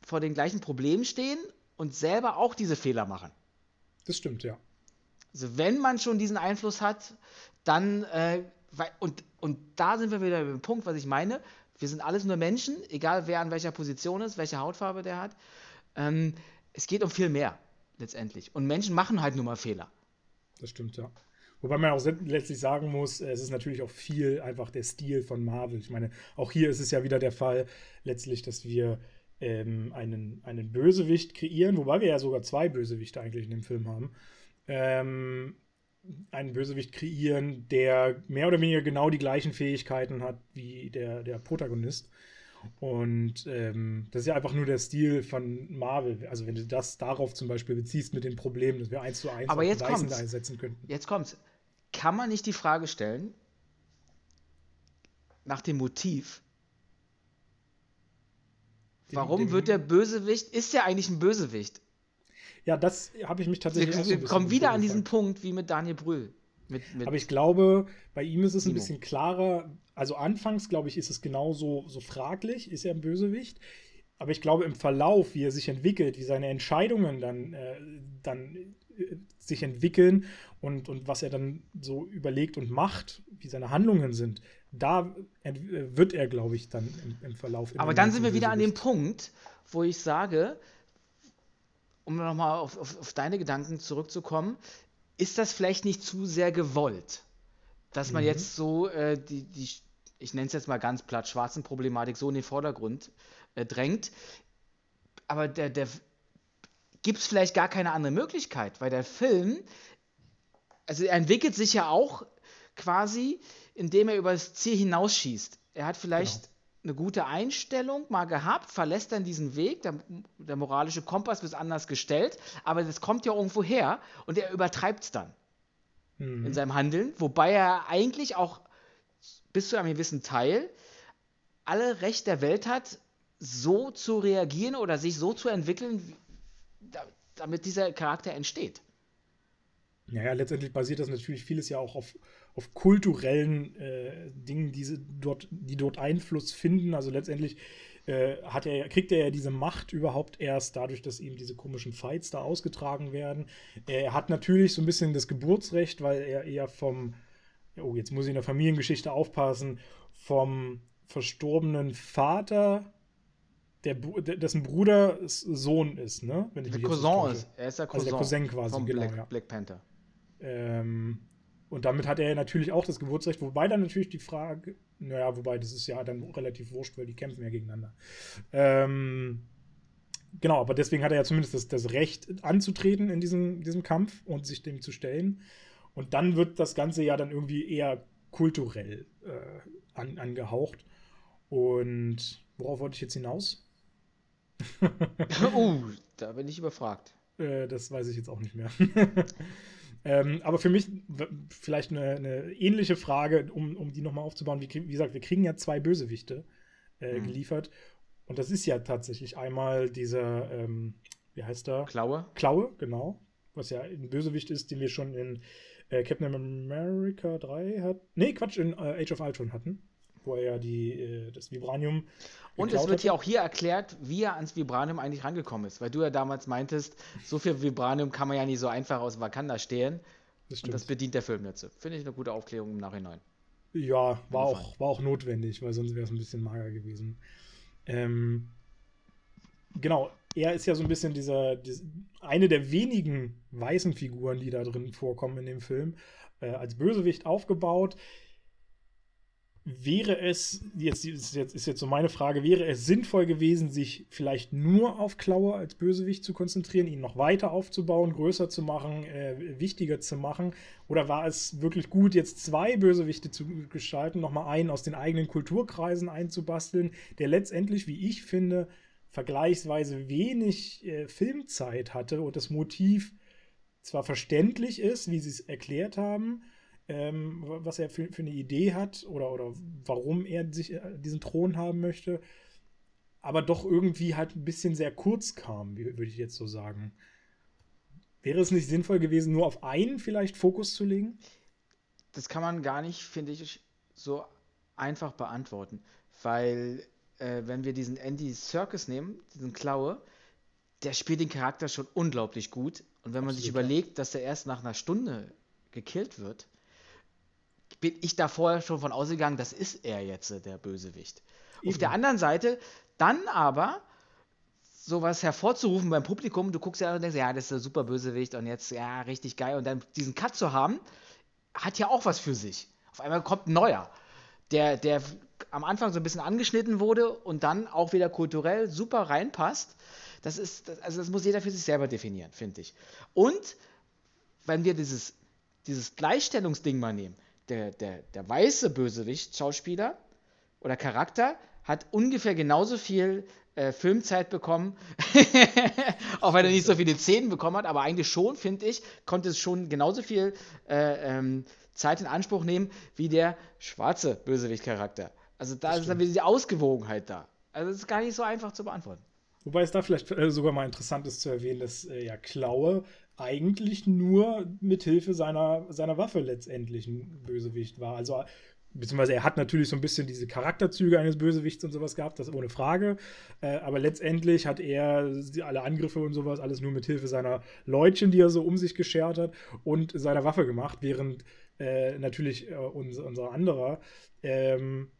vor den gleichen Problemen stehen und selber auch diese Fehler machen. Das stimmt, ja. Also wenn man schon diesen Einfluss hat, dann, äh, und, und da sind wir wieder beim Punkt, was ich meine, wir sind alles nur Menschen, egal wer an welcher Position ist, welche Hautfarbe der hat, ähm, es geht um viel mehr, letztendlich. Und Menschen machen halt nur mal Fehler. Das stimmt, ja. Wobei man auch letztlich sagen muss, es ist natürlich auch viel einfach der Stil von Marvel. Ich meine, auch hier ist es ja wieder der Fall, letztlich, dass wir Ähm, einen, einen Bösewicht kreieren, wobei wir ja sogar zwei Bösewichte eigentlich in dem Film haben, ähm, einen Bösewicht kreieren, der mehr oder weniger genau die gleichen Fähigkeiten hat wie der, der Protagonist. Und ähm, das ist ja einfach nur der Stil von Marvel. Also wenn du das darauf zum Beispiel beziehst mit den Problemen, dass wir eins zu eins auf Leisende einsetzen könnten. Jetzt kommt's. Kann man nicht die Frage stellen, nach dem Motiv, den, warum den, wird der Bösewicht, ist ja eigentlich ein Bösewicht? Ja, das habe ich mich tatsächlich Wir, wir kommen wieder an diesen Punkt wie mit Daniel Brühl. Mit, mit Aber ich glaube, bei ihm ist es Timo. ein bisschen klarer. Also anfangs, glaube ich, ist es genauso so fraglich, ist er ein Bösewicht. Aber ich glaube, im Verlauf, wie er sich entwickelt, wie seine Entscheidungen dann, äh, dann äh, sich entwickeln und, und was er dann so überlegt und macht, wie seine Handlungen sind, da ent- wird er, glaube ich, dann im, im Verlauf. Aber dann sind wir wieder Bösewicht. An dem Punkt, wo ich sage, um nochmal auf, auf, auf deine Gedanken zurückzukommen, ist das vielleicht nicht zu sehr gewollt, dass man mhm. jetzt so äh, die, die, ich nenne es jetzt mal ganz platt, schwarzen Problematik so in den Vordergrund äh, drängt, aber der, der gibt es vielleicht gar keine andere Möglichkeit, weil der Film, also er entwickelt sich ja auch quasi, indem er über das Ziel hinausschießt. Er hat vielleicht genau. eine gute Einstellung mal gehabt, verlässt dann diesen Weg, der, der moralische Kompass wird anders gestellt, aber das kommt ja irgendwo her und er übertreibt es dann mhm. in seinem Handeln, wobei er eigentlich auch bis zu einem gewissen Teil alle Recht der Welt hat, so zu reagieren oder sich so zu entwickeln, damit dieser Charakter entsteht. Naja, letztendlich basiert das natürlich vieles ja auch auf, auf kulturellen äh, Dingen, die, sie dort, die dort Einfluss finden. Also letztendlich äh, hat er, kriegt er ja diese Macht überhaupt erst dadurch, dass ihm diese komischen Fights da ausgetragen werden. Er hat natürlich so ein bisschen das Geburtsrecht, weil er eher vom, oh, jetzt muss ich in der Familiengeschichte aufpassen, vom verstorbenen Vater, der, dessen Bruder Sohn ist, ne? Wenn ich der Cousin ist, er ist der Cousin. Also der Cousin quasi, vom genau. Black, ja. Black Panther. Ähm, und damit hat er natürlich auch das Geburtsrecht, wobei dann natürlich die Frage, naja, wobei das ist ja dann relativ wurscht, weil die kämpfen ja gegeneinander. Ähm, genau, aber deswegen hat er ja zumindest das, das Recht anzutreten in diesem, diesem Kampf und sich dem zu stellen. Und dann wird das Ganze ja dann irgendwie eher kulturell äh, an, angehaucht. Und worauf wollte ich jetzt hinaus? Oh, da bin ich überfragt. Äh, das weiß ich jetzt auch nicht mehr. Ähm, aber für mich w- vielleicht eine, eine ähnliche Frage, um, um die nochmal aufzubauen. Wie, wie gesagt, wir kriegen ja zwei Bösewichte äh, mhm. geliefert. Und das ist ja tatsächlich einmal dieser, ähm, wie heißt der? Klaue. Klaue, genau. Was ja ein Bösewicht ist, den wir schon in äh, Captain America drei hatten. Nee, Quatsch, in äh, Age of Ultron hatten. Wo er ja die, äh, das Vibranium Und es wird ja auch hier erklärt, wie er ans Vibranium eigentlich rangekommen ist. Weil du ja damals meintest, so viel Vibranium kann man ja nicht so einfach aus Wakanda stehlen. Das Und das bedient der Film jetzt. Finde ich eine gute Aufklärung im Nachhinein. Ja, war auch, war auch notwendig, weil sonst wäre es ein bisschen mager gewesen. Ähm, genau, er ist ja so ein bisschen dieser, dieser, eine der wenigen weißen Figuren, die da drin vorkommen in dem Film, äh, als Bösewicht aufgebaut. Wäre es, jetzt ist, jetzt ist jetzt so meine Frage, wäre es sinnvoll gewesen, sich vielleicht nur auf Klaue als Bösewicht zu konzentrieren, ihn noch weiter aufzubauen, größer zu machen, äh, wichtiger zu machen? Oder war es wirklich gut, jetzt zwei Bösewichte zu gestalten, nochmal einen aus den eigenen Kulturkreisen einzubasteln, der letztendlich, wie ich finde, vergleichsweise wenig äh, Filmzeit hatte und das Motiv zwar verständlich ist, wie sie es erklärt haben, was er für, für eine Idee hat oder, oder warum er sich diesen Thron haben möchte, aber doch irgendwie halt ein bisschen sehr kurz kam, würde ich jetzt so sagen. Wäre es nicht sinnvoll gewesen, nur auf einen vielleicht Fokus zu legen? Das kann man gar nicht, finde ich, so einfach beantworten, weil äh, wenn wir diesen Andy Serkis nehmen, diesen Klaue, der spielt den Charakter schon unglaublich gut und wenn man Absolut. sich überlegt, dass er erst nach einer Stunde gekillt wird, bin ich da vorher schon von ausgegangen, das ist er jetzt, der Bösewicht. Eben. Auf der anderen Seite, dann aber sowas hervorzurufen beim Publikum, du guckst ja und denkst, ja, das ist der super Bösewicht und jetzt, ja, richtig geil. Und dann diesen Cut zu haben, hat ja auch was für sich. Auf einmal kommt ein neuer, der, der am Anfang so ein bisschen angeschnitten wurde und dann auch wieder kulturell super reinpasst. Das ist, also das muss jeder für sich selber definieren, finde ich. Und wenn wir dieses, dieses Gleichstellungsding mal nehmen, Der, der, der weiße Bösewicht-Schauspieler oder Charakter hat ungefähr genauso viel äh, Filmzeit bekommen, auch wenn er nicht so viele Szenen bekommen hat, aber eigentlich schon, finde ich, konnte es schon genauso viel äh, ähm, Zeit in Anspruch nehmen wie der schwarze Bösewicht-Charakter. Also da ist dann wieder die Ausgewogenheit da. Also es ist gar nicht so einfach zu beantworten. Wobei es da vielleicht äh, sogar mal interessant ist zu erwähnen, dass äh, ja Klaue eigentlich nur mit Hilfe seiner, seiner Waffe letztendlich ein Bösewicht war. Also beziehungsweise er hat natürlich so ein bisschen diese Charakterzüge eines Bösewichts und sowas gehabt, das ohne Frage. Äh, aber letztendlich hat er alle Angriffe und sowas alles nur mit Hilfe seiner Leutchen, die er so um sich geschert hat, und seiner Waffe gemacht, während äh, natürlich äh, unser, unser anderer ähm,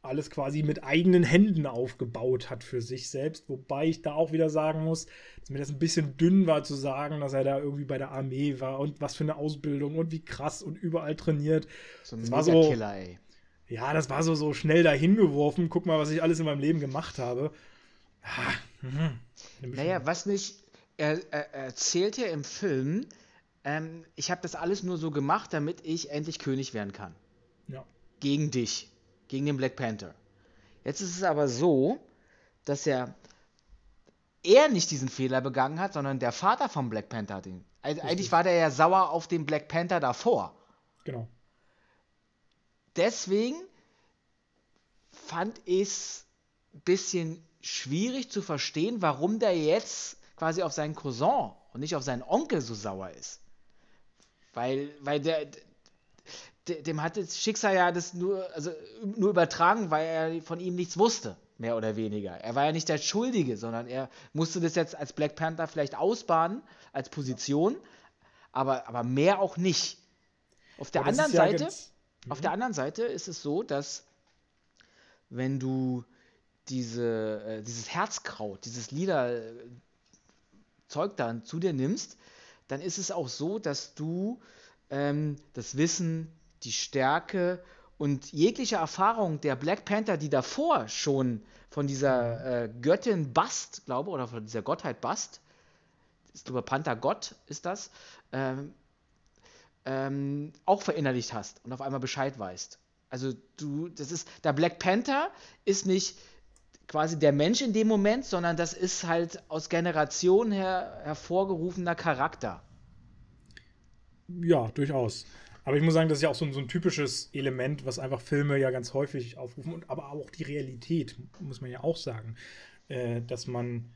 alles quasi mit eigenen Händen aufgebaut hat für sich selbst. Wobei ich da auch wieder sagen muss, dass mir das ein bisschen dünn war zu sagen, dass er da irgendwie bei der Armee war und was für eine Ausbildung und wie krass und überall trainiert. So ein Mega-Killer, ey. Ja, das war so, so schnell dahin geworfen. Guck mal, was ich alles in meinem Leben gemacht habe. Ah, hm. Naja, was mich er, er erzählt hier im Film, ähm, ich habe das alles nur so gemacht, damit ich endlich König werden kann. Ja. Gegen dich. Gegen den Black Panther. Jetzt ist es aber so, dass er, er nicht diesen Fehler begangen hat, sondern der Vater vom Black Panther hat ihn. Also eigentlich war der ja sauer auf den Black Panther davor. Genau. Deswegen fand ich es ein bisschen schwierig zu verstehen, warum der jetzt quasi auf seinen Cousin und nicht auf seinen Onkel so sauer ist. Weil, weil der... Dem hat das Schicksal ja das nur, also nur übertragen, weil er von ihm nichts wusste, mehr oder weniger. Er war ja nicht der Schuldige, sondern er musste das jetzt als Black Panther vielleicht ausbaden, als Position, aber, aber mehr auch nicht. Auf der, anderen ja Seite, ganz, auf der anderen Seite ist es so, dass wenn du diese, äh, dieses Herzkraut, dieses Liederzeug dann zu dir nimmst, dann ist es auch so, dass du ähm, das Wissen, die Stärke und jegliche Erfahrung der Black Panther, die davor schon von dieser äh, Göttin Bast, glaube oder von dieser Gottheit Bast, ich glaube Panther Gott ist das, ähm, ähm, auch verinnerlicht hast und auf einmal Bescheid weißt. Also du, das ist, der Black Panther ist nicht quasi der Mensch in dem Moment, sondern das ist halt aus Generationen her hervorgerufener Charakter. Ja, durchaus. Aber ich muss sagen, das ist ja auch so ein, so ein typisches Element, was einfach Filme ja ganz häufig aufrufen, und aber auch die Realität, muss man ja auch sagen, äh, dass man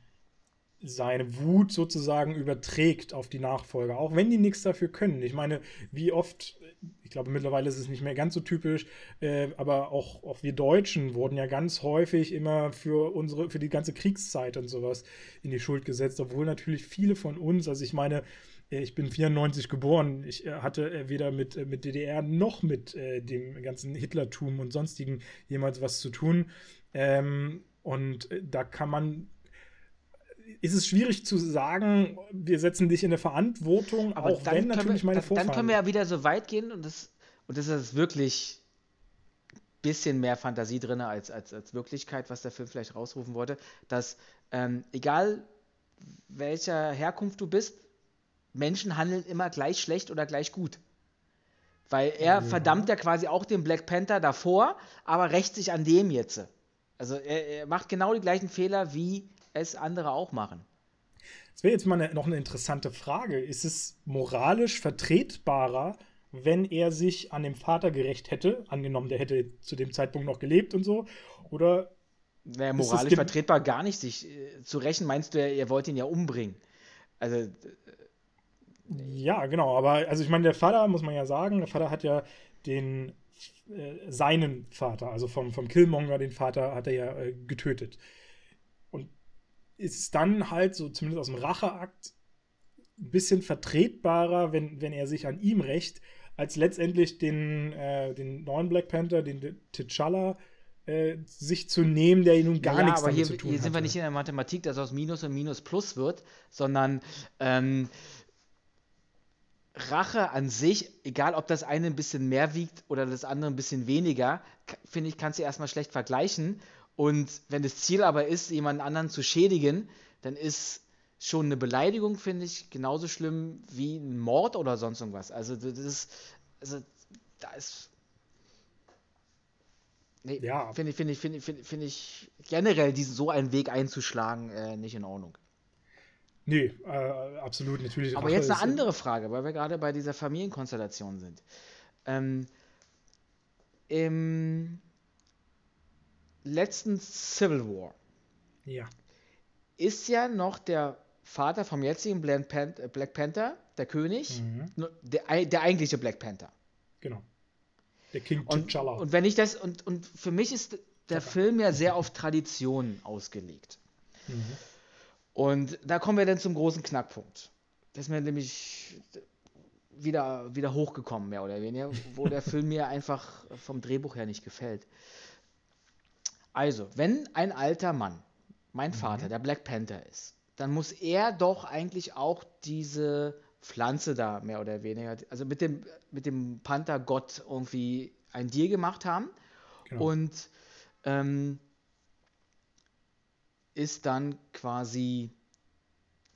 seine Wut sozusagen überträgt auf die Nachfolger, auch wenn die nichts dafür können. Ich meine, wie oft, ich glaube mittlerweile ist es nicht mehr ganz so typisch, äh, aber auch, auch wir Deutschen wurden ja ganz häufig immer für unsere, für die ganze Kriegszeit und sowas in die Schuld gesetzt, obwohl natürlich viele von uns, also ich meine, ich bin vierundneunzig geboren. Ich hatte weder mit, mit D D R noch mit äh, dem ganzen Hitlertum und sonstigen jemals was zu tun. Ähm, und da kann man, ist es schwierig zu sagen, wir setzen dich in eine Verantwortung, aber auch wenn natürlich wir, meine Vorfahren. Dann können wir ja wieder so weit gehen, und das, und das ist wirklich ein bisschen mehr Fantasie drin als, als, als Wirklichkeit, was der Film vielleicht rausrufen wollte, dass ähm, egal welcher Herkunft du bist, Menschen handeln immer gleich schlecht oder gleich gut. Weil er ja. verdammt ja quasi auch den Black Panther davor, aber rächt sich an dem jetzt. Also er, er macht genau die gleichen Fehler, wie es andere auch machen. Das wäre jetzt mal eine, noch eine interessante Frage. Ist es moralisch vertretbarer, wenn er sich an dem Vater gerecht hätte? Angenommen, der hätte zu dem Zeitpunkt noch gelebt und so. Oder naja, moralisch vertretbar gar nicht, sich äh, zu rächen. Meinst du, er, er wollte ihn ja umbringen? Also ja, genau, aber also ich meine, der Vater, muss man ja sagen, der Vater hat ja den, äh, seinen Vater, also vom, vom Killmonger, den Vater hat er ja äh, getötet. Und ist dann halt so, zumindest aus dem Racheakt, ein bisschen vertretbarer, wenn, wenn er sich an ihm rächt, als letztendlich den, äh, den neuen Black Panther, den T'Challa, äh, sich zu nehmen, der nun gar ja, nichts damit hier, zu tun hat. Hier sind hatte. wir nicht in der Mathematik, dass aus Minus und Minus Plus wird, sondern ähm, Rache an sich, egal ob das eine ein bisschen mehr wiegt oder das andere ein bisschen weniger, finde ich, kannst du erstmal schlecht vergleichen. Und wenn das Ziel aber ist, jemanden anderen zu schädigen, dann ist schon eine Beleidigung, finde ich, genauso schlimm wie ein Mord oder sonst irgendwas. Also das ist, also da ist Nee, ja. finde ich, finde ich, finde ich, finde ich generell diesen, so einen Weg einzuschlagen, äh, nicht in Ordnung. Nee, äh, absolut, natürlich. Aber Rache jetzt eine andere Frage, weil wir gerade bei dieser Familienkonstellation sind. Ähm, Im letzten Civil War ja. ist ja noch der Vater vom jetzigen Black Panther, Black Panther der König, mhm. der, der eigentliche Black Panther. Genau. Der King T'Challa. Und, und wenn ich das, und, und für mich ist der okay. Film ja sehr auf Traditionen ausgelegt. Mhm. Und da kommen wir dann zum großen Knackpunkt. Das ist mir nämlich wieder, wieder hochgekommen, mehr oder weniger, wo der Film mir einfach vom Drehbuch her nicht gefällt. Also, wenn ein alter Mann, mein mhm. Vater, der Black Panther ist, dann muss er doch eigentlich auch diese Pflanze da mehr oder weniger, also mit dem, mit dem Panther-Gott irgendwie ein Deal gemacht haben genau. und ähm, ist dann quasi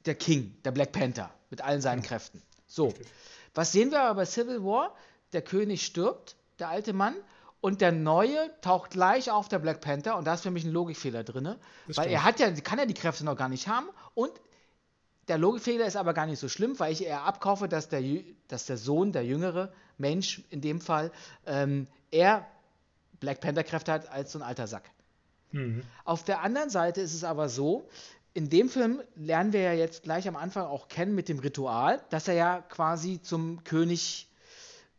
der King, der Black Panther, mit allen seinen mhm. Kräften. So, richtig. Was sehen wir aber bei Civil War? Der König stirbt, der alte Mann, und der Neue taucht gleich auf, der Black Panther, und da ist für mich ein Logikfehler drin, das weil stimmt. er hat ja, kann ja die Kräfte noch gar nicht haben, und der Logikfehler ist aber gar nicht so schlimm, weil ich eher abkaufe, dass der, dass der Sohn, der jüngere Mensch in dem Fall, ähm, eher Black Panther-Kräfte hat als so ein alter Sack. Mhm. Auf der anderen Seite ist es aber so, in dem Film lernen wir ja jetzt gleich am Anfang auch kennen mit dem Ritual, dass er ja quasi zum König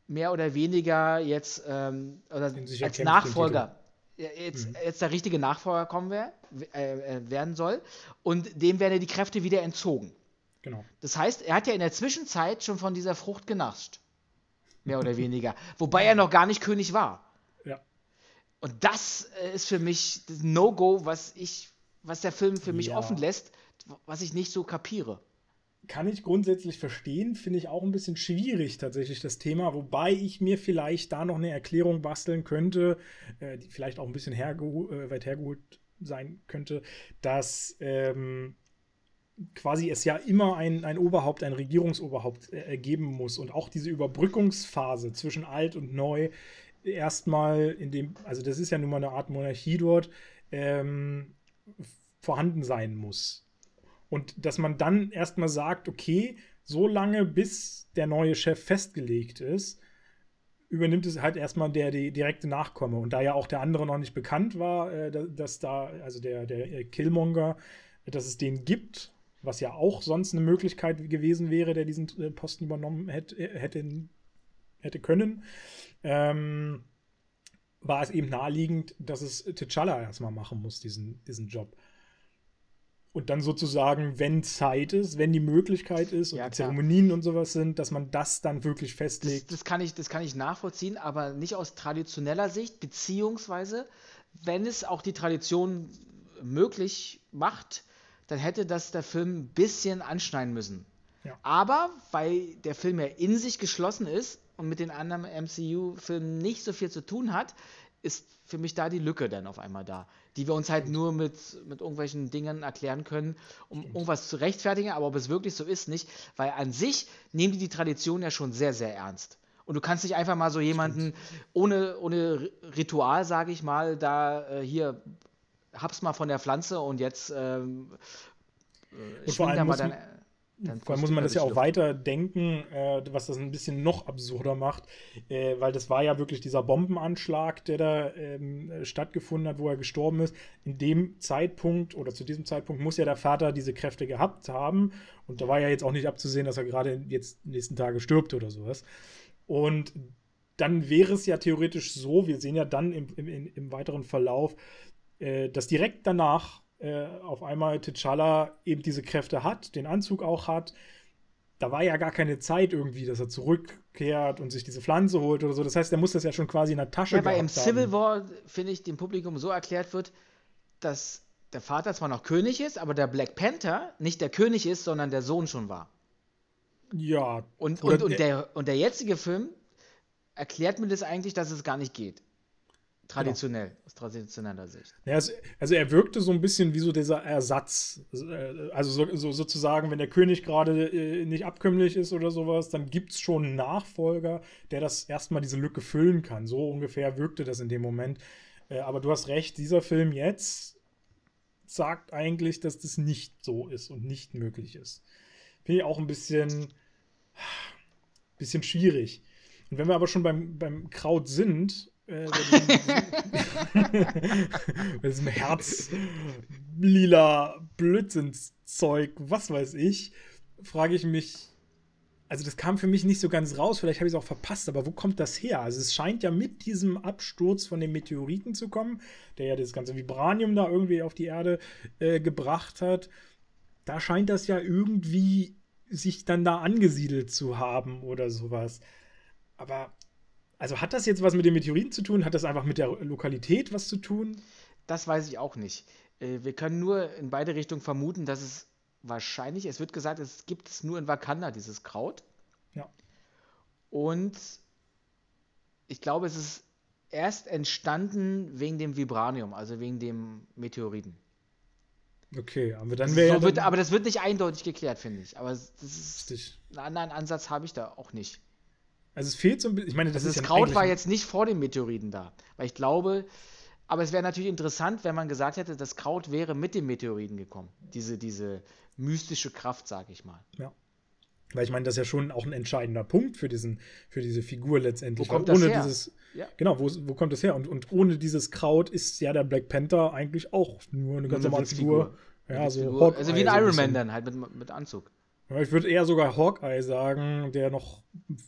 mehr oder weniger jetzt ähm, oder als Nachfolger, jetzt, mhm. jetzt der richtige Nachfolger kommen wir, äh, werden soll. Und dem werden ja die Kräfte wieder entzogen. Genau. Das heißt, er hat ja in der Zwischenzeit schon von dieser Frucht genascht. Mehr oder weniger. Wobei er noch gar nicht König war. Ja. Und das ist für mich das No-Go, was ich was der Film für mich ja. offen lässt, was ich nicht so kapiere. Kann ich grundsätzlich verstehen, finde ich auch ein bisschen schwierig tatsächlich das Thema, wobei ich mir vielleicht da noch eine Erklärung basteln könnte, äh, die vielleicht auch ein bisschen hergeho- äh, weit hergeholt sein könnte, dass ähm, quasi es ja immer ein, ein Oberhaupt, ein Regierungsoberhaupt äh, geben muss und auch diese Überbrückungsphase zwischen alt und neu erstmal in dem, also das ist ja nun mal eine Art Monarchie dort, ähm, vorhanden sein muss. Und dass man dann erstmal sagt, okay, so lange bis der neue Chef festgelegt ist, übernimmt es halt erstmal der, der direkte Nachkomme. Und da ja auch der andere noch nicht bekannt war, dass da, also der, der Killmonger, dass es den gibt, was ja auch sonst eine Möglichkeit gewesen wäre, der diesen Posten übernommen hätte, hätte, hätte können, ähm, war es eben naheliegend, dass es T'Challa erstmal machen muss, diesen, diesen Job. Und dann sozusagen, wenn Zeit ist, wenn die Möglichkeit ist und ja, die Zeremonien und sowas sind, dass man das dann wirklich festlegt. Das, das, kann ich, das kann ich nachvollziehen, aber nicht aus traditioneller Sicht, beziehungsweise, wenn es auch die Tradition möglich macht, dann hätte das der Film ein bisschen anschneiden müssen. Ja. Aber, weil der Film ja in sich geschlossen ist und mit den anderen M C U-Filmen nicht so viel zu tun hat, ist für mich da die Lücke dann auf einmal da, die wir uns halt nur mit, mit irgendwelchen Dingen erklären können, um Stimmt. irgendwas zu rechtfertigen, aber ob es wirklich so ist, nicht, weil an sich nehmen die die Tradition ja schon sehr, sehr ernst. Und du kannst nicht einfach mal so jemanden Stimmt. ohne, ohne Ritual, sage ich mal, da äh, hier, hab's mal von der Pflanze und jetzt ähm, äh, springt da mal dann... Dann vor allem muss man das ja auch weiter denken, äh, was das ein bisschen noch absurder macht, äh, weil das war ja wirklich dieser Bombenanschlag, der da ähm, stattgefunden hat, wo er gestorben ist. In dem Zeitpunkt oder zu diesem Zeitpunkt muss ja der Vater diese Kräfte gehabt haben und da war ja jetzt auch nicht abzusehen, dass er gerade jetzt nächsten Tage stirbt oder sowas. Und dann wäre es ja theoretisch so, wir sehen ja dann im, im, im weiteren Verlauf, äh, dass direkt danach auf einmal T'Challa eben diese Kräfte hat, den Anzug auch hat. Da war ja gar keine Zeit irgendwie, dass er zurückkehrt und sich diese Pflanze holt oder so. Das heißt, er muss das ja schon quasi in der Tasche gehabt haben. Ja, weil im Civil War, finde ich, dem Publikum so erklärt wird, dass der Vater zwar noch König ist, aber der Black Panther nicht der König ist, sondern der Sohn schon war. Ja. Und, und, und, der, und der jetzige Film erklärt mir das eigentlich, dass es gar nicht geht. Traditionell, genau. Aus traditioneller Sicht. Ja, also, also er wirkte so ein bisschen wie so dieser Ersatz. Also so, so, sozusagen, wenn der König gerade äh, nicht abkömmlich ist oder sowas, dann gibt es schon einen Nachfolger, der das erstmal diese Lücke füllen kann. So ungefähr wirkte das in dem Moment. Äh, aber du hast recht, dieser Film jetzt sagt eigentlich, dass das nicht so ist und nicht möglich ist. Finde ich auch ein bisschen, bisschen schwierig. Und wenn wir aber schon beim, beim Kraut sind, äh, bei diesem Herz lila Blödsinnszeug, was weiß ich, frage ich mich, also das kam für mich nicht so ganz raus, vielleicht habe ich es auch verpasst, aber wo kommt das her? Also es scheint ja mit diesem Absturz von dem Meteoriten zu kommen, der ja das ganze Vibranium da irgendwie auf die Erde äh, gebracht hat. Da scheint das ja irgendwie sich dann da angesiedelt zu haben oder sowas. Aber, also hat das jetzt was mit dem Meteoriten zu tun? Hat das einfach mit der Lokalität was zu tun? Das weiß ich auch nicht. Wir können nur in beide Richtungen vermuten, dass es wahrscheinlich, es wird gesagt, es gibt es nur in Wakanda, dieses Kraut. Ja. Und ich glaube, es ist erst entstanden wegen dem Vibranium, also wegen dem Meteoriten. Okay, aber dann wäre so ja wird, aber das wird nicht eindeutig geklärt, finde ich. Aber das ist, richtig. Einen anderen Ansatz habe ich da auch nicht. Also es fehlt so ein bisschen, ich meine, das, das ist das Kraut ja war jetzt nicht vor dem Meteoriten da, weil ich glaube... Aber es wäre natürlich interessant, wenn man gesagt hätte, das Kraut wäre mit dem Meteoriten gekommen. Diese, diese mystische Kraft, sag ich mal. Ja. Weil ich meine, das ist ja schon auch ein entscheidender Punkt für, diesen, für diese Figur letztendlich. Wo kommt das her? Dieses, ja. Genau, wo, wo kommt das her? Und, und ohne dieses Kraut ist ja der Black Panther eigentlich auch nur eine ganz normale Figur. Figur. Ja, so Figur. Also wie ein Iron Man dann, halt mit, mit Anzug. Ja, ich würde eher sogar Hawkeye sagen, der noch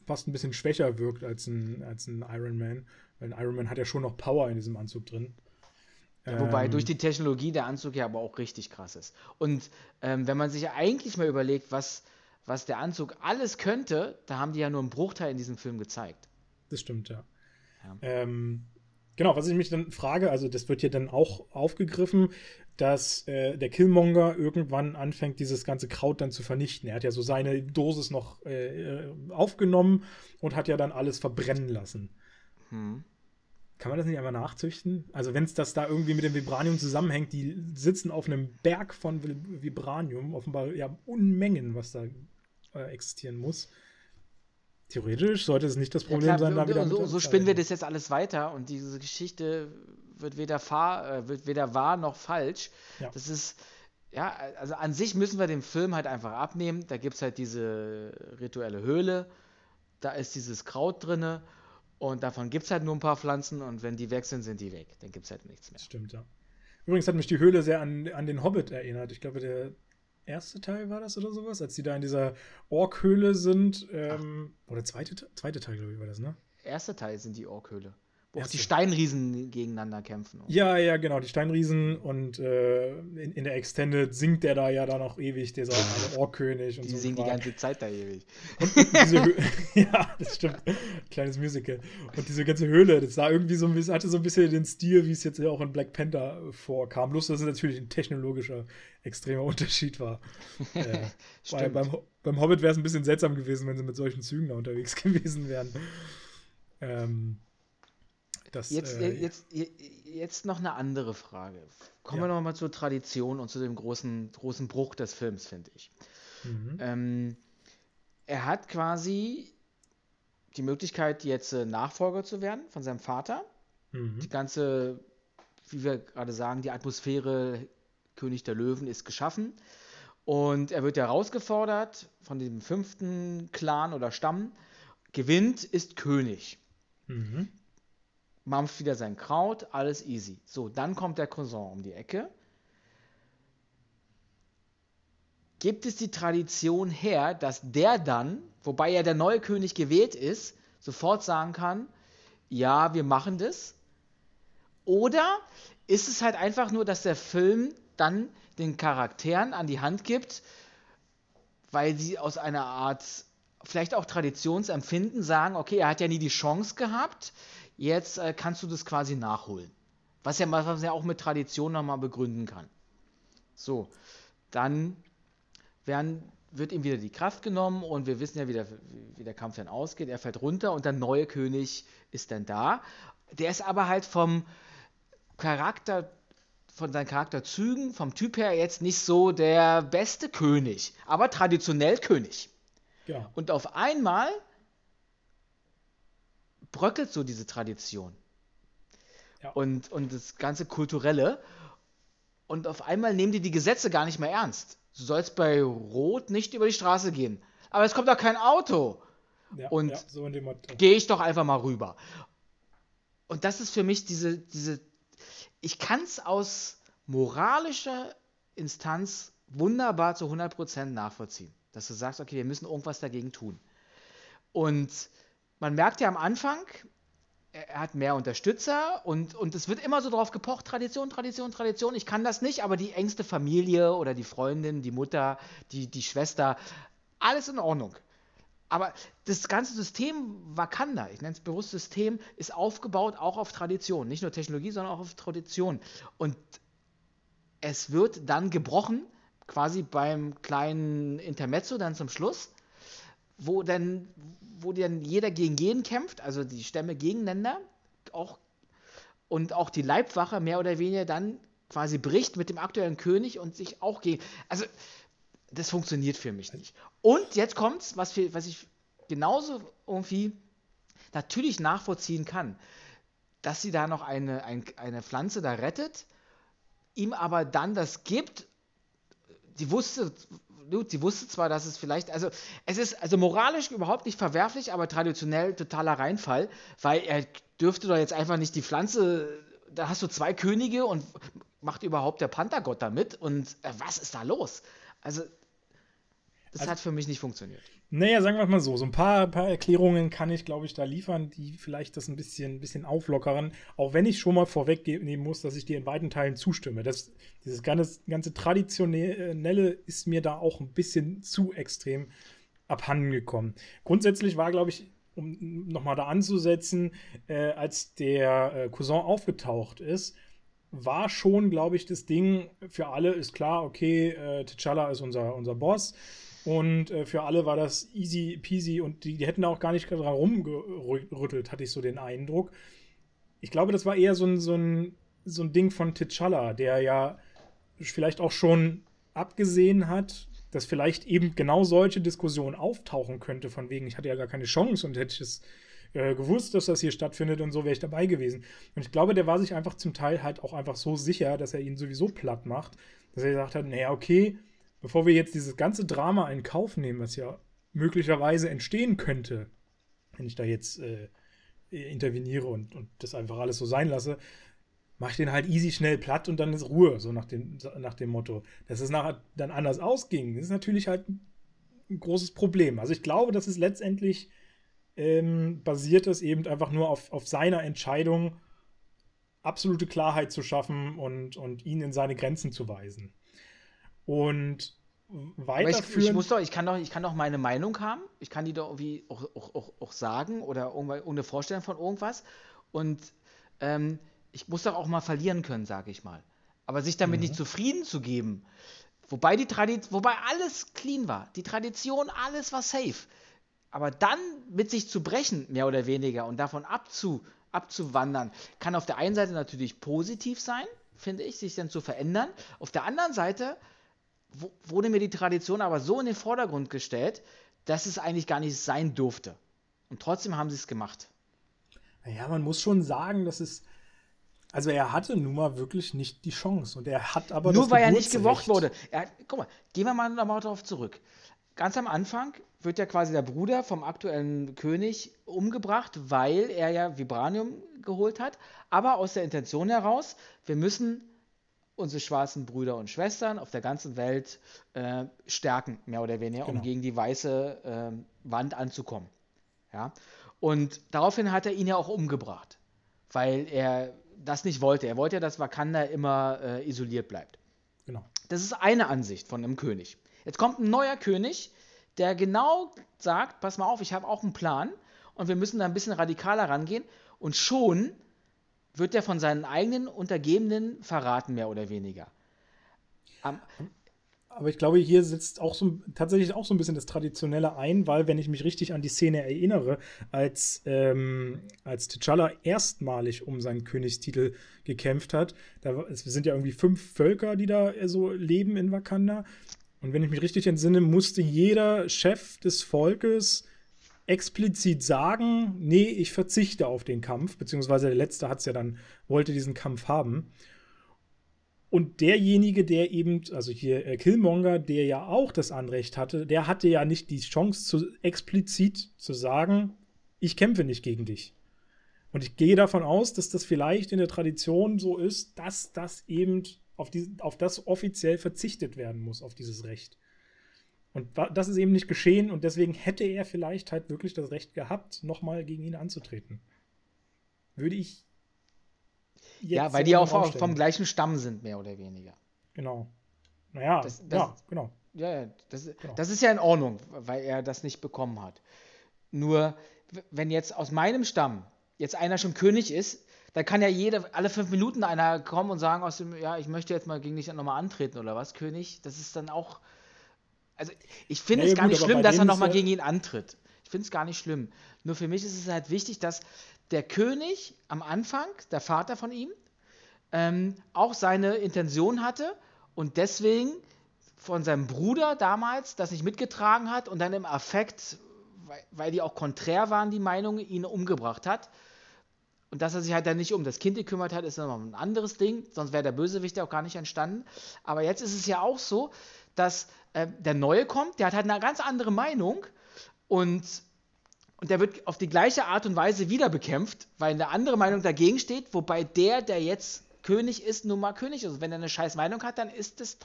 fast ein bisschen schwächer wirkt als ein, als ein Iron Man. Weil ein Iron Man hat ja schon noch Power in diesem Anzug drin. Ja, wobei ähm, durch die Technologie der Anzug ja aber auch richtig krass ist. Und ähm, wenn man sich ja eigentlich mal überlegt, was, was der Anzug alles könnte, da haben die ja nur einen Bruchteil in diesem Film gezeigt. Das stimmt, ja. ja. Ähm, genau, was ich mich dann frage, also das wird hier dann auch aufgegriffen, dass äh, der Killmonger irgendwann anfängt, dieses ganze Kraut dann zu vernichten. Er hat ja so seine Dosis noch äh, aufgenommen und hat ja dann alles verbrennen lassen. Hm. Kann man das nicht einfach nachzüchten? Also wenn es das da irgendwie mit dem Vibranium zusammenhängt, die sitzen auf einem Berg von Vibranium, offenbar ja Unmengen, was da äh, existieren muss. Theoretisch sollte es nicht das Problem ja, klar, sein. Da wieder so so spinnen wir das jetzt alles weiter und diese Geschichte wird weder, fahr, wird weder wahr noch falsch. Ja. Das ist, ja, also an sich müssen wir den Film halt einfach abnehmen. Da gibt es halt diese rituelle Höhle, da ist dieses Kraut drinne. Und davon gibt es halt nur ein paar Pflanzen und wenn die weg sind, sind die weg. Dann gibt es halt nichts mehr. Stimmt, ja. Übrigens hat mich die Höhle sehr an, an den Hobbit erinnert. Ich glaube, der erste Teil war das oder sowas, als die da in dieser Ork-Höhle sind. Ähm, oder zweite, zweite Teil, glaube ich, war das, ne? Erster Teil sind die Ork-Höhle. Wo erste. Auch die Steinriesen gegeneinander kämpfen. Ja, ja, genau, die Steinriesen und äh, in, in der Extended singt der da ja dann auch ewig, dieser also Ork-König und die so. Die singen die ganze Zeit da ewig. Und, und diese Höhle, ja, das stimmt. Kleines Musical. Und diese ganze Höhle, das sah irgendwie so ein bisschen, hatte so ein bisschen den Stil, wie es jetzt ja auch in Black Panther vorkam. Bloß, dass es natürlich ein technologischer, extremer Unterschied war. äh, bei, beim, beim Hobbit wäre es ein bisschen seltsam gewesen, wenn sie mit solchen Zügen da unterwegs gewesen wären. Ähm. Das, jetzt, äh, jetzt, jetzt noch eine andere Frage. Kommen ja. wir nochmal zur Tradition und zu dem großen, großen Bruch des Films, finde ich. Mhm. Ähm, er hat quasi die Möglichkeit, jetzt Nachfolger zu werden von seinem Vater. Mhm. Die ganze, wie wir gerade sagen, die Atmosphäre König der Löwen ist geschaffen. Und er wird herausgefordert von dem fünften Clan oder Stamm. Gewinnt, ist König. Mhm. Mampft wieder sein Kraut, alles easy. So, dann kommt der Cousin um die Ecke. Gibt es die Tradition her, dass der dann, wobei ja der neue König gewählt ist, sofort sagen kann, ja, wir machen das? Oder ist es halt einfach nur, dass der Film dann den Charakteren an die Hand gibt, weil sie aus einer Art, vielleicht auch Traditionsempfinden sagen, okay, er hat ja nie die Chance gehabt, jetzt äh, kannst du das quasi nachholen. Was ja, was ja auch mit Tradition nochmal begründen kann. So, dann werden, wird ihm wieder die Kraft genommen und wir wissen ja, wie der, wie der Kampf dann ausgeht. Er fällt runter und der neue König ist dann da. Der ist aber halt vom Charakter, von seinen Charakterzügen, vom Typ her jetzt nicht so der beste König, aber traditionell König. Ja. Und auf einmal bröckelt so diese Tradition. ja. und, und das ganze Kulturelle. Und auf einmal nehmen die die Gesetze gar nicht mehr ernst. Du sollst bei Rot nicht über die Straße gehen. Aber es kommt doch kein Auto. Ja, und ja, so in dem Motto. Gehe ich doch einfach mal rüber. Und das ist für mich diese, diese ich kann es aus moralischer Instanz wunderbar zu hundert Prozent nachvollziehen. Dass du sagst, okay, wir müssen irgendwas dagegen tun. Und man merkt ja am Anfang, er hat mehr Unterstützer und, und es wird immer so drauf gepocht, Tradition, Tradition, Tradition, ich kann das nicht, aber die engste Familie oder die Freundin, die Mutter, die, die Schwester, alles in Ordnung. Aber das ganze System Wakanda, ich nenne es bewusst System, ist aufgebaut auch auf Tradition, nicht nur Technologie, sondern auch auf Tradition. Und es wird dann gebrochen, quasi beim kleinen Intermezzo dann zum Schluss, wo denn, wo denn jeder gegen jeden kämpft, also die Stämme gegeneinander, auch, und auch die Leibwache mehr oder weniger dann quasi bricht mit dem aktuellen König und sich auch gegen, also das funktioniert für mich nicht. Und jetzt kommt's, was, für, was ich genauso irgendwie natürlich nachvollziehen kann, dass sie da noch eine, ein, eine Pflanze da rettet, ihm aber dann das gibt, die wusste, sie wusste zwar, dass es vielleicht, also es ist also moralisch überhaupt nicht verwerflich, aber traditionell totaler Reinfall, weil er dürfte doch jetzt einfach nicht die Pflanze, da hast du zwei Könige und macht überhaupt der Panthergott damit und äh, was ist da los? Also das also, hat für mich nicht funktioniert. Naja, sagen wir mal so, so ein paar, paar Erklärungen kann ich, glaube ich, da liefern, die vielleicht das ein bisschen, ein bisschen auflockern, auch wenn ich schon mal vorwegnehmen muss, dass ich dir in beiden Teilen zustimme. Das, dieses ganze, ganze Traditionelle ist mir da auch ein bisschen zu extrem abhanden gekommen. Grundsätzlich war, glaube ich, um nochmal da anzusetzen, äh, als der äh, Cousin aufgetaucht ist, war schon, glaube ich, das Ding für alle ist klar, okay, äh, T'Challa ist unser, unser Boss und äh, für alle war das easy peasy und die, die hätten da auch gar nicht dran rumgerüttelt, hatte ich so den Eindruck. Ich glaube, das war eher so ein, so ein, so ein Ding von T'Challa, der ja vielleicht auch schon abgesehen hat, dass vielleicht eben genau solche Diskussionen auftauchen könnte, von wegen, ich hatte ja gar keine Chance und hätte ich es gewusst, dass das hier stattfindet und so wäre ich dabei gewesen. Und ich glaube, der war sich einfach zum Teil halt auch einfach so sicher, dass er ihn sowieso platt macht, dass er gesagt hat, naja, okay, bevor wir jetzt dieses ganze Drama in Kauf nehmen, was ja möglicherweise entstehen könnte, wenn ich da jetzt äh, interveniere und, und das einfach alles so sein lasse, mach ich den halt easy schnell platt und dann ist Ruhe, so nach dem, nach dem Motto. Dass es nachher dann anders ausging, das ist natürlich halt ein großes Problem. Also ich glaube, das ist letztendlich Ähm, basiert es eben einfach nur auf, auf seiner Entscheidung, absolute Klarheit zu schaffen und, und ihn in seine Grenzen zu weisen. Und weiterführend... Ich, ich, muss doch, ich, kann doch, ich kann doch meine Meinung haben, ich kann die doch irgendwie auch, auch, auch, auch sagen oder irgendeine Vorstellung von irgendwas und ähm, ich muss doch auch mal verlieren können, sage ich mal. Aber sich damit mhm. nicht zufrieden zu geben, wobei, die Tradition, wobei alles clean war, die Tradition, alles war safe. Aber dann mit sich zu brechen, mehr oder weniger, und davon abzu, abzuwandern, kann auf der einen Seite natürlich positiv sein, finde ich, sich dann zu verändern. Auf der anderen Seite wo, wurde mir die Tradition aber so in den Vordergrund gestellt, dass es eigentlich gar nicht sein durfte. Und trotzdem haben sie es gemacht. Naja, man muss schon sagen, dass es... Also er hatte nun mal wirklich nicht die Chance. Und er hat aber nur weil er nicht gemocht wurde. Er, guck mal, gehen wir mal nochmal darauf zurück. Ganz am Anfang wird ja quasi der Bruder vom aktuellen König umgebracht, weil er ja Vibranium geholt hat, aber aus der Intention heraus, wir müssen unsere schwarzen Brüder und Schwestern auf der ganzen Welt äh, stärken, mehr oder weniger, genau. um gegen die weiße äh, Wand anzukommen. Ja? Und daraufhin hat er ihn ja auch umgebracht, weil er das nicht wollte. Er wollte ja, dass Wakanda immer äh, isoliert bleibt. Genau. Das ist eine Ansicht von einem König. Jetzt kommt ein neuer König, der genau sagt, pass mal auf, ich habe auch einen Plan und wir müssen da ein bisschen radikaler rangehen und schon wird er von seinen eigenen Untergebenen verraten, mehr oder weniger. Um, Aber ich glaube, hier sitzt auch so, tatsächlich auch so ein bisschen das Traditionelle ein, weil, wenn ich mich richtig an die Szene erinnere, als, ähm, als T'Challa erstmalig um seinen Königstitel gekämpft hat, da, es sind ja irgendwie fünf Völker, die da so leben in Wakanda. Und wenn ich mich richtig entsinne, musste jeder Chef des Volkes explizit sagen, nee, ich verzichte auf den Kampf, beziehungsweise der Letzte hat's ja dann, wollte diesen Kampf haben. Und derjenige, der eben, also hier äh, Killmonger, der ja auch das Anrecht hatte, der hatte ja nicht die Chance, zu, explizit zu sagen, ich kämpfe nicht gegen dich. Und ich gehe davon aus, dass das vielleicht in der Tradition so ist, dass das eben auf, die, auf das offiziell verzichtet werden muss, auf dieses Recht. Und das ist eben nicht geschehen und deswegen hätte er vielleicht halt wirklich das Recht gehabt, nochmal gegen ihn anzutreten. Würde ich jetzt Ja, weil die auch aufstellen. Vom gleichen Stamm sind, mehr oder weniger. Genau. Naja, das, das, ja, genau. Ja, das, genau. Das ist ja in Ordnung, weil er das nicht bekommen hat. Nur, wenn jetzt aus meinem Stamm jetzt einer schon König ist, dann kann ja jeder, alle fünf Minuten einer kommen und sagen, aus dem, ja, ich möchte jetzt mal gegen dich nochmal antreten oder was, König. Das ist dann auch... Also ich finde ja, es gar gut, nicht schlimm, dass er nochmal ja gegen ihn antritt. Ich finde es gar nicht schlimm. Nur für mich ist es halt wichtig, dass der König am Anfang, der Vater von ihm, ähm, auch seine Intention hatte und deswegen von seinem Bruder damals das nicht mitgetragen hat und dann im Affekt, weil, weil die auch konträr waren, die Meinungen, ihn umgebracht hat. Und dass er sich halt dann nicht um das Kind gekümmert hat, ist nochmal ein anderes Ding. Sonst wäre der Bösewicht ja auch gar nicht entstanden. Aber jetzt ist es ja auch so, dass äh, der Neue kommt, der hat halt eine ganz andere Meinung und, und der wird auf die gleiche Art und Weise wieder bekämpft, weil eine andere Meinung dagegen steht, wobei der, der jetzt König ist, nun mal König ist. Und wenn er eine scheiß Meinung hat, dann ist das,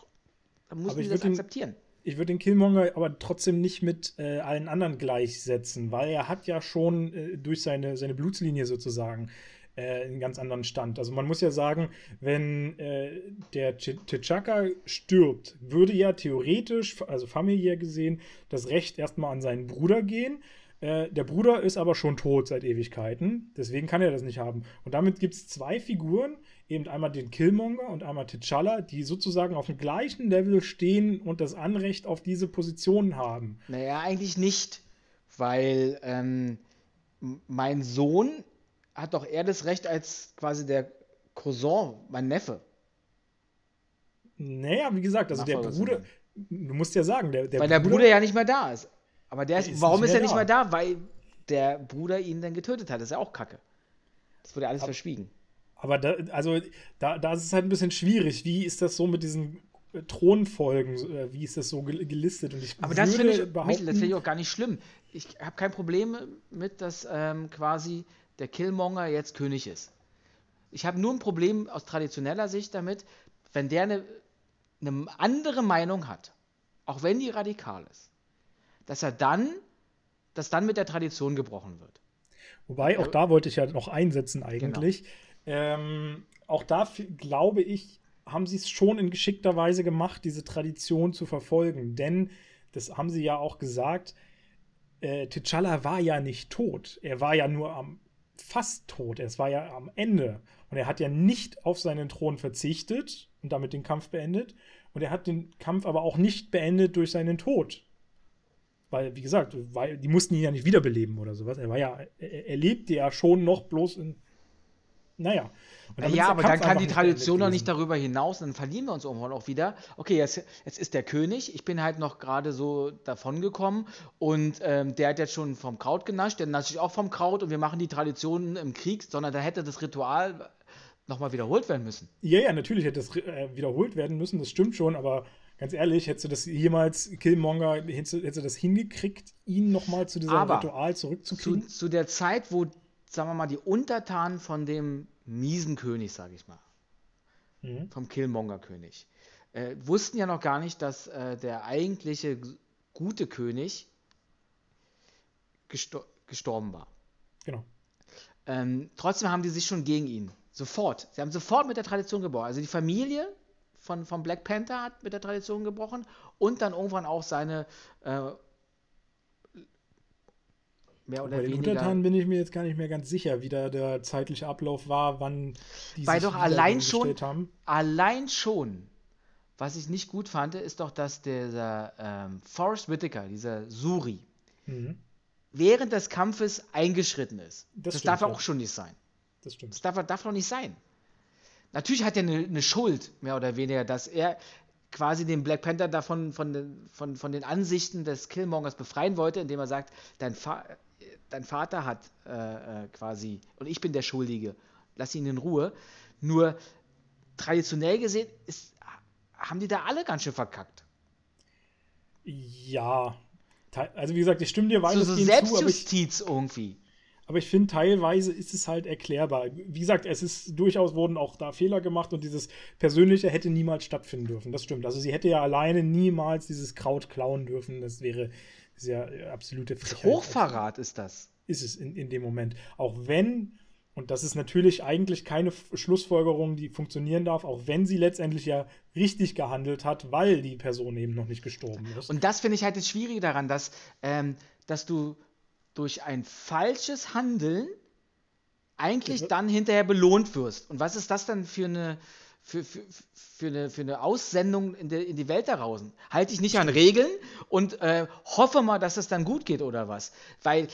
dann muss man das akzeptieren. Ich würde den Killmonger aber trotzdem nicht mit äh, allen anderen gleichsetzen, weil er hat ja schon äh, durch seine, seine Blutslinie sozusagen äh, einen ganz anderen Stand. Also man muss ja sagen, wenn äh, der T'Chaka stirbt, würde ja theoretisch, also familiär gesehen, das Recht erstmal an seinen Bruder gehen. Äh, der Bruder ist aber schon tot seit Ewigkeiten, deswegen kann er das nicht haben. Und damit gibt es zwei Figuren, eben einmal den Killmonger und einmal T'Challa, die sozusagen auf dem gleichen Level stehen und das Anrecht auf diese Positionen haben. Naja, eigentlich nicht, weil ähm, mein Sohn hat doch eher das Recht als quasi der Cousin, mein Neffe. Naja, wie gesagt, also Nachher der Bruder, du musst ja sagen, der, der weil Bruder, der Bruder ja nicht mehr da ist. Aber der, der ist, warum ist er nicht mehr da? Weil der Bruder ihn dann getötet hat. Das ist ja auch Kacke. Das wurde alles aber, verschwiegen. Aber da, also, da, da ist es halt ein bisschen schwierig. Wie ist das so mit diesen Thronfolgen? Wie ist das so gelistet? Und ich aber das finde ich, find ich auch gar nicht schlimm. Ich habe kein Problem mit, dass ähm, quasi der Killmonger jetzt König ist. Ich habe nur ein Problem aus traditioneller Sicht damit, wenn der eine ne andere Meinung hat, auch wenn die radikal ist, dass er dann, dass dann mit der Tradition gebrochen wird. Wobei, auch da wollte ich ja noch einsetzen eigentlich. Genau. Ähm, auch da, glaube ich, haben sie es schon in geschickter Weise gemacht, diese Tradition zu verfolgen. Denn, das haben sie ja auch gesagt, äh, T'Challa war ja nicht tot. Er war ja nur am fast tot. Er war ja am Ende. Und er hat ja nicht auf seinen Thron verzichtet und damit den Kampf beendet. Und er hat den Kampf aber auch nicht beendet durch seinen Tod. Weil, wie gesagt, weil, die mussten ihn ja nicht wiederbeleben oder sowas. Er war ja, er, er lebte ja schon noch bloß in Naja. Ja, naja, aber dann kann die Tradition noch nicht darüber hinaus, dann verlieren wir uns irgendwann auch wieder. Okay, jetzt, jetzt ist der König, ich bin halt noch gerade so davongekommen und ähm, der hat jetzt schon vom Kraut genascht, der nascht ich auch vom Kraut und wir machen die Traditionen im Krieg, sondern da hätte das Ritual nochmal wiederholt werden müssen. Ja, ja, natürlich hätte das äh, wiederholt werden müssen, das stimmt schon, aber ganz ehrlich, hättest du das jemals, Killmonger, hättest du, hättest du das hingekriegt, ihn nochmal zu diesem aber Ritual zurückzukriegen? Zu, zu der Zeit, wo sagen wir mal, die Untertanen von dem miesen König, sage ich mal, mhm. vom Killmonger-König, äh, wussten ja noch gar nicht, dass äh, der eigentliche g- gute König gestor- gestorben war. Genau. Ähm, trotzdem haben die sich schon gegen ihn, sofort, sie haben sofort mit der Tradition gebrochen. Also die Familie von, von Black Panther hat mit der Tradition gebrochen und dann irgendwann auch seine äh, Mehr oder bei den weniger. Untertanen bin ich mir jetzt gar nicht mehr ganz sicher, wie da der zeitliche Ablauf war, wann die Weil sich doch allein schon, haben. Allein schon, was ich nicht gut fand, ist doch, dass dieser ähm, Forrest Whitaker, dieser Suri, mhm. während des Kampfes eingeschritten ist. Das, das stimmt, darf ja auch schon nicht sein. Das stimmt. Das darf, darf doch nicht sein. Natürlich hat er eine, eine Schuld, mehr oder weniger, dass er quasi den Black Panther davon von, von, von den Ansichten des Killmongers befreien wollte, indem er sagt, dein Vater dein Vater hat äh, quasi, und ich bin der Schuldige, lass ihn in Ruhe. Nur traditionell gesehen ist, haben die da alle ganz schön verkackt. Ja, also wie gesagt, ich stimme dir weitestgehend zu. So Selbstjustiz zu, aber ich, irgendwie. Aber ich finde, teilweise ist es halt erklärbar. Wie gesagt, es ist durchaus, wurden auch da Fehler gemacht und dieses Persönliche hätte niemals stattfinden dürfen. Das stimmt. Also sie hätte ja alleine niemals dieses Kraut klauen dürfen. Das wäre sehr absolute Frechheit. Hochverrat ist das. Ist es in, in dem Moment. Auch wenn, und das ist natürlich eigentlich keine Schlussfolgerung, die funktionieren darf, auch wenn sie letztendlich ja richtig gehandelt hat, weil die Person eben noch nicht gestorben ist. Und das finde ich halt das Schwierige daran, dass, ähm, dass du durch ein falsches Handeln eigentlich dann hinterher belohnt wirst. Und was ist das dann für eine, für, für, für eine, für eine Aussendung in die, in die Welt da draußen? Halte ich nicht an Regeln und äh, hoffe mal, dass es dann gut geht oder was? Weil,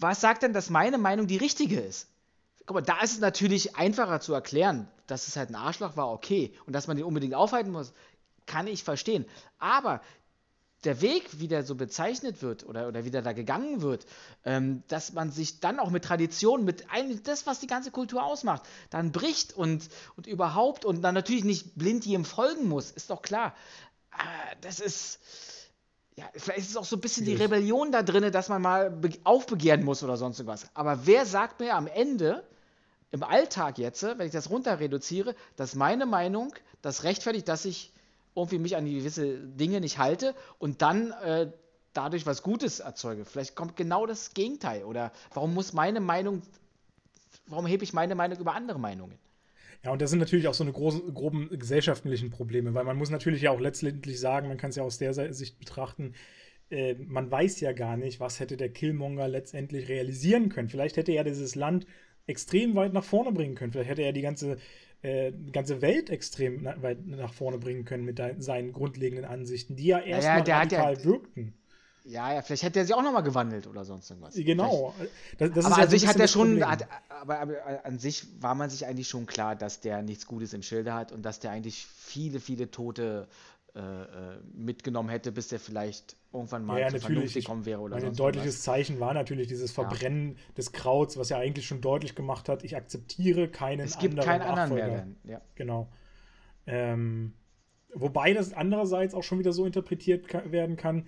was sagt denn, dass meine Meinung die richtige ist? Guck mal, da ist es natürlich einfacher zu erklären, dass es halt ein Arschloch war, okay. Und dass man den unbedingt aufhalten muss, kann ich verstehen. Aber der Weg, wie der so bezeichnet wird oder, oder wie der da gegangen wird, ähm, dass man sich dann auch mit Traditionen, mit einem, das, was die ganze Kultur ausmacht, dann bricht und, und überhaupt und dann natürlich nicht blind jedem folgen muss, ist doch klar. Aber das ist, ja, vielleicht ist es auch so ein bisschen die Rebellion da drin, dass man mal be- aufbegehren muss oder sonst irgendwas. Aber wer sagt mir am Ende, im Alltag jetzt, wenn ich das runter reduziere, dass meine Meinung das rechtfertigt, dass ich irgendwie mich an gewisse Dinge nicht halte und dann äh, dadurch was Gutes erzeuge. Vielleicht kommt genau das Gegenteil. Oder warum muss meine Meinung, warum hebe ich meine Meinung über andere Meinungen? Ja, und das sind natürlich auch so eine großen, groben gesellschaftlichen Probleme, weil man muss natürlich ja auch letztendlich sagen, man kann es ja aus der Sicht betrachten, äh, man weiß ja gar nicht, was hätte der Killmonger letztendlich realisieren können. Vielleicht hätte er dieses Land extrem weit nach vorne bringen können. Vielleicht hätte er die ganze Äh, ganze Welt extrem na- weit nach vorne bringen können mit de- seinen grundlegenden Ansichten, die ja erstmal ja, radikal ja, wirkten. Ja, ja, vielleicht hätte er sich auch nochmal gewandelt oder sonst irgendwas. Genau. Das, das aber ist an ja sich hat er schon, hat, aber, aber an sich war man sich eigentlich schon klar, dass der nichts Gutes im Schilde hat und dass der eigentlich viele, viele Tote äh, mitgenommen hätte, bis der vielleicht irgendwann mal ja, zur Vernunft gekommen wäre oder so. Ein deutliches was. Zeichen war natürlich dieses Verbrennen ja. des Krauts, was ja eigentlich schon deutlich gemacht hat, ich akzeptiere keinen anderen Nachfolger. Es gibt anderen keinen Nachfolger. anderen mehr. Denn, ja. Genau. Ähm, wobei das andererseits auch schon wieder so interpretiert ka- werden kann,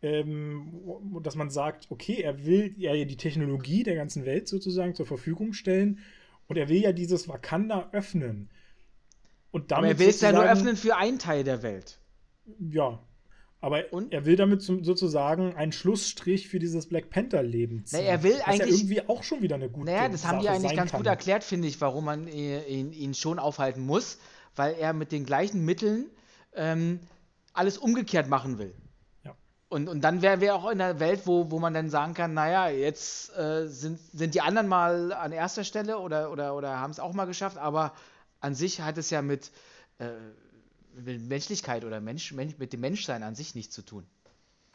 ähm, dass man sagt, okay, er will ja die Technologie der ganzen Welt sozusagen zur Verfügung stellen und er will ja dieses Wakanda öffnen. Und damit aber er will es ja nur öffnen für einen Teil der Welt. Ja, aber und? Er will damit zum, sozusagen einen Schlussstrich für dieses Black Panther-Leben ziehen. Na, er will eigentlich, das ist ja irgendwie auch schon wieder eine gute Sache. Naja, das Sache haben die eigentlich ganz kann. gut erklärt, finde ich, warum man ihn, ihn, ihn schon aufhalten muss, weil er mit den gleichen Mitteln ähm, alles umgekehrt machen will. Ja. Und, und dann wären wir auch in einer Welt, wo, wo man dann sagen kann, naja, jetzt äh, sind, sind die anderen mal an erster Stelle oder, oder, oder haben es auch mal geschafft, aber an sich hat es ja mit äh, mit Menschlichkeit oder Mensch, mit dem Menschsein an sich nichts zu tun.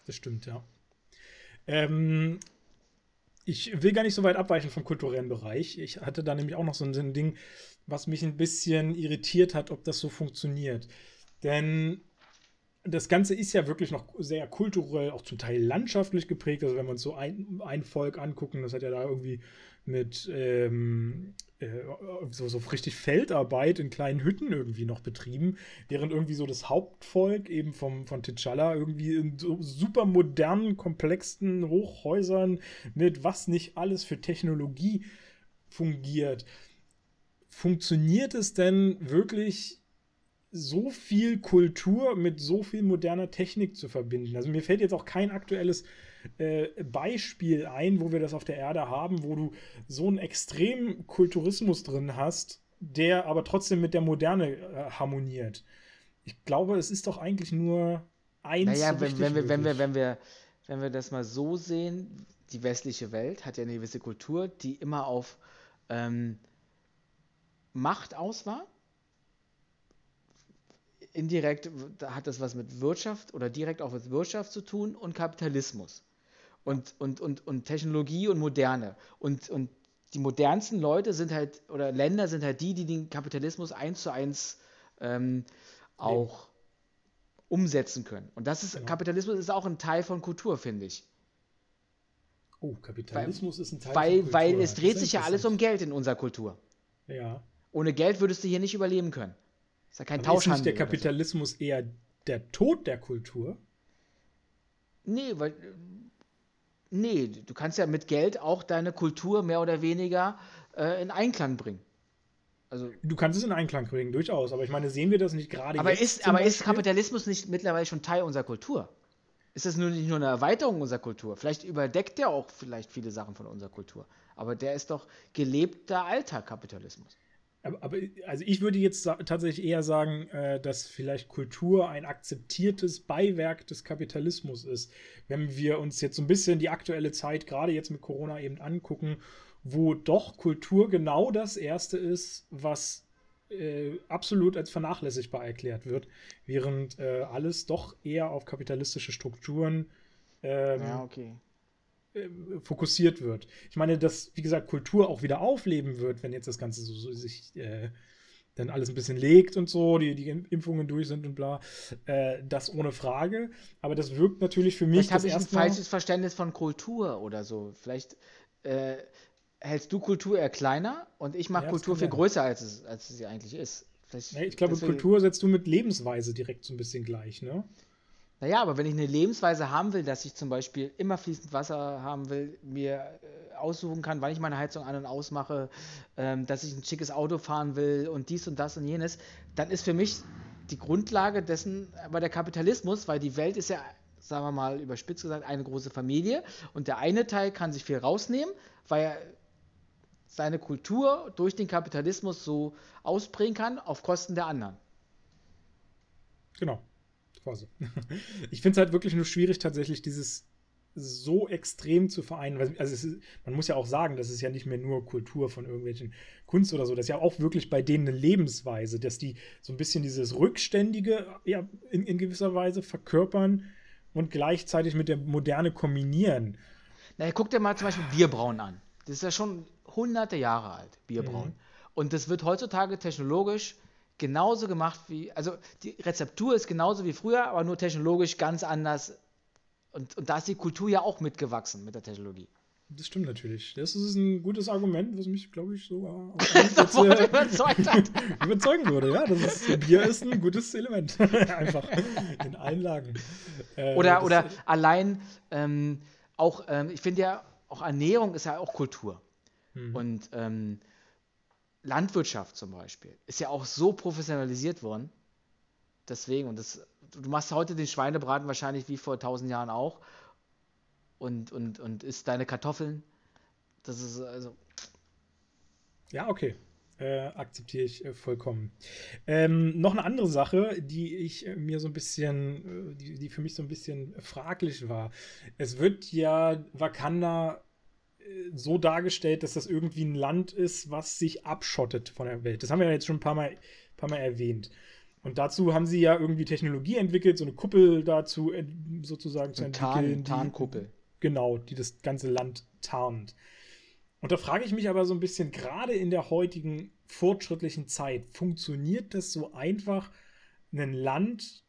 Das stimmt, ja. Ähm, ich will gar nicht so weit abweichen vom kulturellen Bereich. Ich hatte da nämlich auch noch so ein, so ein Ding, was mich ein bisschen irritiert hat, ob das so funktioniert. Denn das Ganze ist ja wirklich noch sehr kulturell, auch zum Teil landschaftlich geprägt. Also wenn wir uns so ein, ein Volk angucken, das hat ja da irgendwie mit ähm, äh, so, so richtig Feldarbeit in kleinen Hütten irgendwie noch betrieben, während irgendwie so das Hauptvolk eben vom, von T'Challa irgendwie in so super modernen, komplexen Hochhäusern mit was nicht alles für Technologie fungiert. Funktioniert es denn wirklich, so viel Kultur mit so viel moderner Technik zu verbinden? Also mir fällt jetzt auch kein aktuelles äh, Beispiel ein, wo wir das auf der Erde haben, wo du so einen extremen Kulturismus drin hast, der aber trotzdem mit der Moderne äh, harmoniert. Ich glaube, es ist doch eigentlich nur eins. Naja, wenn, wenn, wir, wenn, wir, wenn, wir, wenn wir das mal so sehen, die westliche Welt hat ja eine gewisse Kultur, die immer auf ähm, Macht aus war. Indirekt hat das was mit Wirtschaft oder direkt auch mit Wirtschaft zu tun und Kapitalismus und, und, und, und Technologie und Moderne. Und, und die modernsten Leute sind halt, oder Länder sind halt die, die den Kapitalismus eins zu eins ähm, auch nee. umsetzen können. Und das ist, genau. Kapitalismus ist auch ein Teil von Kultur, finde ich. Oh, Kapitalismus weil, ist ein Teil weil, von Kultur. Weil es dreht sich ja alles um Geld in unserer Kultur. Ja. Ohne Geld würdest du hier nicht überleben können. Ist ja kein Aber Tauschhandel. Ist nicht der Kapitalismus so. eher der Tod der Kultur? Nee, weil... Nee, du kannst ja mit Geld auch deine Kultur mehr oder weniger äh, in Einklang bringen. Also, du kannst es in Einklang bringen, durchaus. Aber ich meine, sehen wir das nicht gerade aber jetzt? Ist, aber Beispiel? Ist Kapitalismus nicht mittlerweile schon Teil unserer Kultur? Ist das nur nicht nur eine Erweiterung unserer Kultur? Vielleicht überdeckt der auch vielleicht viele Sachen von unserer Kultur. Aber der ist doch gelebter alter Kapitalismus. Aber, aber also ich würde jetzt sa- tatsächlich eher sagen, äh, dass vielleicht Kultur ein akzeptiertes Beiwerk des Kapitalismus ist. Wenn wir uns jetzt so ein bisschen die aktuelle Zeit, gerade jetzt mit Corona, eben angucken, wo doch Kultur genau das Erste ist, was äh, absolut als vernachlässigbar erklärt wird, während äh, alles doch eher auf kapitalistische Strukturen ähm, ja, okay. fokussiert wird. Ich meine, dass, wie gesagt, Kultur auch wieder aufleben wird, wenn jetzt das Ganze so, so sich äh, dann alles ein bisschen legt und so, die, die Impfungen durch sind und bla. Äh, das ohne Frage. Aber das wirkt natürlich für mich... Vielleicht habe ich ein falsches Verständnis von Kultur oder so. Vielleicht äh, hältst du Kultur eher kleiner und ich mache ja, Kultur viel größer, als es, als sie eigentlich ist. Nee, ich glaube, Kultur setzt du mit Lebensweise direkt so ein bisschen gleich, ne? Naja, aber wenn ich eine Lebensweise haben will, dass ich zum Beispiel immer fließend Wasser haben will, mir äh, aussuchen kann, wann ich meine Heizung an- und ausmache, ähm, dass ich ein schickes Auto fahren will und dies und das und jenes, dann ist für mich die Grundlage dessen aber der Kapitalismus, weil die Welt ist ja, sagen wir mal überspitzt gesagt, eine große Familie und der eine Teil kann sich viel rausnehmen, weil er seine Kultur durch den Kapitalismus so ausbringen kann, auf Kosten der anderen. Genau. Ich finde es halt wirklich nur schwierig, tatsächlich dieses so extrem zu vereinen. Also es ist, man muss ja auch sagen, das ist ja nicht mehr nur Kultur von irgendwelchen Kunst oder so. Das ist ja auch wirklich bei denen eine Lebensweise, dass die so ein bisschen dieses Rückständige ja, in, in gewisser Weise verkörpern und gleichzeitig mit der Moderne kombinieren. Na, guck dir mal zum Beispiel Bierbrauen an. Das ist ja schon hunderte Jahre alt, Bierbrauen. Mhm. Und das wird heutzutage technologisch genauso gemacht wie, also die Rezeptur ist genauso wie früher, aber nur technologisch ganz anders. Und, und da ist die Kultur ja auch mitgewachsen mit der Technologie. Das stimmt natürlich. Das ist ein gutes Argument, was mich, glaube ich, sogar äh, überzeugt hat. überzeugen würde, ja. Das ist, Bier ist ein gutes Element. Einfach in allen Lagen. Äh, oder oder allein ähm, auch, ähm, ich finde ja, auch Ernährung ist ja auch Kultur. Mhm. Und ähm, Landwirtschaft zum Beispiel ist ja auch so professionalisiert worden. Deswegen, und das, du machst heute den Schweinebraten wahrscheinlich wie vor tausend Jahren auch und, und, und isst deine Kartoffeln. Das ist also. Ja, okay. Äh, akzeptiere ich äh, vollkommen. Ähm, noch eine andere Sache, die ich äh, mir so ein bisschen, äh, die, die für mich so ein bisschen fraglich war. Es wird ja Wakanda so dargestellt, dass das irgendwie ein Land ist, was sich abschottet von der Welt. Das haben wir ja jetzt schon ein paar Mal, ein paar Mal erwähnt. Und dazu haben sie ja irgendwie Technologie entwickelt, so eine Kuppel dazu sozusagen zu entwickeln. Tarn, Tarnkuppel. Genau, die das ganze Land tarnt. Und da frage ich mich aber so ein bisschen, gerade in der heutigen fortschrittlichen Zeit, funktioniert das so einfach, ein Land,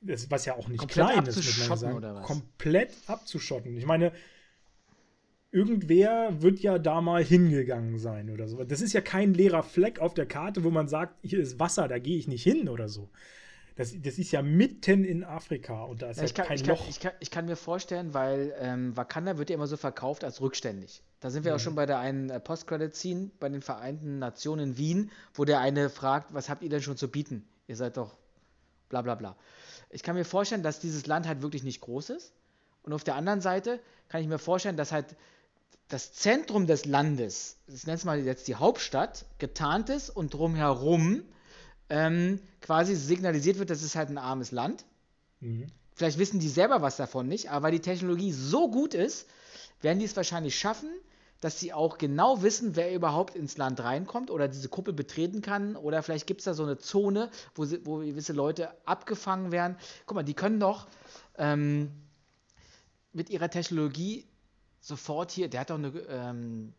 was ja auch nicht klein ist, muss man sagen, komplett abzuschotten? Ich meine, irgendwer wird ja da mal hingegangen sein oder so. Das ist ja kein leerer Fleck auf der Karte, wo man sagt, hier ist Wasser, da gehe ich nicht hin oder so. Das, das ist ja mitten in Afrika und da ist ja, ja kann, kein ich Loch. Kann, ich, kann, ich kann mir vorstellen, weil ähm, Wakanda wird ja immer so verkauft als rückständig. Da sind wir mhm. auch schon bei der einen äh, Post-Credit-Scene bei den Vereinten Nationen in Wien, wo der eine fragt, was habt ihr denn schon zu bieten? Ihr seid doch bla bla bla. Ich kann mir vorstellen, dass dieses Land halt wirklich nicht groß ist. Und auf der anderen Seite kann ich mir vorstellen, dass halt das Zentrum des Landes, ich nenne es mal jetzt die Hauptstadt, getarnt ist und drumherum ähm, quasi signalisiert wird, das ist halt ein armes Land. Mhm. Vielleicht wissen die selber was davon nicht, aber weil die Technologie so gut ist, werden die es wahrscheinlich schaffen, dass sie auch genau wissen, wer überhaupt ins Land reinkommt oder diese Kuppel betreten kann oder vielleicht gibt es da so eine Zone, wo, sie, wo gewisse Leute abgefangen werden. Guck mal, die können doch ähm, mit ihrer Technologie sofort hier, der hat doch eine, ähm,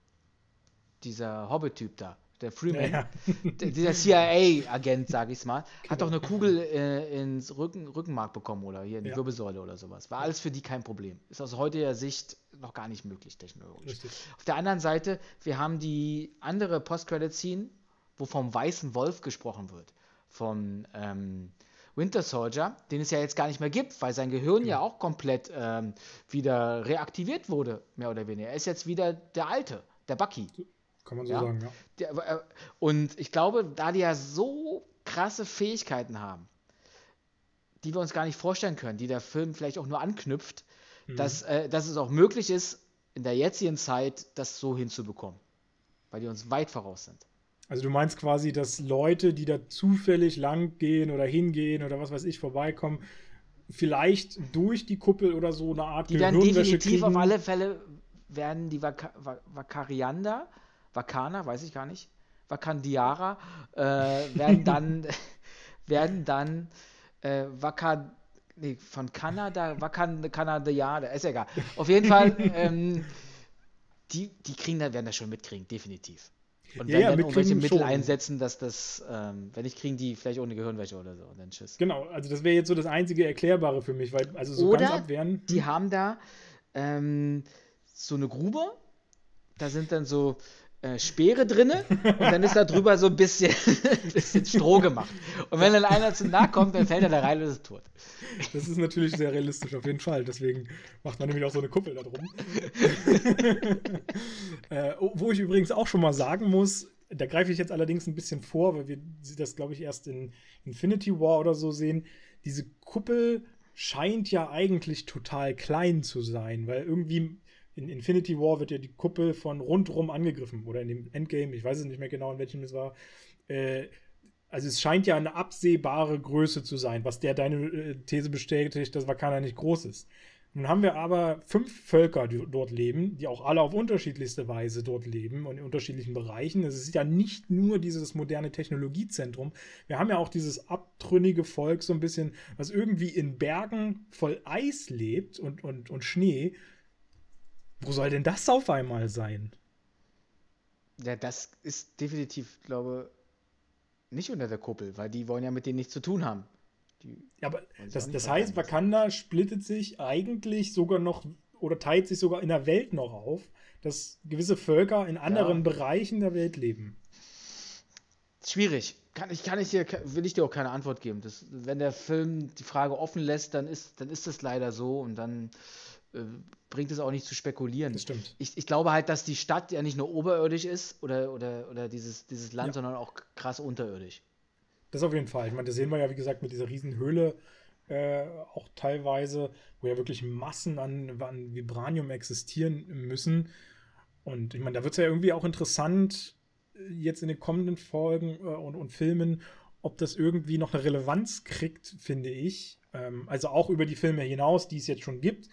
dieser Hobbit-Typ da, der Freeman, ja, ja. der, der C I A-Agent, sage ich mal, genau. hat doch eine Kugel äh, ins Rücken, Rückenmark bekommen oder hier in die ja. Wirbelsäule oder sowas. War alles für die kein Problem. Ist aus heutiger Sicht noch gar nicht möglich technologisch. Richtig. Auf der anderen Seite, wir haben die andere Post-Credit-Scene, wo vom weißen Wolf gesprochen wird. Vom ähm, Winter Soldier, den es ja jetzt gar nicht mehr gibt, weil sein Gehirn ja, ja auch komplett ähm, wieder reaktiviert wurde, mehr oder weniger. Er ist jetzt wieder der Alte, der Bucky. Kann man so ja? sagen, ja. Der, äh, und ich glaube, da die ja so krasse Fähigkeiten haben, die wir uns gar nicht vorstellen können, die der Film vielleicht auch nur anknüpft, mhm. dass, äh, dass es auch möglich ist, in der jetzigen Zeit das so hinzubekommen. Weil die uns weit voraus sind. Also du meinst quasi, dass Leute, die da zufällig lang gehen oder hingehen oder was weiß ich, vorbeikommen, vielleicht durch die Kuppel oder so eine Art Gehirnwäsche kriegen? Die werden definitiv auf alle Fälle, werden die Vak- Vakariander, Vakana, weiß ich gar nicht, Vakandiara, äh, werden dann, werden dann äh, Vakan, nee, von Kanada, Vakan, Kanadianer, ist ja egal. Auf jeden Fall, ähm, die, die kriegen da, werden das schon mitkriegen, definitiv. Und wenn ja, dann irgendwelche Mittel schon. einsetzen, dass das, ähm, wenn nicht, kriegen die vielleicht ohne Gehirnwäsche oder so. Und dann tschüss. Genau, also das wäre jetzt so das einzige Erklärbare für mich, weil also so oder ganz abwehren. Die haben da ähm, so eine Grube, da sind dann so äh, Speere drinne und dann ist da drüber so ein bisschen, ein bisschen Stroh gemacht. Und wenn dann einer zu nah kommt, dann fällt er da rein und ist tot. Das ist natürlich sehr realistisch, auf jeden Fall. Deswegen macht man nämlich auch so eine Kuppel da drum. äh, wo ich übrigens auch schon mal sagen muss, da greife ich jetzt allerdings ein bisschen vor, weil wir das, glaube ich, erst in Infinity War oder so sehen. Diese Kuppel scheint ja eigentlich total klein zu sein, weil irgendwie in Infinity War wird ja die Kuppel von rundrum angegriffen. Oder in dem Endgame, ich weiß es nicht mehr genau, in welchem es war. Äh, Also es scheint ja eine absehbare Größe zu sein, was der deine äh, These bestätigt, dass Wakanda nicht groß ist. Nun haben wir aber fünf Völker, die dort leben, die auch alle auf unterschiedlichste Weise dort leben und in unterschiedlichen Bereichen. Es ist ja nicht nur dieses moderne Technologiezentrum. Wir haben ja auch dieses abtrünnige Volk so ein bisschen, was irgendwie in Bergen voll Eis lebt und, und, und Schnee. Wo soll denn das auf einmal sein? Ja, das ist definitiv, glaube ich, nicht unter der Kuppel, weil die wollen ja mit denen nichts zu tun haben. Die ja, aber das, das heißt, Wakanda splittet sich eigentlich sogar noch oder teilt sich sogar in der Welt noch auf, dass gewisse Völker in anderen ja. Bereichen der Welt leben. Schwierig. Kann ich, kann ich dir, will ich dir auch keine Antwort geben. Das, wenn der Film die Frage offen lässt, dann ist, dann ist das leider so und dann äh, bringt es auch nicht zu spekulieren. Das stimmt. Ich, ich glaube halt, dass die Stadt ja nicht nur oberirdisch ist oder, oder, oder dieses, dieses Land, ja. sondern auch krass unterirdisch. Das auf jeden Fall. Ich meine, das sehen wir ja, wie gesagt, mit dieser riesen Höhle äh, auch teilweise, wo ja wirklich Massen an, an Vibranium existieren müssen. Und ich meine, da wird es ja irgendwie auch interessant, jetzt in den kommenden Folgen äh, und, und Filmen, ob das irgendwie noch eine Relevanz kriegt, finde ich. Ähm, also auch über die Filme hinaus, die es jetzt schon gibt.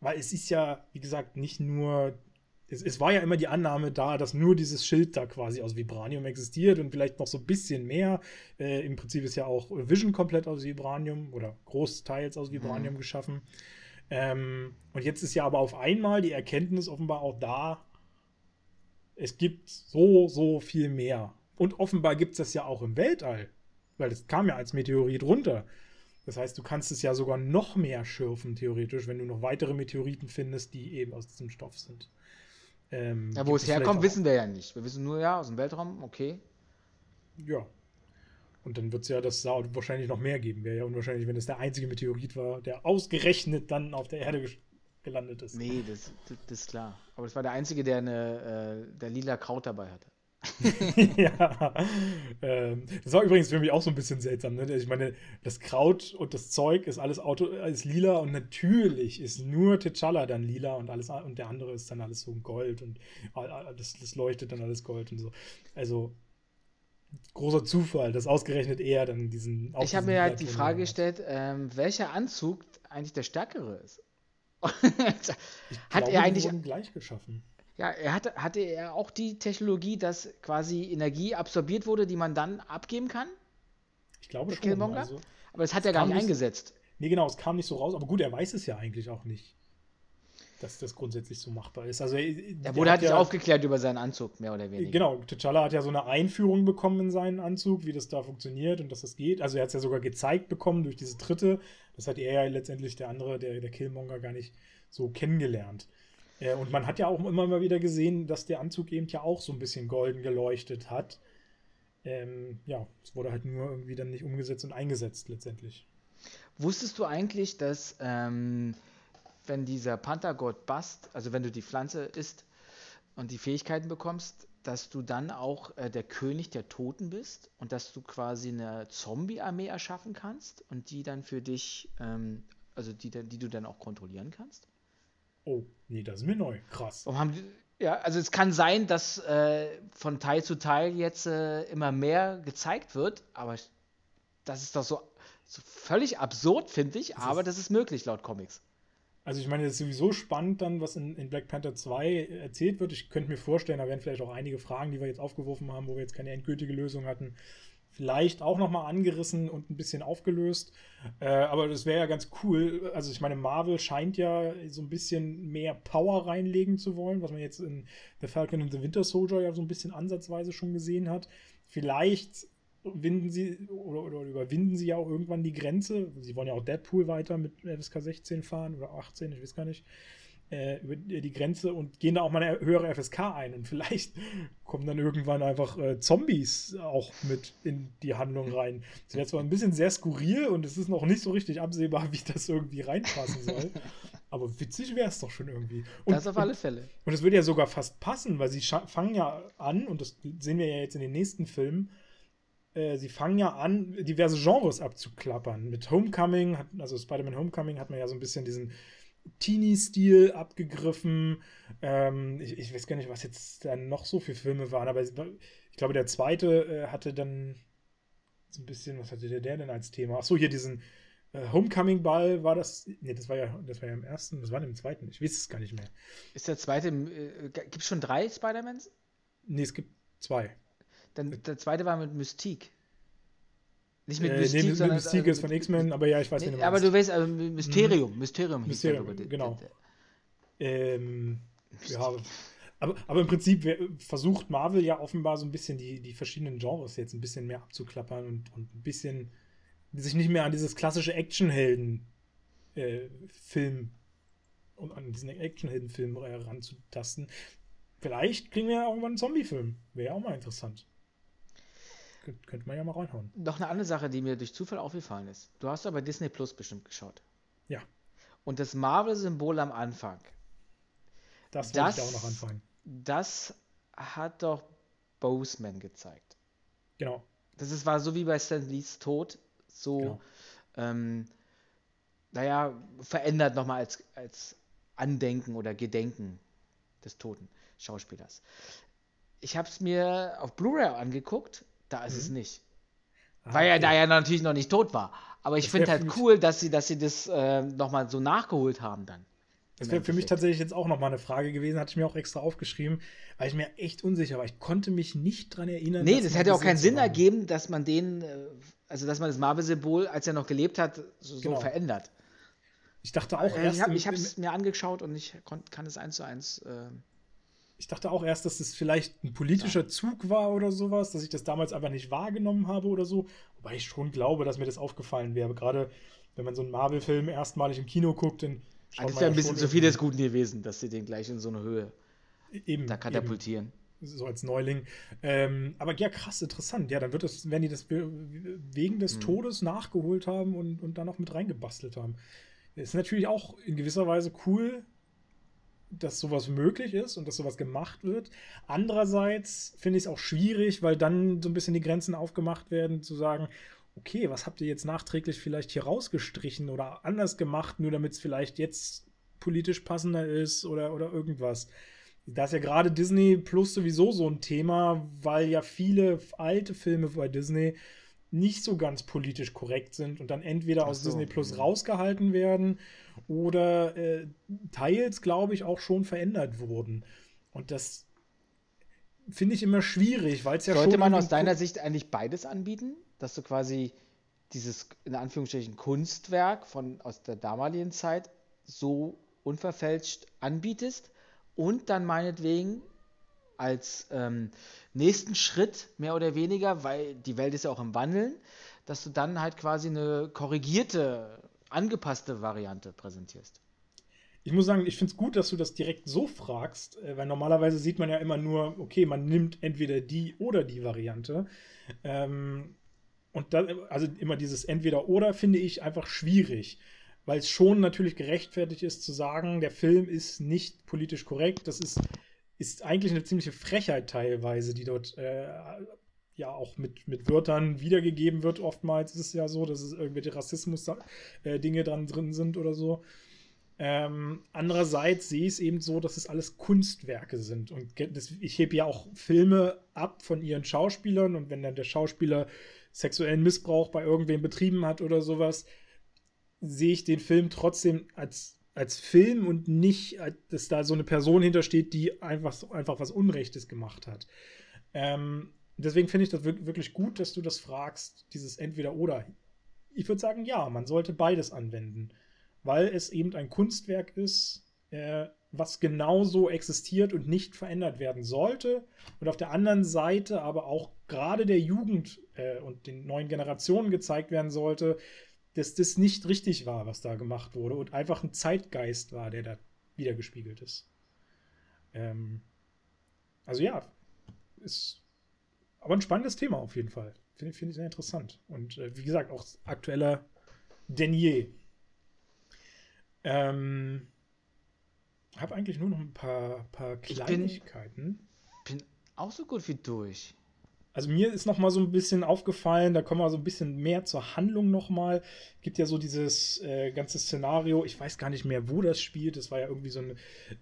Weil es ist ja, wie gesagt, nicht nur, es, es war ja immer die Annahme da, dass nur dieses Schild da quasi aus Vibranium existiert und vielleicht noch so ein bisschen mehr. Äh, im Prinzip ist ja auch Vision komplett aus Vibranium oder großteils aus Vibranium mhm. geschaffen. Ähm, und jetzt ist ja aber auf einmal die Erkenntnis offenbar auch da, es gibt so, so viel mehr. Und offenbar gibt es das ja auch im Weltall, weil es kam ja als Meteorit runter. Das heißt, du kannst es ja sogar noch mehr schürfen, theoretisch, wenn du noch weitere Meteoriten findest, die eben aus diesem Stoff sind. Ähm, ja, wo es herkommt, wissen wir ja nicht. Wir wissen nur, ja, aus dem Weltraum, okay. Ja. Und dann wird es ja das wahrscheinlich noch mehr geben. Wäre ja unwahrscheinlich, wenn es der einzige Meteorit war, der ausgerechnet dann auf der Erde gesch- gelandet ist. Nee, das, das, das ist klar. Aber es war der einzige, der eine, äh, der lila Kraut dabei hatte. ja, ähm, das war übrigens für mich auch so ein bisschen seltsam, ne? Ich meine, das Kraut und das Zeug ist alles Auto, ist lila und natürlich ist nur T'Challa dann lila und alles und der andere ist dann alles so Gold und das, das leuchtet dann alles Gold und so. Also großer Zufall, dass ausgerechnet er dann diesen. Ich habe mir halt die Frage gestellt, ähm, welcher Anzug eigentlich der stärkere ist. Hat glaube, er eigentlich die wurden gleich geschaffen? Ja, er hatte, hatte er auch die Technologie, dass quasi Energie absorbiert wurde, die man dann abgeben kann? Ich glaube schon. Killmonger? Also, aber das hat er gar nicht eingesetzt. Nee, genau, es kam nicht so raus. Aber gut, er weiß es ja eigentlich auch nicht. dass das grundsätzlich so machbar ist. Also, er wurde halt nicht ja, aufgeklärt über seinen Anzug, mehr oder weniger. Genau, T'Challa hat ja so eine Einführung bekommen in seinen Anzug, wie das da funktioniert und dass das geht. Also er hat es ja sogar gezeigt bekommen durch diese Tritte. Das hat er ja letztendlich, der andere, der, der Killmonger, gar nicht so kennengelernt. Äh, und man hat ja auch immer mal wieder gesehen, dass der Anzug eben ja auch so ein bisschen golden geleuchtet hat. Ähm, ja, es wurde halt nur irgendwie dann nicht umgesetzt und eingesetzt letztendlich. Wusstest du eigentlich, dass ähm, wenn dieser Panthergott bast, also wenn du die Pflanze isst und die Fähigkeiten bekommst, dass du dann auch äh, der König der Toten bist und dass du quasi eine Zombie-Armee erschaffen kannst und die dann für dich, ähm, also die, die du dann auch kontrollieren kannst? Oh, nee, das ist mir neu. Krass. Warum haben die... Ja, also es kann sein, dass äh, von Teil zu Teil jetzt äh, immer mehr gezeigt wird, aber das ist doch so, so völlig absurd, finde ich, das aber ist, das ist möglich laut Comics. Also ich meine, das ist sowieso spannend dann, was in, in Black Panther zwei erzählt wird. Ich könnte mir vorstellen, da werden vielleicht auch einige Fragen, die wir jetzt aufgeworfen haben, wo wir jetzt keine endgültige Lösung hatten, vielleicht auch nochmal angerissen und ein bisschen aufgelöst. Äh, aber das wäre ja ganz cool. Also ich meine, Marvel scheint ja so ein bisschen mehr Power reinlegen zu wollen, was man jetzt in The Falcon and the Winter Soldier ja so ein bisschen ansatzweise schon gesehen hat. Vielleicht winden sie oder, oder überwinden sie ja auch irgendwann die Grenze. Sie wollen ja auch Deadpool weiter mit F S K sechzehn fahren oder achtzehn, ich weiß gar nicht. Über die Grenze und gehen da auch mal eine höhere F S K ein und vielleicht kommen dann irgendwann einfach äh, Zombies auch mit in die Handlung rein. Das wäre zwar ein bisschen sehr skurril und es ist noch nicht so richtig absehbar, wie das irgendwie reinpassen soll, aber witzig wäre es doch schon irgendwie. Und, das auf alle Fälle. Und es würde ja sogar fast passen, weil sie scha- fangen ja an, und das sehen wir ja jetzt in den nächsten Filmen, sie fangen ja an, diverse Genres abzuklappern. Mit Homecoming, also Spider-Man Homecoming hat man ja so ein bisschen diesen Teenie-Stil abgegriffen. Ähm, ich, ich weiß gar nicht, was jetzt dann noch so für Filme waren, aber ich glaube, der zweite äh, hatte dann so ein bisschen, was hatte der denn als Thema? Achso, hier diesen äh, Homecoming-Ball war das. Ne, das war ja, das war ja im ersten, das war im zweiten, ich weiß es gar nicht mehr. Ist der zweite, äh, gibt es schon drei Spider-Mans? Ne, es gibt zwei. Dann, der zweite war mit Mystique. Nicht mit Mystique, äh, nee, sondern... Mystique also ist von X-Men, aber ja, ich weiß nee, nicht. Aber du weißt, also Mysterium, mhm. Mysterium. Mysterium, Mysterium, genau. Ähm, ja, aber, aber im Prinzip versucht Marvel ja offenbar so ein bisschen die, die verschiedenen Genres jetzt ein bisschen mehr abzuklappern und, und ein bisschen sich nicht mehr an dieses klassische Actionhelden äh, Film und an diesen Actionhelden-Film äh, ranzutasten. Vielleicht kriegen wir ja irgendwann einen Zombie-Film. Wäre ja auch mal interessant. Könnte man ja mal reinhauen. Noch eine andere Sache, die mir durch Zufall aufgefallen ist. Du hast aber Disney Plus bestimmt geschaut. Ja. Und das Marvel-Symbol am Anfang. Das wollte ich da auch noch anfangen. Das hat doch Boseman gezeigt. Genau. Das ist, war so wie bei Stan Lees Tod. So, genau. ähm, naja, verändert nochmal als, als Andenken oder Gedenken des toten Schauspielers. Ich habe es mir auf Blu-ray angeguckt. Da ist mhm. es nicht. Ah, weil er okay. da ja natürlich noch nicht tot war. Aber ich finde halt cool, dass sie, dass sie das äh, nochmal so nachgeholt haben dann. Das wäre für mich tatsächlich jetzt auch nochmal eine Frage gewesen, hatte ich mir auch extra aufgeschrieben, weil ich mir echt unsicher war. Ich konnte mich nicht dran erinnern. Nee, das hätte auch keinen Sinn ergeben, dass man den, also dass man das Marvel-Symbol, als er noch gelebt hat, so, genau. so verändert. Ich dachte auch äh, erst. Ich habe es mir angeschaut und ich kon- kann es eins zu eins. Äh, Ich dachte auch erst, dass das vielleicht ein politischer Zug war oder sowas, dass ich das damals einfach nicht wahrgenommen habe oder so. Wobei ich schon glaube, dass mir das aufgefallen wäre. Gerade wenn man so einen Marvel-Film erstmalig im Kino guckt, dann schaut also man das wäre ja ein bisschen zu viel des Guten gewesen, dass sie den gleich in so eine Höhe eben, da katapultieren. Eben. So als Neuling. Ähm, aber ja, krass, interessant. Ja, dann wird das, wenn die das wegen des mhm. Todes nachgeholt haben und, und dann noch mit reingebastelt haben. Das ist natürlich auch in gewisser Weise cool, dass sowas möglich ist und dass sowas gemacht wird. Andererseits finde ich es auch schwierig, weil dann so ein bisschen die Grenzen aufgemacht werden, zu sagen, okay, was habt ihr jetzt nachträglich vielleicht hier rausgestrichen oder anders gemacht, nur damit es vielleicht jetzt politisch passender ist oder, oder irgendwas. Da ist ja gerade Disney Plus sowieso so ein Thema, weil ja viele alte Filme bei Disney nicht so ganz politisch korrekt sind und dann entweder aus so, Disney Plus ja. rausgehalten werden oder äh, teils, glaube ich, auch schon verändert wurden. Und das finde ich immer schwierig, weil es ja schon... Sollte man aus deiner Pro- Sicht eigentlich beides anbieten? Dass du quasi dieses, in Anführungsstrichen, Kunstwerk von, aus der damaligen Zeit so unverfälscht anbietest und dann meinetwegen als ähm, nächsten Schritt mehr oder weniger, weil die Welt ist ja auch im Wandeln, dass du dann halt quasi eine korrigierte, angepasste Variante präsentierst. Ich muss sagen, ich finde es gut, dass du das direkt so fragst, weil normalerweise sieht man ja immer nur, okay, man nimmt entweder die oder die Variante. Ähm, und dann, also immer dieses Entweder-Oder finde ich einfach schwierig, weil es schon natürlich gerechtfertigt ist zu sagen, der Film ist nicht politisch korrekt. Das ist, ist eigentlich eine ziemliche Frechheit teilweise, die dort äh, ja auch mit, mit Wörtern wiedergegeben wird. Oftmals ist es ja so, dass es irgendwelche Rassismus-Dinge dran drin sind oder so. Ähm, andererseits sehe ich es eben so, dass es alles Kunstwerke sind und ich hebe ja auch Filme ab von ihren Schauspielern und wenn dann der Schauspieler sexuellen Missbrauch bei irgendwem betrieben hat oder sowas, sehe ich den Film trotzdem als, als Film und nicht, dass da so eine Person hintersteht, die einfach, einfach was Unrechtes gemacht hat. Ähm, deswegen finde ich das wirklich gut, dass du das fragst, dieses Entweder-Oder. Ich würde sagen, ja, man sollte beides anwenden. Weil es eben ein Kunstwerk ist, äh, was genauso existiert und nicht verändert werden sollte. Und auf der anderen Seite aber auch gerade der Jugend äh, und den neuen Generationen gezeigt werden sollte, dass das nicht richtig war, was da gemacht wurde. Und einfach ein Zeitgeist war, der da wiedergespiegelt ist. Ähm, also ja, ist aber ein spannendes Thema auf jeden Fall. Finde find ich sehr interessant. Und äh, wie gesagt, auch aktueller denn je. Ähm, habe eigentlich nur noch ein paar, paar Kleinigkeiten. Ich bin, bin auch so gut wie durch. Also mir ist noch mal so ein bisschen aufgefallen, da kommen wir so ein bisschen mehr zur Handlung noch mal. Gibt ja so dieses äh, ganze Szenario, ich weiß gar nicht mehr, wo das spielt. Das war ja irgendwie so eine,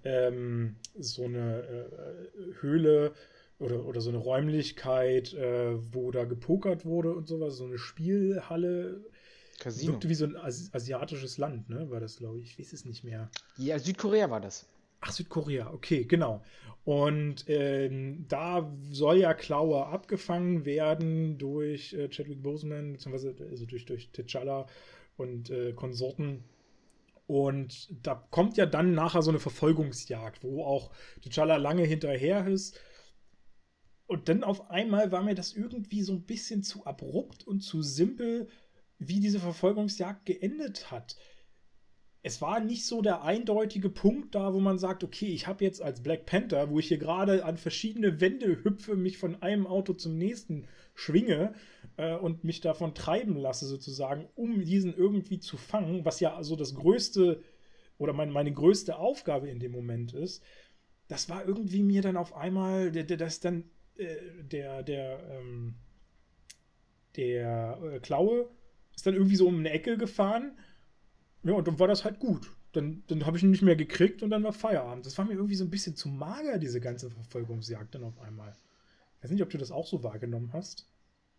ähm, so eine äh, Höhle oder, oder so eine Räumlichkeit, äh, wo da gepokert wurde und sowas. So eine Spielhalle. Casino. Wirkte wie so ein asiatisches Land, ne? War das, glaube ich. Ich weiß es nicht mehr. Ja, Südkorea war das. Ach, Südkorea, okay, genau. Und ähm, da soll ja Klaue abgefangen werden durch äh, Chadwick Boseman, beziehungsweise also durch, durch T'Challa und äh, Konsorten. Und da kommt ja dann nachher so eine Verfolgungsjagd, wo auch T'Challa lange hinterher ist. Und dann auf einmal war mir das irgendwie so ein bisschen zu abrupt und zu simpel, wie diese Verfolgungsjagd geendet hat. Es war nicht so der eindeutige Punkt da, wo man sagt, okay, ich habe jetzt als Black Panther, wo ich hier gerade an verschiedene Wände hüpfe, mich von einem Auto zum nächsten schwinge äh, und mich davon treiben lasse sozusagen, um diesen irgendwie zu fangen, was ja so das größte oder mein, meine größte Aufgabe in dem Moment ist. Das war irgendwie mir dann auf einmal, dass dann äh, der, der, ähm, der äh, Klaue ist dann irgendwie so um eine Ecke gefahren. Ja, und dann war das halt gut. Dann, dann habe ich ihn nicht mehr gekriegt und dann war Feierabend. Das war mir irgendwie so ein bisschen zu mager, diese ganze Verfolgungsjagd dann auf einmal. Ich weiß nicht, ob du das auch so wahrgenommen hast.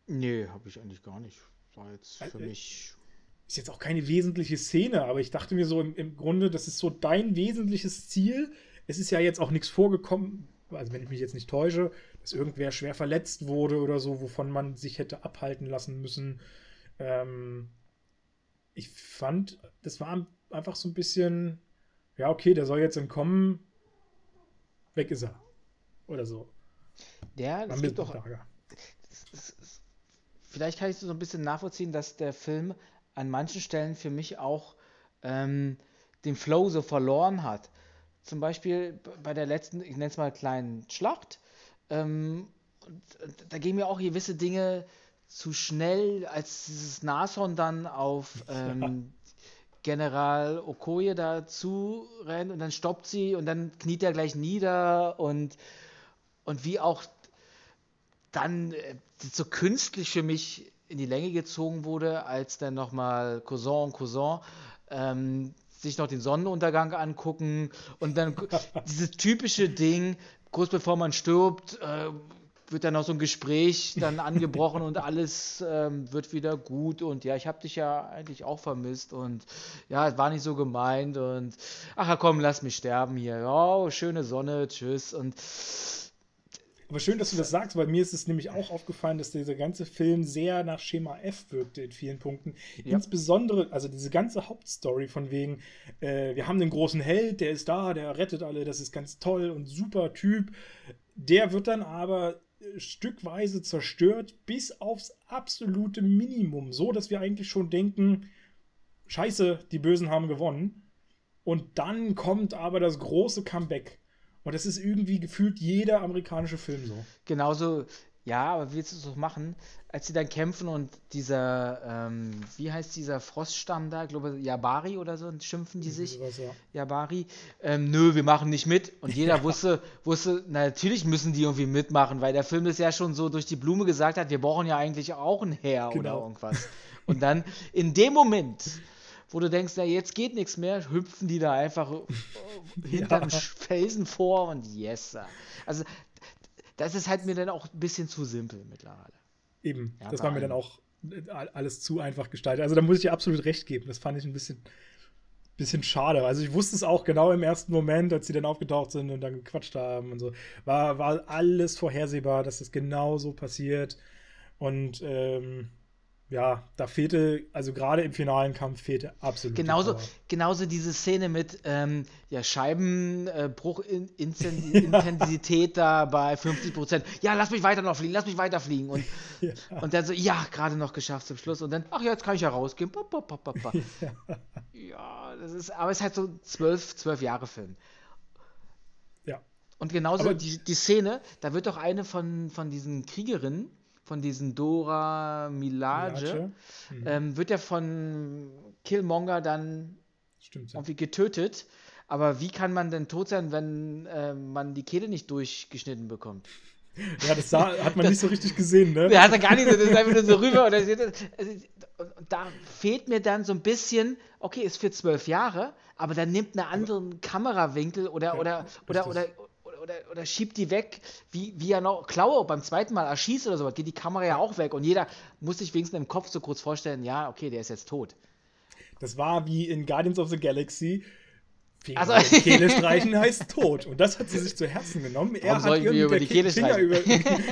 Nee, habe ich eigentlich gar nicht. War jetzt für also, mich... Ist jetzt auch keine wesentliche Szene, aber ich dachte mir so im, im Grunde, das ist so dein wesentliches Ziel. Es ist ja jetzt auch nichts vorgekommen, also wenn ich mich jetzt nicht täusche, dass irgendwer schwer verletzt wurde oder so, wovon man sich hätte abhalten lassen müssen. Ähm, ich fand, das war einfach so ein bisschen, ja okay, der soll jetzt entkommen, weg ist er. Oder so. Ja, das gibt doch... Vielleicht kann ich so ein bisschen nachvollziehen, dass der Film an manchen Stellen für mich auch ähm, den Flow so verloren hat. Zum Beispiel bei der letzten, ich nenne es mal kleinen Schlacht, ähm, da gehen mir auch gewisse Dinge zu schnell, als dieses Nashorn dann auf ähm, General Okoye da zu rennt und dann stoppt sie und dann kniet er gleich nieder und, und wie auch dann äh, so künstlich für mich in die Länge gezogen wurde, als dann nochmal Cousin und Cousin ähm, sich noch den Sonnenuntergang angucken und dann dieses typische Ding, kurz bevor man stirbt, äh, wird dann auch so ein Gespräch dann angebrochen und alles ähm, wird wieder gut und ja, ich habe dich ja eigentlich auch vermisst und ja, es war nicht so gemeint und ach komm, lass mich sterben hier, oh, schöne Sonne, tschüss und Aber schön, dass du das sagst, weil mir ist es nämlich auch aufgefallen, dass dieser ganze Film sehr nach Schema F wirkte in vielen Punkten. Ja. Insbesondere, also diese ganze Hauptstory von wegen, äh, wir haben den großen Held, der ist da, der rettet alle, das ist ganz toll und super Typ. Der wird dann aber stückweise zerstört bis aufs absolute Minimum. So, dass wir eigentlich schon denken, scheiße, die Bösen haben gewonnen. Und dann kommt aber das große Comeback. Und das ist irgendwie gefühlt jeder amerikanische Film so. Genauso, ja, aber wie willst du es auch machen? Als sie dann kämpfen und dieser, ähm, wie heißt dieser Froststamm da? Ich glaube, Jabari oder so, schimpfen die sich. Was, ja. Jabari. Ähm, nö, wir machen nicht mit. Und jeder wusste, wusste, natürlich müssen die irgendwie mitmachen, weil der Film das ja schon so durch die Blume gesagt hat, wir brauchen ja eigentlich auch ein Heer, genau, oder irgendwas. Und dann in dem Moment, wo du denkst, na, jetzt geht nichts mehr, hüpfen die da einfach hinterm ja. Felsen vor und yes. Sir. Also das ist halt mir dann auch ein bisschen zu simpel mittlerweile. Eben, ja, das war mir dann auch alles zu einfach gestaltet. Also da muss ich dir absolut recht geben. Das fand ich ein bisschen, bisschen schade. Also ich wusste es auch genau im ersten Moment, als sie dann aufgetaucht sind und dann gequatscht haben und so. War, war alles vorhersehbar, dass das genau so passiert. Und ähm, ja, da fehlte, also gerade im finalen Kampf fehlte absolut. Genauso, genauso diese Szene mit ähm, ja, Scheibenbruchintensität äh, da bei fünfzig Prozent. Ja, lass mich weiter noch fliegen, lass mich weiter fliegen. Und, ja. und dann so, ja, gerade noch geschafft zum Schluss. Und dann, ach ja, jetzt kann ich ja rausgehen. Ba, ba, ba, ba, ba. Ja. ja, das ist, aber es ist halt so zwölf, zwölf Jahre Film. Ja. Und genauso aber die, die Szene, da wird doch eine von, von diesen Kriegerinnen, von diesen Dora Milaje, mhm. ähm, wird ja von Killmonger dann Stimmt, irgendwie getötet. Aber wie kann man denn tot sein, wenn äh, man die Kehle nicht durchgeschnitten bekommt? Ja, das sah, hat man das, nicht so richtig gesehen, ne? Ja, hat er gar nicht, das ist einfach nur so rüber. Und, das, und da fehlt mir dann so ein bisschen, okay, ist für zwölf Jahre, aber dann nimmt einen anderen aber, Kamerawinkel oder, ja, oder, oder, oder, Oder, oder schiebt die weg, wie, wie er noch Klaue beim zweiten Mal erschießt oder sowas, geht die Kamera ja auch weg und jeder muss sich wenigstens im Kopf so kurz vorstellen, ja, okay, der ist jetzt tot. Das war wie in Guardians of the Galaxy, Finger also, über die Kehle streichen heißt tot und das hat sie sich zu Herzen genommen. Er hat ihr über die Kehle Finger über,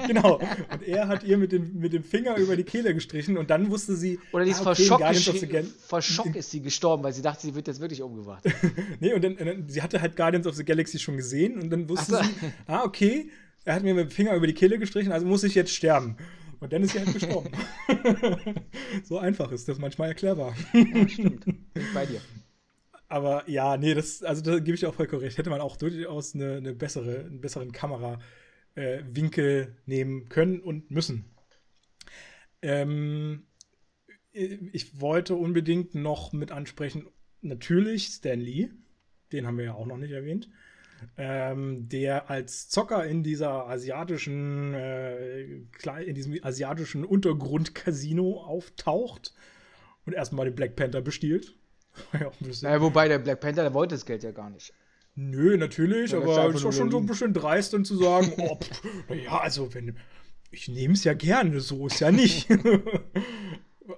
genau, und er hat ihr mit dem, mit dem Finger über die Kehle gestrichen und dann wusste sie, oder die ist ah, okay, vor, Schock Gal- vor Schock ist sie gestorben, weil sie dachte, sie wird jetzt wirklich umgebracht. Nee, und dann, und dann, sie hatte halt Guardians of the Galaxy schon gesehen und dann wusste so. sie, ah, okay, er hat mir mit dem Finger über die Kehle gestrichen, also muss ich jetzt sterben. Und dann ist sie halt gestorben. So einfach ist das manchmal erklärbar. Ja, stimmt, bin ich bei dir. Aber ja, nee, das, also da gebe ich auch vollkommen recht. Hätte man auch durchaus eine, eine bessere, einen besseren Kamerawinkel äh, nehmen können und müssen. Ähm, ich wollte unbedingt noch mit ansprechen, natürlich Stan Lee, den haben wir ja auch noch nicht erwähnt, ähm, der als Zocker in dieser asiatischen, äh, in diesem asiatischen Untergrund-Casino auftaucht und erstmal den Black Panther bestiehlt. Ja, naja, wobei der Black Panther, der wollte das Geld ja gar nicht. Nö, natürlich, ja, aber es war schon so ein bisschen dreist, dann zu sagen, oh, naja, also wenn ich nehme es ja gerne, so ist ja nicht.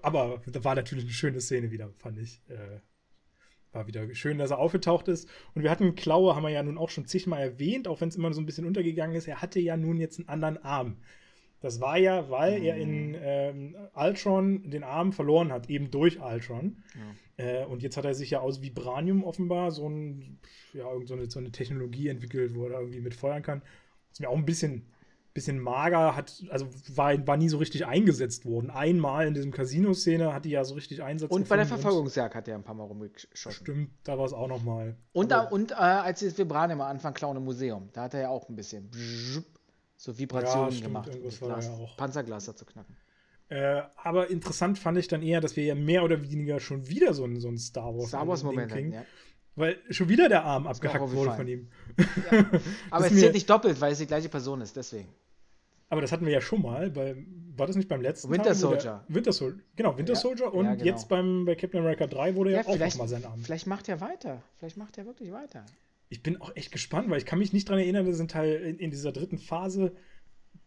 Aber da war natürlich eine schöne Szene wieder, fand ich. Äh, war wieder schön, dass er aufgetaucht ist. Und wir hatten Klaue, haben wir ja nun auch schon zigmal erwähnt, auch wenn es immer so ein bisschen untergegangen ist. Er hatte ja nun jetzt einen anderen Arm. Das war ja, weil mhm. er in ähm, Ultron den Arm verloren hat, eben durch Ultron. Ja. Äh, und jetzt hat er sich ja aus Vibranium offenbar so, ein, ja, irgend so, eine, so eine Technologie entwickelt, wo er irgendwie mit feuern kann. Das ist mir auch ein bisschen, bisschen mager, hat, also war, war nie so richtig eingesetzt worden. Einmal in diesem Casino-Szene hat die ja so richtig Einsatz Und gefunden. Bei der Verfolgungsjagd hat er ein paar Mal rumgeschossen. Stimmt, da war es auch noch mal. Und, da, und äh, als sie das Vibranium am Anfang klauen im Museum, da hat er ja auch ein bisschen so Vibrationen ja, stimmt, gemacht, irgendwas war Glas, ja auch. Panzerglaser zu knacken. Äh, aber interessant fand ich dann eher, dass wir ja mehr oder weniger schon wieder so einen so ein Star Wars Star Wars Moment hatten, ja. Weil schon wieder der Arm das abgehackt wurde von ihm. Ja. Aber es zählt nicht doppelt, weil es die gleiche Person ist, deswegen. Aber das hatten wir ja schon mal, bei, war das nicht beim letzten Winter Teil, Soldier. Winter Soldier. Genau, Winter ja. Soldier und ja, genau. jetzt beim, bei Captain America drei wurde ja, ja auch nochmal sein Arm. Vielleicht macht er weiter, vielleicht macht er wirklich weiter. Ich bin auch echt gespannt, weil ich kann mich nicht daran erinnern, dass in, Teil, in, in dieser dritten Phase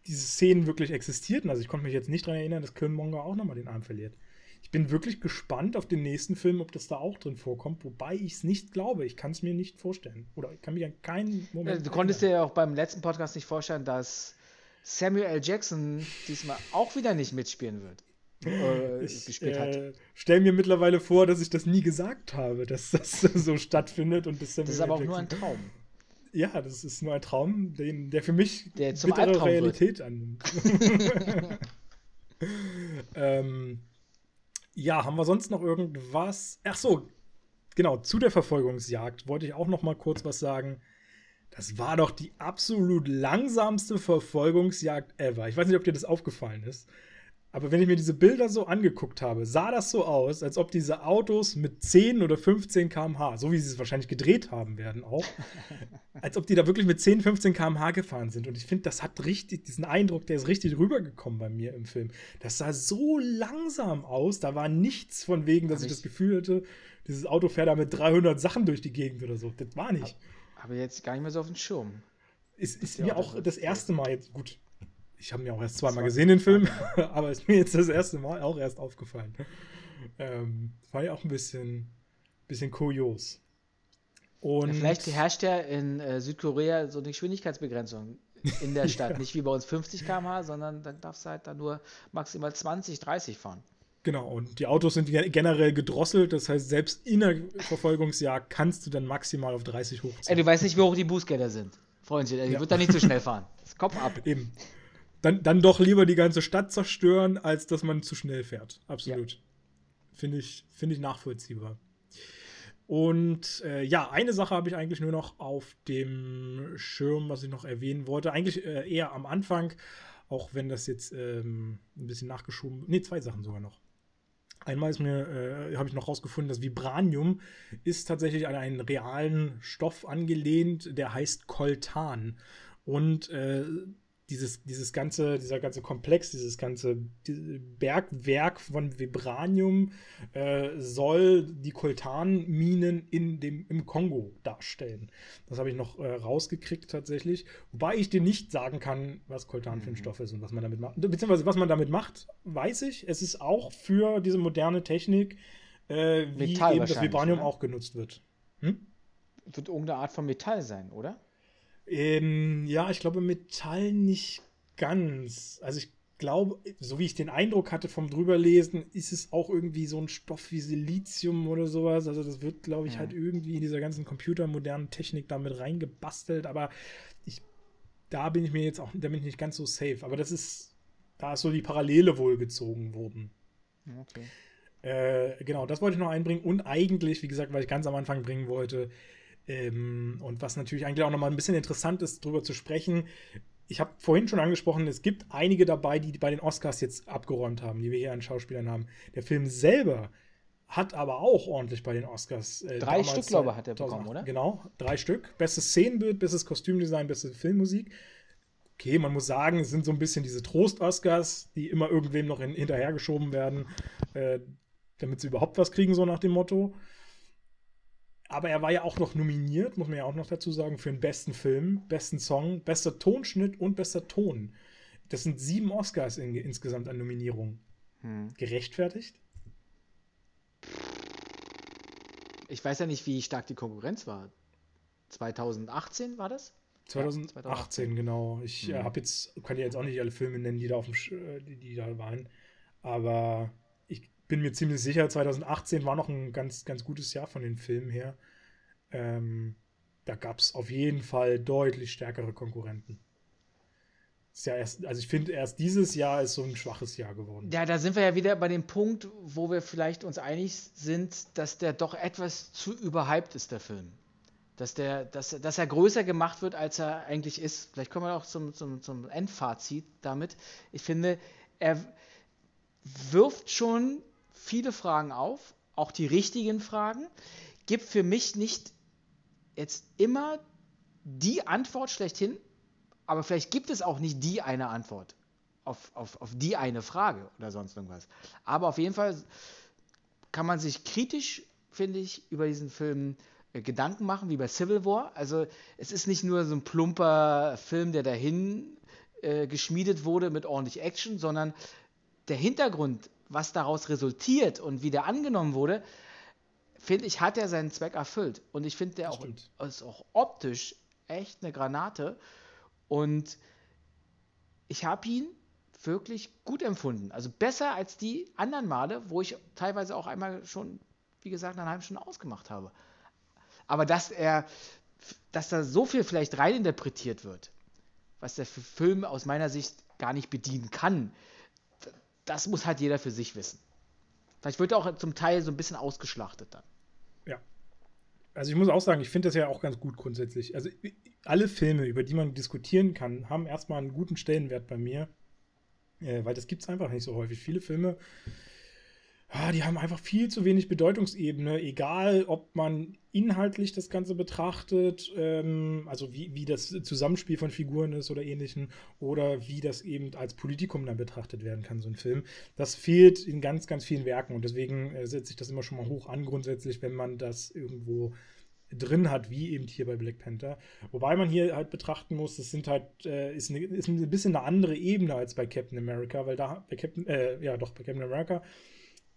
diese Szenen wirklich existierten. Also ich konnte mich jetzt nicht daran erinnern, dass Killmonger auch nochmal den Arm verliert. Ich bin wirklich gespannt auf den nächsten Film, ob das da auch drin vorkommt, wobei ich es nicht glaube. Ich kann es mir nicht vorstellen. Oder ich kann mich an keinen Moment... Ja, du konntest erinnern. Dir ja auch beim letzten Podcast nicht vorstellen, dass Samuel L. Jackson diesmal auch wieder nicht mitspielen wird. Äh, ich gespielt hat. Äh, stelle mir mittlerweile vor, dass ich das nie gesagt habe, dass das so stattfindet. Und das, das ist aber auch nur ein Traum. Ja, das ist nur ein Traum, den, der für mich der zum bittere Realität wird. Annimmt. ähm, ja, haben wir sonst noch irgendwas? Ach so, genau, zu der Verfolgungsjagd wollte ich auch noch mal kurz was sagen. Das war doch die absolut langsamste Verfolgungsjagd ever. Ich weiß nicht, ob dir das aufgefallen ist. Aber wenn ich mir diese Bilder so angeguckt habe, sah das so aus, als ob diese Autos mit zehn oder fünfzehn Kilometer pro Stunde, so wie sie es wahrscheinlich gedreht haben werden auch, als ob die da wirklich mit zehn, fünfzehn Kilometer pro Stunde gefahren sind. Und ich finde, das hat richtig, diesen Eindruck, der ist richtig rübergekommen bei mir im Film. Das sah so langsam aus, da war nichts von wegen, dass ich, ich das Gefühl hatte, dieses Auto fährt da mit dreihundert Sachen durch die Gegend oder so. Das war nicht. Habe jetzt gar nicht mehr so auf dem Schirm. Es ist, ist mir auch das erste Mal jetzt, gut, ich habe ihn ja auch erst zweimal gesehen, den Film, aber ist mir jetzt das erste Mal auch erst aufgefallen. Ähm, war ja auch ein bisschen, bisschen kurios. Und ja, vielleicht herrscht ja in äh, Südkorea so eine Geschwindigkeitsbegrenzung in der Stadt. Ja. Nicht wie bei uns fünfzig Kilometer pro Stunde, sondern dann darfst du halt dann nur maximal zwanzig, dreißig fahren. Genau, und die Autos sind generell gedrosselt, das heißt, selbst in der Verfolgungsjagd kannst du dann maximal auf dreißig hochziehen. Ey, du weißt nicht, wie hoch die Bußgelder sind, Freundchen. Ich ja. würde da nicht so schnell fahren. Das Kopf ab. Eben. Dann, dann doch lieber die ganze Stadt zerstören, als dass man zu schnell fährt. Absolut. Ja. Finde ich, finde ich nachvollziehbar. Und äh, ja, eine Sache habe ich eigentlich nur noch auf dem Schirm, was ich noch erwähnen wollte. Eigentlich äh, eher am Anfang, auch wenn das jetzt ähm, ein bisschen nachgeschoben wird. Ne, zwei Sachen sogar noch. Einmal ist mir, äh, habe ich noch rausgefunden, das Vibranium ist tatsächlich an einen realen Stoff angelehnt, der heißt Coltan. Und äh, Dieses, dieses ganze, dieser ganze Komplex, dieses ganze Bergwerk von Vibranium äh, soll die Coltan-Minen in dem, im Kongo darstellen. Das habe ich noch äh, rausgekriegt tatsächlich. Wobei ich dir nicht sagen kann, was Coltan mhm. für ein Stoff ist und was man damit macht. Beziehungsweise was man damit macht, weiß ich. Es ist auch für diese moderne Technik, äh, wie Metall eben das Vibranium oder? Auch genutzt wird. Hm? Wird irgendeine Art von Metall sein, oder? Ähm, ja, ich glaube Metall nicht ganz. Also ich glaube, so wie ich den Eindruck hatte vom Drüberlesen, ist es auch irgendwie so ein Stoff wie Silizium oder sowas. Also das wird, glaube ich, ja. halt irgendwie in dieser ganzen computermodernen Technik damit reingebastelt. Aber ich, da bin ich mir jetzt auch, da bin ich nicht ganz so safe. Aber das ist, da ist so die Parallele wohl gezogen worden. Okay. Äh, genau, das wollte ich noch einbringen. Und eigentlich, wie gesagt, weil ich ganz am Anfang bringen wollte, Ähm, und was natürlich eigentlich auch nochmal ein bisschen interessant ist, drüber zu sprechen. Ich habe vorhin schon angesprochen, es gibt einige dabei, die bei den Oscars jetzt abgeräumt haben, die wir hier an Schauspielern haben. Der Film selber hat aber auch ordentlich bei den Oscars. Äh, drei Stück, glaube ich, hat er bekommen, oder? Genau, drei Stück. Bestes Szenenbild, bestes Kostümdesign, beste Filmmusik. Okay, man muss sagen, es sind so ein bisschen diese Trost-Oscars, die immer irgendwem noch in, hinterhergeschoben werden, äh, damit sie überhaupt was kriegen, so nach dem Motto. Aber er war ja auch noch nominiert, muss man ja auch noch dazu sagen, für den besten Film, besten Song, bester Tonschnitt und bester Ton. Das sind sieben Oscars in, insgesamt an Nominierungen. Hm. Gerechtfertigt? Ich weiß ja nicht, wie stark die Konkurrenz war. zwanzig achtzehn war das? zwanzig achtzehn, ja, zwanzig achtzehn. Genau. Ich hm. äh, habe jetzt, kann ja jetzt auch nicht alle Filme nennen, die da, auf dem, die, die da waren. Aber bin mir ziemlich sicher, zwanzig achtzehn war noch ein ganz, ganz gutes Jahr von den Filmen her. Ähm, da gab es auf jeden Fall deutlich stärkere Konkurrenten. Ist ja erst, also ich finde, erst dieses Jahr ist so ein schwaches Jahr geworden. Ja, da sind wir ja wieder bei dem Punkt, wo wir vielleicht uns einig sind, dass der doch etwas zu überhyped ist, der Film. Dass, der, dass, dass er größer gemacht wird, als er eigentlich ist. Vielleicht kommen wir auch zum, zum, zum Endfazit damit. Ich finde, er wirft schon viele Fragen auf, auch die richtigen Fragen, gibt für mich nicht jetzt immer die Antwort schlechthin, aber vielleicht gibt es auch nicht die eine Antwort auf, auf, auf die eine Frage oder sonst irgendwas. Aber auf jeden Fall kann man sich kritisch, finde ich, über diesen Film äh, Gedanken machen, wie bei Civil War. Also es ist nicht nur so ein plumper Film, der dahin äh, geschmiedet wurde mit ordentlich Action, sondern der Hintergrund, was daraus resultiert und wie der angenommen wurde, finde ich, hat er seinen Zweck erfüllt. Und ich finde, der auch, ist auch optisch echt eine Granate. Und ich habe ihn wirklich gut empfunden. Also besser als die anderen Male, wo ich teilweise auch einmal schon, wie gesagt, nach einer halben Stunde ausgemacht habe. Aber dass er, dass da so viel vielleicht reininterpretiert wird, was der Film aus meiner Sicht gar nicht bedienen kann, das muss halt jeder für sich wissen. Vielleicht wird er auch zum Teil so ein bisschen ausgeschlachtet dann. Ja. Also ich muss auch sagen, ich finde das ja auch ganz gut grundsätzlich. Also alle Filme, über die man diskutieren kann, haben erstmal einen guten Stellenwert bei mir, äh, weil das gibt es einfach nicht so häufig. Viele Filme, ah, die haben einfach viel zu wenig Bedeutungsebene, egal ob man inhaltlich das Ganze betrachtet, ähm, also wie, wie das Zusammenspiel von Figuren ist oder Ähnlichem, oder wie das eben als Politikum dann betrachtet werden kann, so ein Film. Das fehlt in ganz, ganz vielen Werken und deswegen äh, setze ich das immer schon mal hoch an, grundsätzlich, wenn man das irgendwo drin hat, wie eben hier bei Black Panther. Wobei man hier halt betrachten muss, das sind halt, äh, ist, eine, ist ein bisschen eine andere Ebene als bei Captain America, weil da, bei Captain, äh, ja doch, bei Captain America,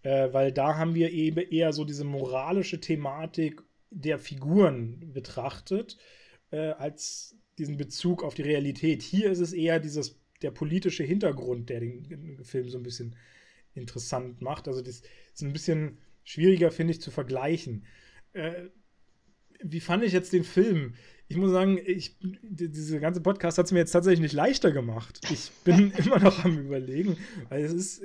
äh, weil da haben wir eben eher so diese moralische Thematik der Figuren betrachtet, äh, als diesen Bezug auf die Realität. Hier ist es eher dieses, der politische Hintergrund, der den Film so ein bisschen interessant macht. Also das ist ein bisschen schwieriger, finde ich, zu vergleichen. Äh, wie fand ich jetzt den Film? Ich muss sagen, ich, diese ganze Podcast hat es mir jetzt tatsächlich nicht leichter gemacht. Ich bin immer noch am Überlegen, weil es ist,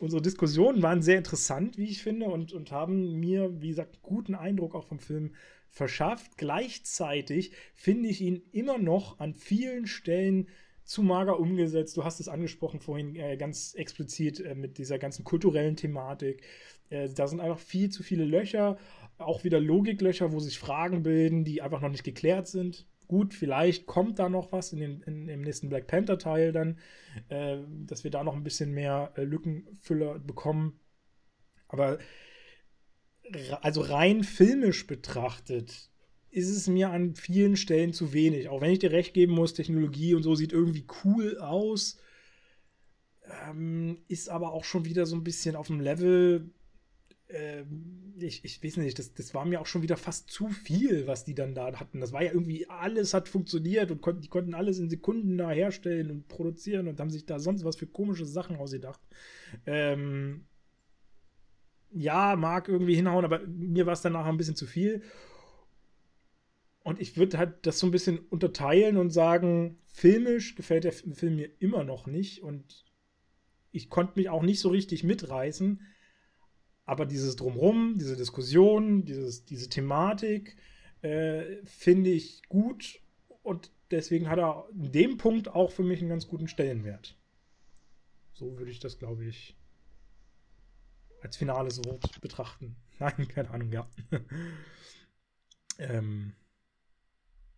unsere Diskussionen waren sehr interessant, wie ich finde, und, und haben mir, wie gesagt, einen guten Eindruck auch vom Film verschafft. Gleichzeitig finde ich ihn immer noch an vielen Stellen zu mager umgesetzt. Du hast es angesprochen vorhin äh, ganz explizit äh, mit dieser ganzen kulturellen Thematik. Äh, da sind einfach viel zu viele Löcher, auch wieder Logiklöcher, wo sich Fragen bilden, die einfach noch nicht geklärt sind. Gut, vielleicht kommt da noch was in den, in, im nächsten Black Panther-Teil dann, äh, dass wir da noch ein bisschen mehr äh, Lückenfüller bekommen. Aber also rein filmisch betrachtet ist es mir an vielen Stellen zu wenig. Auch wenn ich dir recht geben muss, Technologie und so sieht irgendwie cool aus, ähm, ist aber auch schon wieder so ein bisschen auf dem Level, ähm, ich, ich weiß nicht, das, das war mir auch schon wieder fast zu viel, was die dann da hatten. Das war ja irgendwie, alles hat funktioniert und kon- die konnten alles in Sekunden da herstellen und produzieren und haben sich da sonst was für komische Sachen ausgedacht. Ähm, ja, mag irgendwie hinhauen, aber mir war es danach ein bisschen zu viel. Und ich würde halt das so ein bisschen unterteilen und sagen, filmisch gefällt der Film mir immer noch nicht und ich konnte mich auch nicht so richtig mitreißen, aber dieses Drumherum, diese Diskussion, dieses, diese Thematik äh, finde ich gut und deswegen hat er in dem Punkt auch für mich einen ganz guten Stellenwert. So würde ich das, glaube ich, als finales Wort betrachten. Nein, keine Ahnung, ja. ähm...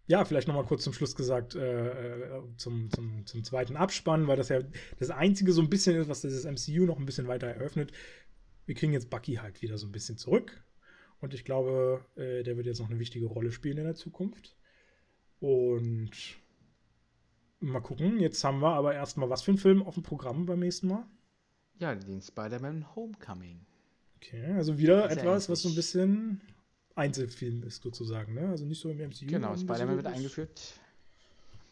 Ja, vielleicht nochmal kurz zum Schluss gesagt, äh, zum, zum, zum zweiten Abspann, weil das ja das Einzige so ein bisschen ist, was dieses M C U noch ein bisschen weiter eröffnet. Wir kriegen jetzt Bucky halt wieder so ein bisschen zurück. Und ich glaube, äh, der wird jetzt noch eine wichtige Rolle spielen in der Zukunft. Und mal gucken, jetzt haben wir aber erstmal, was für einen Film auf dem Programm beim nächsten Mal? Ja, den Spider-Man Homecoming. Okay, also wieder etwas, was so ein bisschen Einzelfilm ist sozusagen, ne? Also nicht so im M C U. Genau, Spider-Man wird eingeführt.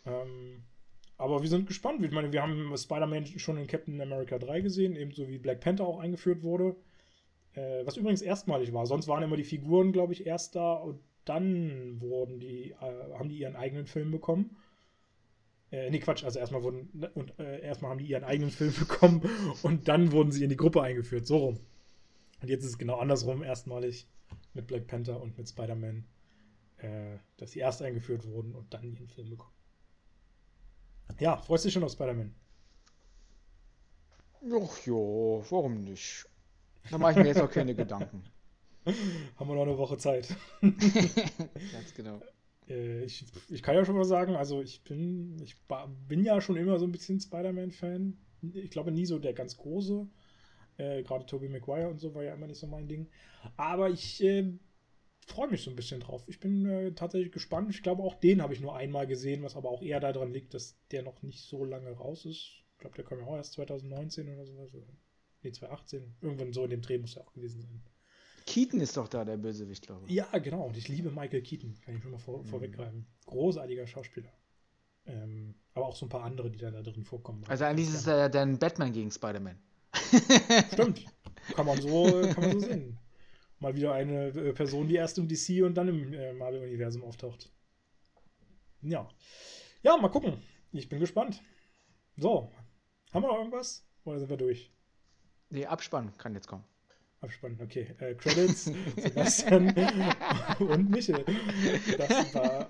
Ähm, aber wir sind gespannt. Ich meine, wir haben Spider-Man schon in Captain America drei gesehen, ebenso wie Black Panther auch eingeführt wurde. Äh, was übrigens erstmalig war. Sonst waren immer die Figuren, glaube ich, erst da und dann wurden die, äh, haben die ihren eigenen Film bekommen. Äh, nee, Quatsch, also erstmal wurden und äh, erstmal haben die ihren eigenen Film bekommen und dann wurden sie in die Gruppe eingeführt. So rum. Und jetzt ist es genau andersrum, erstmalig mit Black Panther und mit Spider-Man, äh, dass sie erst eingeführt wurden und dann ihren Film bekommen. Ja, freust du dich schon auf Spider-Man? Ach jo, warum nicht? Da mache ich mir jetzt auch keine Gedanken. Haben wir noch eine Woche Zeit. Ganz genau. Äh, ich, ich kann ja schon mal sagen, also ich bin, ich bin ja schon immer so ein bisschen Spider-Man-Fan. Ich glaube, nie so der ganz große. Äh, gerade Tobey Maguire und so war ja immer nicht so mein Ding. Aber ich äh, freue mich so ein bisschen drauf. Ich bin äh, tatsächlich gespannt. Ich glaube, auch den habe ich nur einmal gesehen, was aber auch eher daran liegt, dass der noch nicht so lange raus ist. Ich glaube, der kam ja auch erst zwanzig neunzehn oder so. Nee, zwanzig achtzehn. Irgendwann so in dem Dreh muss er auch gewesen sein. Keaton ist doch da, der Bösewicht, glaube ich. Ja, genau. Und ich liebe Michael Keaton. Kann ich schon mal vor- mhm. vorweggreifen. Großartiger Schauspieler. Ähm, aber auch so ein paar andere, die dann da drin vorkommen. Also eigentlich ist es ja dann Batman gegen Spider-Man. Stimmt. Kann man so, kann man so sehen. Mal wieder eine Person, die erst im D C und dann im Marvel-Universum auftaucht. Ja. Ja, mal gucken. Ich bin gespannt. So. Haben wir noch irgendwas? Oder sind wir durch? Nee, Abspann kann jetzt kommen. Abspann, okay. Äh, Credits, Sebastian und Michel. Das war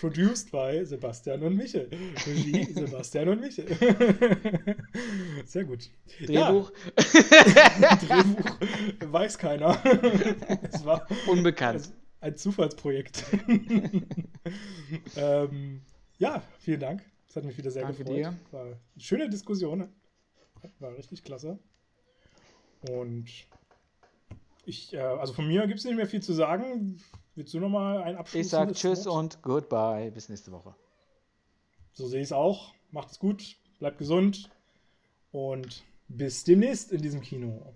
produced by Sebastian und Michel. Regie, Sebastian und Michel. Sehr gut. Drehbuch. Ja. Drehbuch weiß keiner. Es war unbekannt. Ein, ein Zufallsprojekt. ähm, ja, vielen Dank. Das hat mich wieder sehr Danke gefreut. Dir. War eine schöne Diskussion. War richtig klasse. Und ich, äh, also von mir gibt es nicht mehr viel zu sagen. Willst du nochmal einen Abschluss? Ich sag Tschüss und Goodbye. Bis nächste Woche. So sehe ich es auch. Macht's gut, bleibt gesund und bis demnächst in diesem Kino.